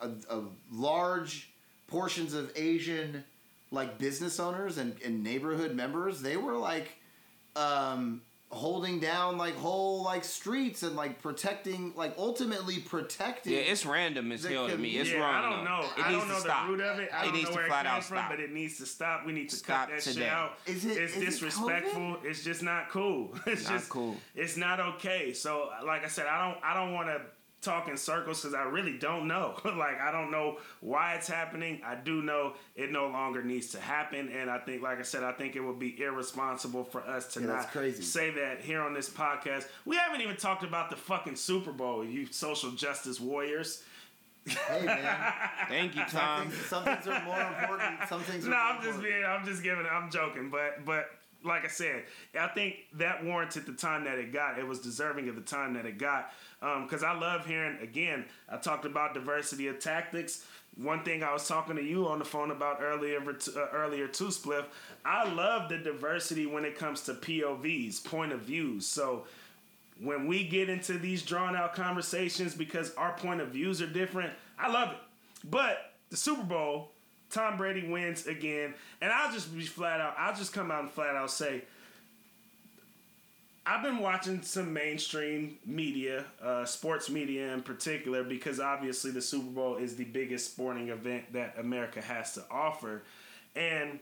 A, a large portions of Asian, like, business owners and, and neighborhood members, they were like um, holding down like whole like streets and like protecting, like ultimately protecting. Yeah, it's random as hell to me. It's yeah, wrong. I don't know. It I needs don't know to the stop. root of it. I it don't needs know where to flat it comes out from, stop. But it needs to stop. We need to stop cut that today. shit out. Is it, it's is disrespectful. It it's just not cool. It's not just cool. It's not okay. So, like I said, I don't. I don't want to. talk in circles, because I really don't know. Like, I don't know why it's happening. I do know it no longer needs to happen, and I think, like I said, I think it would be irresponsible for us to yeah, not crazy. say that here on this podcast. We haven't even talked about the fucking Super Bowl, you social justice warriors. Hey, man. Thank you, Tom. Some things, some things are more important. Some things are no, more I'm just important. being, I'm just giving, I'm joking, but, but. Like I said, I think that warranted the time that it got. It was deserving of the time that it got. Because um, I love hearing, again, I talked about diversity of tactics. One thing I was talking to you on the phone about earlier, uh, earlier too, Spliff, I love the diversity when it comes to P O Vs, point of views. So when we get into these drawn-out conversations because our point of views are different, I love it. But the Super Bowl... Tom Brady wins again, and I'll just be flat out, I'll just come out and flat out say, I've been watching some mainstream media, uh, sports media in particular, because obviously the Super Bowl is the biggest sporting event that America has to offer, and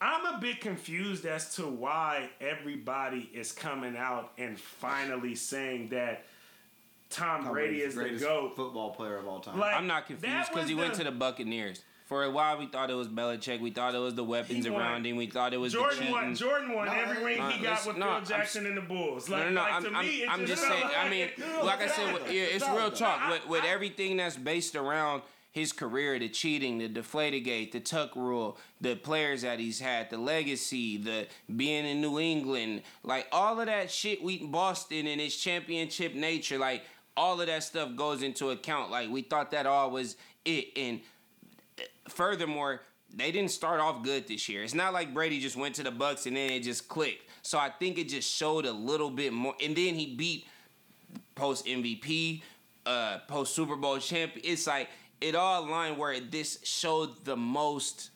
I'm a bit confused as to why everybody is coming out and finally saying that Tom, Tom Brady Brady's is the GOAT football player of all time. Like, I'm not confused, because he the, went to the Buccaneers. For a while, we thought it was Belichick. We thought it was the weapons around him. We thought it was Jordan the cheating. Won. Jordan won no, every ring no, he got with no, Phil Jackson and the Bulls. Like, no, no, no. Like, I'm, to I'm, me, I'm just saying. Like, I mean, no, like I said, with, yeah, it's no, real talk. I, with, with I, everything that's based around his career, the cheating, the Deflategate, the Tuck Rule, the players that he's had, the legacy, the being in New England, like all of that shit. We Boston and his championship nature, like all of that stuff goes into account. Like, we thought that all was it, and. Furthermore, they didn't start off good this year. It's not like Brady just went to the Bucks and then it just clicked. So I think it just showed a little bit more. And then he beat post-M V P, uh, post-Super Bowl champion. It's like it all aligned where this showed the most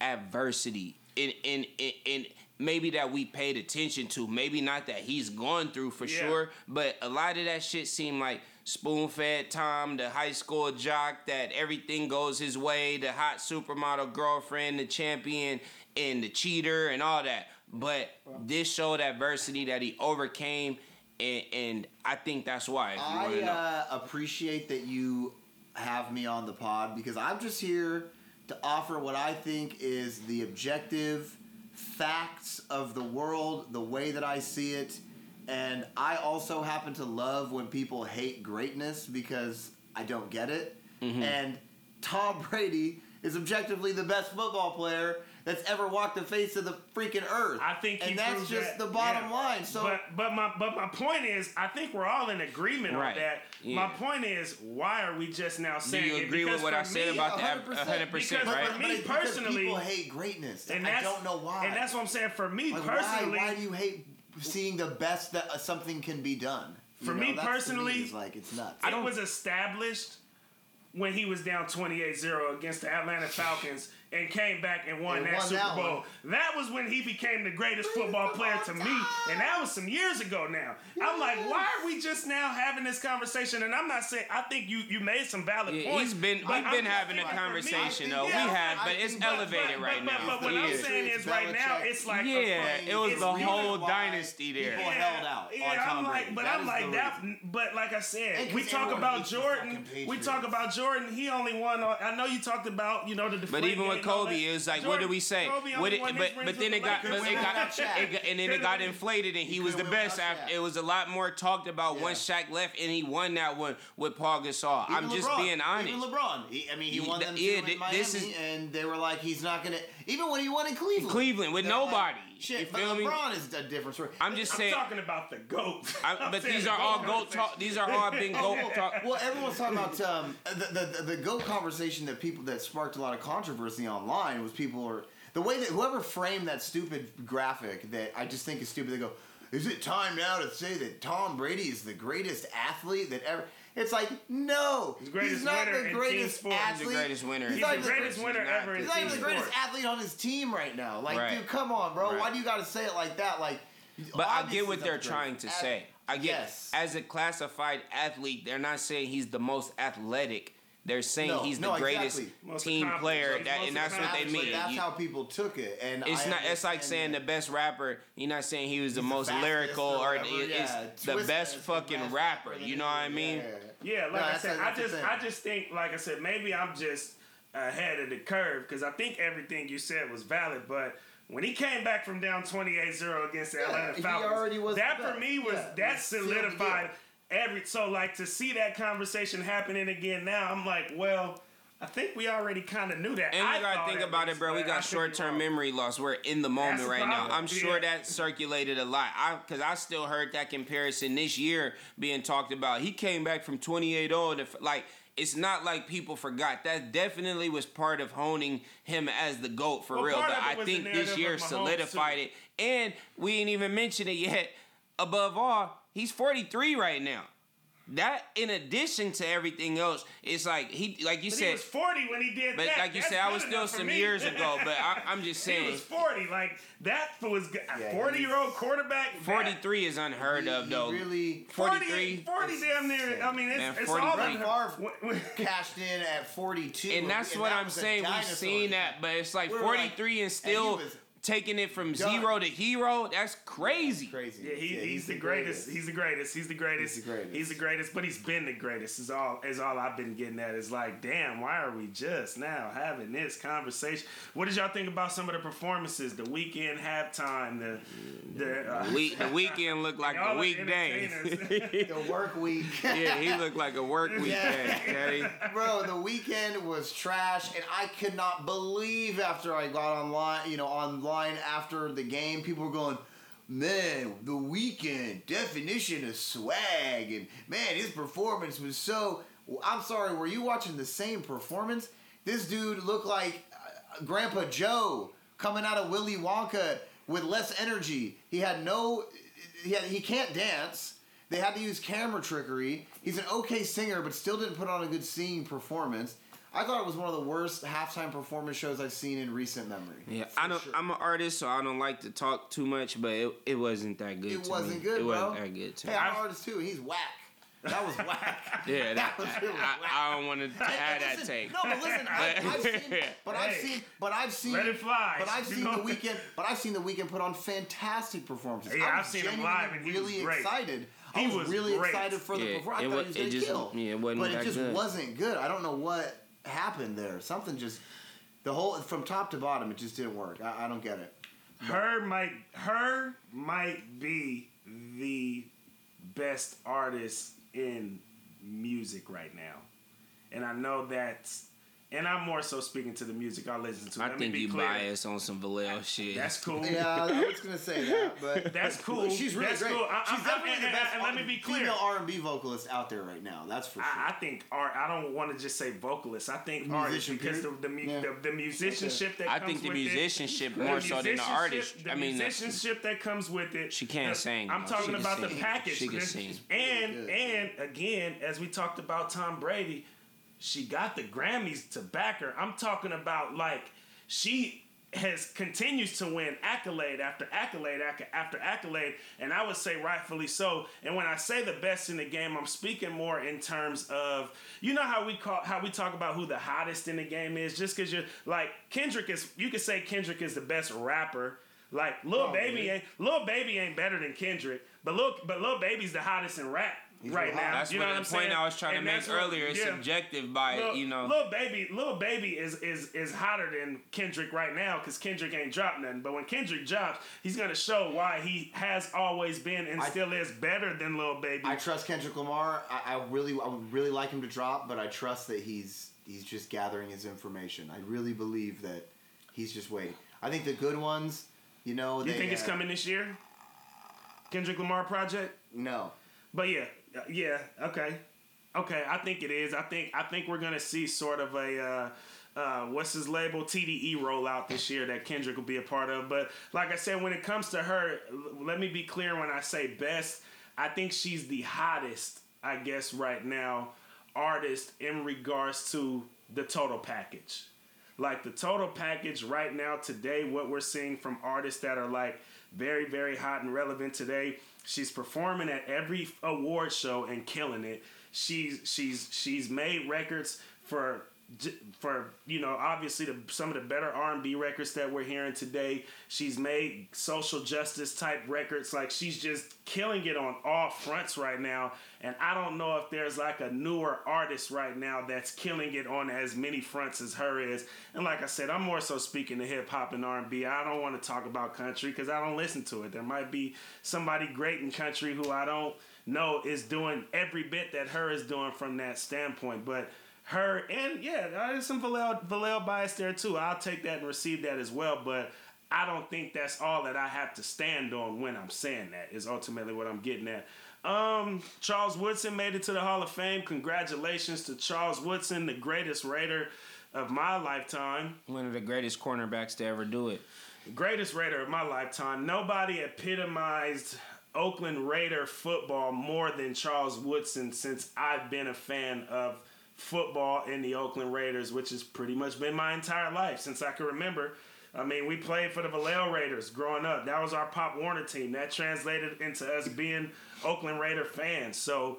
adversity in in in, in maybe that we paid attention to, maybe not that he's gone through for yeah. sure, but a lot of that shit seemed like spoon-fed Tom, the high school jock that everything goes his way, the hot supermodel girlfriend, the champion, and the cheater, and all that. But wow. this showed adversity that he overcame, and, and I think that's why. If I you uh, appreciate that you have me on the pod, because I'm just here to offer what I think is the objective facts of the world, the way that I see it. And I also happen to love when people hate greatness because I don't get it. Mm-hmm. And Tom Brady is objectively the best football player that's ever walked the face of the freaking earth. I think, and that's just that, the bottom yeah. line. So, but, but my but my point is, I think we're all in agreement right. on that. Yeah. My point is, why are we just now saying? Do you agree it? with what I said me, about that? One hundred percent, right? Because for me personally, people hate greatness, and I don't know why. And that's what I'm saying. For me like, personally, why, why do you hate seeing the best that something can be done? For you know, me personally, me is like it's nuts. It was established when he was down twenty-eight zero against the Atlanta Falcons and came back and won and that won Super that Bowl. One. That was when he became the greatest football player to me, and that was some years ago now. Yeah. I'm like, why are we just now having this conversation? And I'm not saying, I think you, you made some valid yeah, points. He's been, we've been I'm having a conversation, me, though. Yeah, we have, but it's elevated but, right but, now. But, but what yeah. I'm saying is right now, it's like yeah, a, it was the whole dynasty there. People yeah, held out yeah, on yeah, Tom Brady. But I'm like, that. But like I said, we talk about Jordan, we talk about Jordan, he only won. On, I know you talked about you know the. But even with Kobe, it was like, Jordan, what do we say? What it, but but then it got, but it got, it got, and then it got inflated, and he was the best. After, it was a lot more talked about yeah. once Shaq left, and he won that one with Paul Gasol. Even I'm just LeBron, being honest. Even LeBron, he, I mean, he, he won them yeah, in th- Miami, this is, and they were like, he's not gonna. Even when he won in Cleveland, Cleveland with nobody. Like, shit, you feel but LeBron me? Is a different story. I'm just I'm saying. I'm talking about the GOAT. But these are all GOAT talk. These are all big GOAT talk. Well, everyone's talking about. The, the the GOAT conversation that people that sparked a lot of controversy online was people are the way that whoever framed that stupid graphic that I just think is stupid. They go, "Is it time now to say that Tom Brady is the greatest athlete that ever?" It's like, no, he's, he's not the greatest athlete. He's the greatest winner. He's, he's the, the greatest winner ever. He's not even the greatest athlete on his team right now. Like, right. dude, come on, bro. Right. Why do you got to say it like that? Like, but I get what they're trying to say. I guess yes. as a classified athlete, they're not saying he's the most athletic. They're saying no, he's the no, greatest exactly. team player, that, and that's what they mean. Like, that's you, how people took it. And it's I not. It's like saying that. The best rapper. You're not saying he was the most lyrical or the, yeah. it's Twist, the best it's fucking the rapper. You know what I mean? Yeah, yeah like no, I said, I just, I just think, like I said, maybe I'm just ahead of the curve because I think everything you said was valid, but. When he came back from down twenty-eight zero against the yeah, Atlanta Falcons, that for me was, yeah, that solidified every, so like to see that conversation happening again now, I'm like, well, I think we already kind of knew that. And we got to think about it, bro. We got short-term memory loss. We're in the moment right now. I'm sure that circulated a lot. I Because I still heard that comparison this year being talked about. He came back from twenty-eight zero to, like, it's not like people forgot. That definitely was part of honing him as the GOAT for well, real. But I think this year solidified it. And we ain't even mentioned it yet. Above all, he's forty-three right now. That, in addition to everything else, it's like he, like you but said, he was forty when he did but that. But like you That's said, I was still some me. years ago. But I, I'm just saying, he was forty. Like that was a forty-year-old quarterback. Forty-three is unheard he, of, though. Really, forty-three, forty damn near. I mean, it's, man, it's all Favre cashed in at forty-two, and that's and what that I'm saying. We've seen that, but it's like We're forty-three like, and still. And taking it from Done. zero to hero, that's crazy. That's crazy. Yeah, he, yeah he's, he's the, the greatest. greatest. He's the greatest. He's the greatest. He's the greatest. He's the greatest. But he's been the greatest. Is all is all I've been getting at. Is like, damn, why are we just now having this conversation? What did y'all think about some of the performances? The Weeknd halftime. The the uh, we, the Weeknd looked like a weekday. The work week. Yeah, he looked like a work weekday. Yeah. Bro, the Weeknd was trash, and I could not believe after I got online. You know, online. After the game, people were going, man, the Weeknd definition of swag, and man, his performance was so. I'm sorry, were you watching the same performance? This dude looked like Grandpa Joe coming out of Willy Wonka with less energy. He had no. He, had, he can't dance. They had to use camera trickery. He's an okay singer, but still didn't put on a good singing performance. I thought it was one of the worst halftime performance shows I've seen in recent memory. Yeah, I don't, sure. I'm an artist, so I don't like to talk too much, but it, it wasn't that good it to me. It wasn't good, It bro. wasn't that good to hey, me. Hey, I'm an artist, too, and he's whack. That was whack. Yeah, that, that was really I, whack. I, I don't want to have that take. No, but listen, I, I've seen, but hey, I've seen, but I've seen, let it fly. But I've seen the Weeknd, but I've seen the Weeknd put on fantastic performances. Yeah, I've seen him live, and he really was great. Excited. He I was, was really great. excited for yeah, the performance. I thought was, he was going to kill. Yeah, it wasn't but it just good. wasn't good. I don't know what happened there. Something just the whole from top to bottom, it just didn't work. I, I don't get it. But. Her might, her might be the best artist in music right now, and I know that. And I'm more so speaking to the music I listen to. I Let think you clear. biased on some Vallejo shit. That's cool. Yeah, I was gonna say that, but that's cool. She's really that's great. Cool. I, She's definitely and, the best. And, and let me be clear. Female R and B vocalist out there right now. That's for sure. I, I think art. I don't want to just say vocalist. I think musician artist because the the, yeah. the the musicianship that I comes think the with musicianship it, more the so musicianship, than the artist. The I mean, musicianship that comes with it. She can't sing. I'm talking about sing. the package. She can sing. And and again, as we talked about Tom Brady. She got the Grammys to back her. I'm talking about, like, she has continues to win accolade after accolade after accolade, and I would say rightfully so. And when I say the best in the game, I'm speaking more in terms of, you know how we call how we talk about who the hottest in the game is? Just because you're, like, Kendrick is, you could say Kendrick is the best rapper. Like, Lil oh, Baby man. ain't Lil Baby ain't better than Kendrick, but Lil, but Lil Baby's the hottest in rap. He's right now, that's you know what I'm saying. The point I was trying and to make earlier is yeah. subjective by Lil, you know. Lil Baby, Lil Baby is is is hotter than Kendrick right now because Kendrick ain't dropped nothing. But when Kendrick drops, he's gonna show why he has always been and I, still is better than Lil Baby. I trust Kendrick Lamar. I, I really, I would really like him to drop, but I trust that he's he's just gathering his information. I really believe that he's just waiting. I think the good ones, you know. You they, think it's uh, coming this year? Kendrick Lamar project? No. But yeah, yeah, okay, okay. I think it is. I think I think we're gonna see sort of a uh, uh, what's his label T D E rollout this year that Kendrick will be a part of. But like I said, when it comes to her, let me be clear when I say best. I think she's the hottest, I guess, right now artist in regards to the total package. Like the total package right now today, what we're seeing from artists that are like very very hot and relevant today. She's performing at every award show and killing it. She's she's she's made records for for you know obviously the, some of the better R and B records that we're hearing today. She's made social justice type records. Like she's just killing it on all fronts right now. And I don't know if there's like a newer artist right now that's killing it on as many fronts as her is. And like I said, I'm more so speaking to hip hop and R and B. I don't want to talk about country because I don't listen to it. There might be somebody great in country who I don't know is doing every bit that her is doing from that standpoint. But her and yeah, there's some Vallejo, Vallejo bias there too. I'll take that and receive that as well. But I don't think that's all that I have to stand on when I'm saying that is ultimately what I'm getting at. Um, Charles Woodson made it to the Hall of Fame. Congratulations to Charles Woodson, the greatest Raider of my lifetime. One of the greatest cornerbacks to ever do it. The greatest Raider of my lifetime. Nobody epitomized Oakland Raider football more than Charles Woodson since I've been a fan of football in the Oakland Raiders, which has pretty much been my entire life since I can remember. I mean, we played for the Vallejo Raiders growing up. That was our Pop Warner team. That translated into us being Oakland Raider fans. So,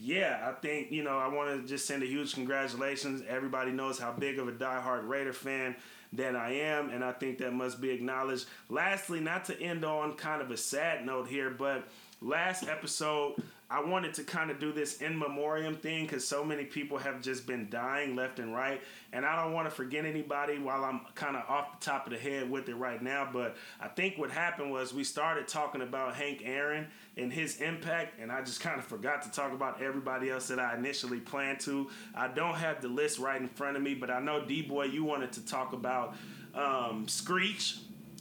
yeah, I think, you know, I want to just send a huge congratulations. Everybody knows how big of a diehard Raider fan that I am, and I think that must be acknowledged. Lastly, not to end on kind of a sad note here, but last episode, I wanted to kind of do this in memoriam thing because so many people have just been dying left and right. And I don't want to forget anybody while I'm kind of off the top of the head with it right now. But I think what happened was we started talking about Hank Aaron and his impact. And I just kind of forgot to talk about everybody else that I initially planned to. I don't have the list right in front of me, but I know, D-Boy, you wanted to talk about um, Screech.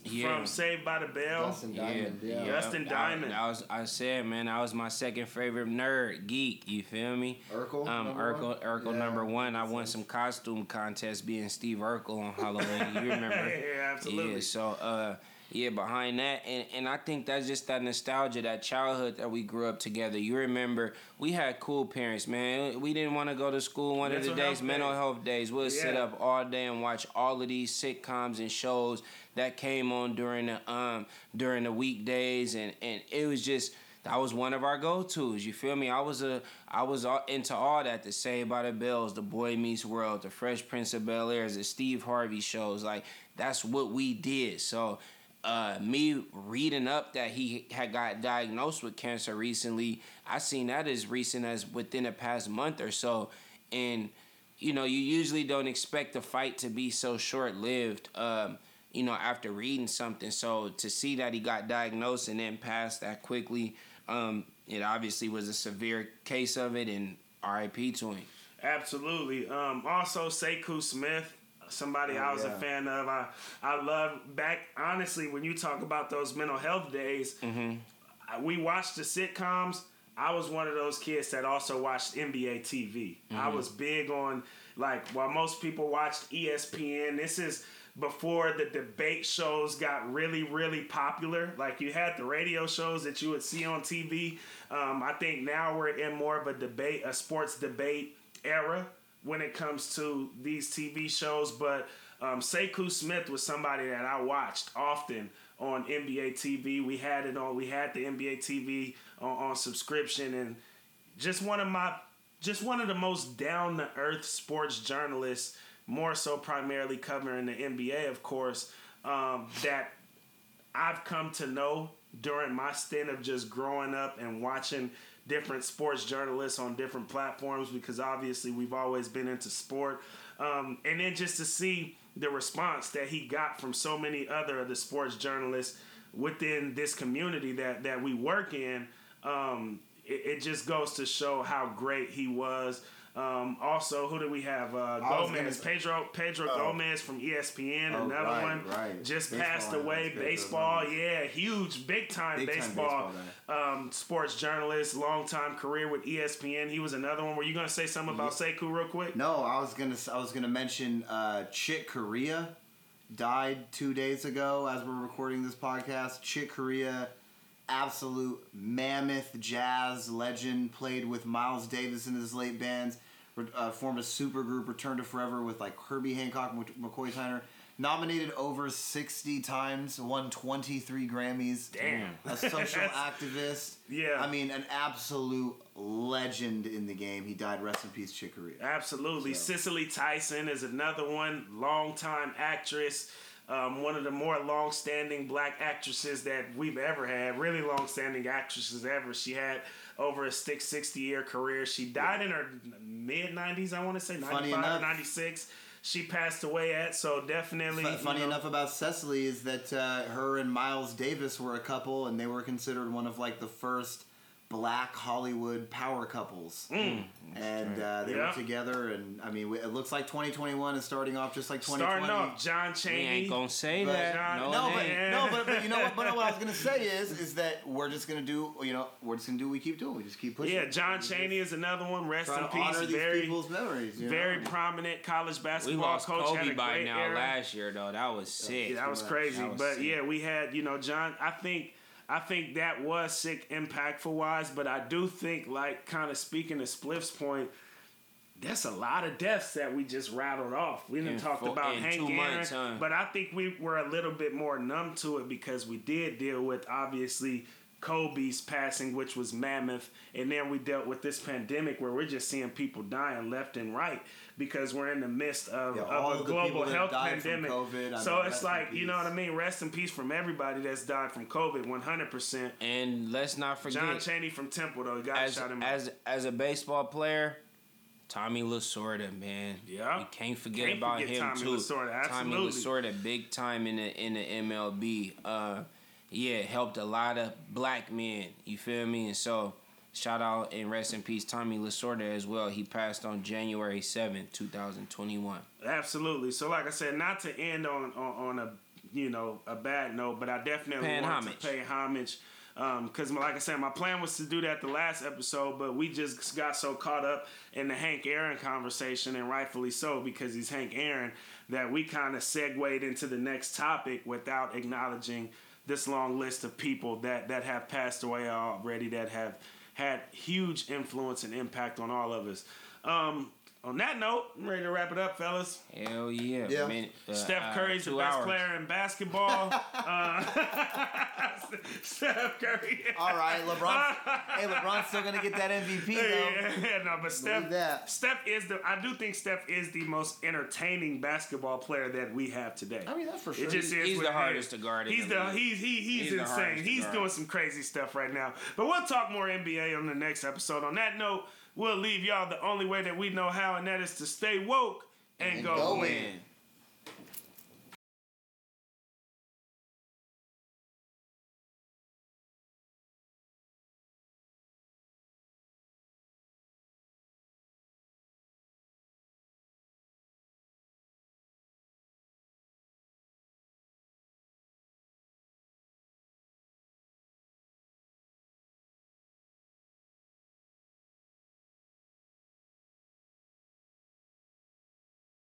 Yeah. From Saved by the Bell. Dustin Diamond. Yeah. Yeah. Dustin Diamond. I, I, was, I said, man, I was my second favorite nerd geek. You feel me? Urkel. Um, number Urkel, one. Urkel yeah. number one. I won some costume contests being Steve Urkel on Halloween. You remember? Yeah, absolutely. Yeah, so, uh, Yeah, behind that. And, and I think that's just that nostalgia, that childhood that we grew up together. You remember, we had cool parents, man. We didn't want to go to school one mental of the days, mental days. health days. We'll yeah. sit up all day and watch all of these sitcoms and shows that came on during the um during the weekdays. And, and it was just, that was one of our go-tos. You feel me? I was a I was all, into all that. The Saved by the Bells, the Boy Meets World, the Fresh Prince of Bel-Air, the Steve Harvey shows. Like, that's what we did. So... Uh, me reading up that he had got diagnosed with cancer recently, I seen that as recent as within the past month or so. And, you know, you usually don't expect the fight to be so short-lived, um, you know, after reading something. So to see that he got diagnosed and then passed that quickly, um, it obviously was a severe case of it, and R I P to him. Absolutely. Um, also, Sekou Smith. Somebody oh, I was yeah. a fan of. I I love back. Honestly, when you talk about those mental health days, mm-hmm. we watched the sitcoms. I was one of those kids that also watched N B A T V. Mm-hmm. I was big on, like, while most people watched E S P N. This is before the debate shows got really, really popular. Like, you had the radio shows that you would see on T V. Um, I think now we're in more of a debate, a sports debate era, when it comes to these T V shows. But um, Sekou Smith was somebody that I watched often on N B A T V. We had it on. We had the N B A T V on, on subscription, and just one of my, just one of the most down to earth sports journalists, more so primarily covering the N B A, of course, um, that I've come to know during my stint of just growing up and watching different sports journalists on different platforms, because obviously we've always been into sport. Um, and then just to see the response that he got from so many other of the sports journalists within this community that, that we work in, um, it, it just goes to show how great he was. Um, also, who do we have? Uh, Gomez, Pedro Pedro oh. Gomez from E S P N, oh, another right, one. Right. Just baseball passed away. Baseball, baseball yeah, huge, big-time big baseball, time baseball um, sports journalist, long-time career with E S P N. He was another one. Were you going to say something about yeah. Sekou real quick? No, I was going to I was gonna mention uh, Chick Corea died two days ago as we're recording this podcast. Chick Corea, absolute mammoth jazz legend, played with Miles Davis in his late bands. Uh, formed a super group, Return to Forever, with like Herbie Hancock, McCoy Tyner. Nominated over sixty times, won twenty-three Grammys. Damn. A social activist. Yeah. I mean, an absolute legend in the game. He died. Rest in peace, Chick Corea. Absolutely. So. Cicely Tyson is another one. Longtime actress. Um, one of the more long-standing black actresses that we've ever had, really long-standing actresses ever. She had over a sixty-year career. She died yeah. in her mid-nineties, I want to say, ninety-five, ninety-six. She passed away at, so definitely. F- funny you know, enough about Cicely is that uh, her and Miles Davis were a couple, and they were considered one of like the first black Hollywood power couples. Mm. And uh, they yep. were together, and I mean, it looks like twenty twenty-one is starting off just like twenty twenty. Starting off, John Chaney. We ain't gonna say but, that. John, no, no, but, no but, but you know what? But what I was gonna say is, is that we're just gonna do, you know, we're just gonna do what we keep doing. We just keep pushing. Yeah, John Chaney is another one. Rest in peace. Honor very, these people's memories. You know? Very prominent college basketball we lost coach. Kobe had a by great now era. Last year though. That was sick. Yeah, that was crazy. That was but sick. Yeah, we had, you know, John. I think. I think that was sick, impactful wise, but I do think, like, kind of speaking to Spliff's point, that's a lot of deaths that we just rattled off. We didn't talk about Hank Aaron, but I think we were a little bit more numb to it because we did deal with, obviously, Kobe's passing, which was mammoth, and then we dealt with this pandemic where we're just seeing people dying left and right because we're in the midst of, yeah, of a global health pandemic. COVID, so mean, it's like, you know what I mean? Rest in peace from everybody that's died from COVID, one hundred percent. And let's not forget John Chaney from Temple, though. Got shot him as as a baseball player. Tommy Lasorda, man. Yeah. You can't forget can't about forget him Tommy too. Lasorda, absolutely. Tommy Lasorda, big time in the in the M L B. Uh, Yeah, helped a lot of black men, you feel me? And so, shout out and rest in peace Tommy Lasorda as well. He passed on January seventh, twenty twenty-one. Absolutely. So, like I said, not to end on, on, on a, you know, a bad note, but I definitely Pan want homage. to pay homage Because, um, like I said, my plan was to do that the last episode, but we just got so caught up in the Hank Aaron conversation, and rightfully so, because he's Hank Aaron, that we kind of segued into the next topic without acknowledging this long list of people that, that have passed away already, that have had huge influence and impact on all of us. Um, on that note, I'm ready to wrap it up, fellas. Hell yeah. yeah. Man, uh, Steph Curry's uh, the best hours. player in basketball. uh, Steph Curry. All right, LeBron. Hey, LeBron's still going to get that M V P, though. Yeah, yeah, no, but Steph, Steph is the, I do think Steph is the most entertaining basketball player that we have today. I mean, that's for sure. It just he's is he's the hardest to guard. He's, the, he's, he, he's, he's insane. He's doing some crazy stuff right now. But we'll talk more N B A on the next episode. On that note, we'll leave y'all the only way that we know how, and that is to stay woke and, and go, go win. win.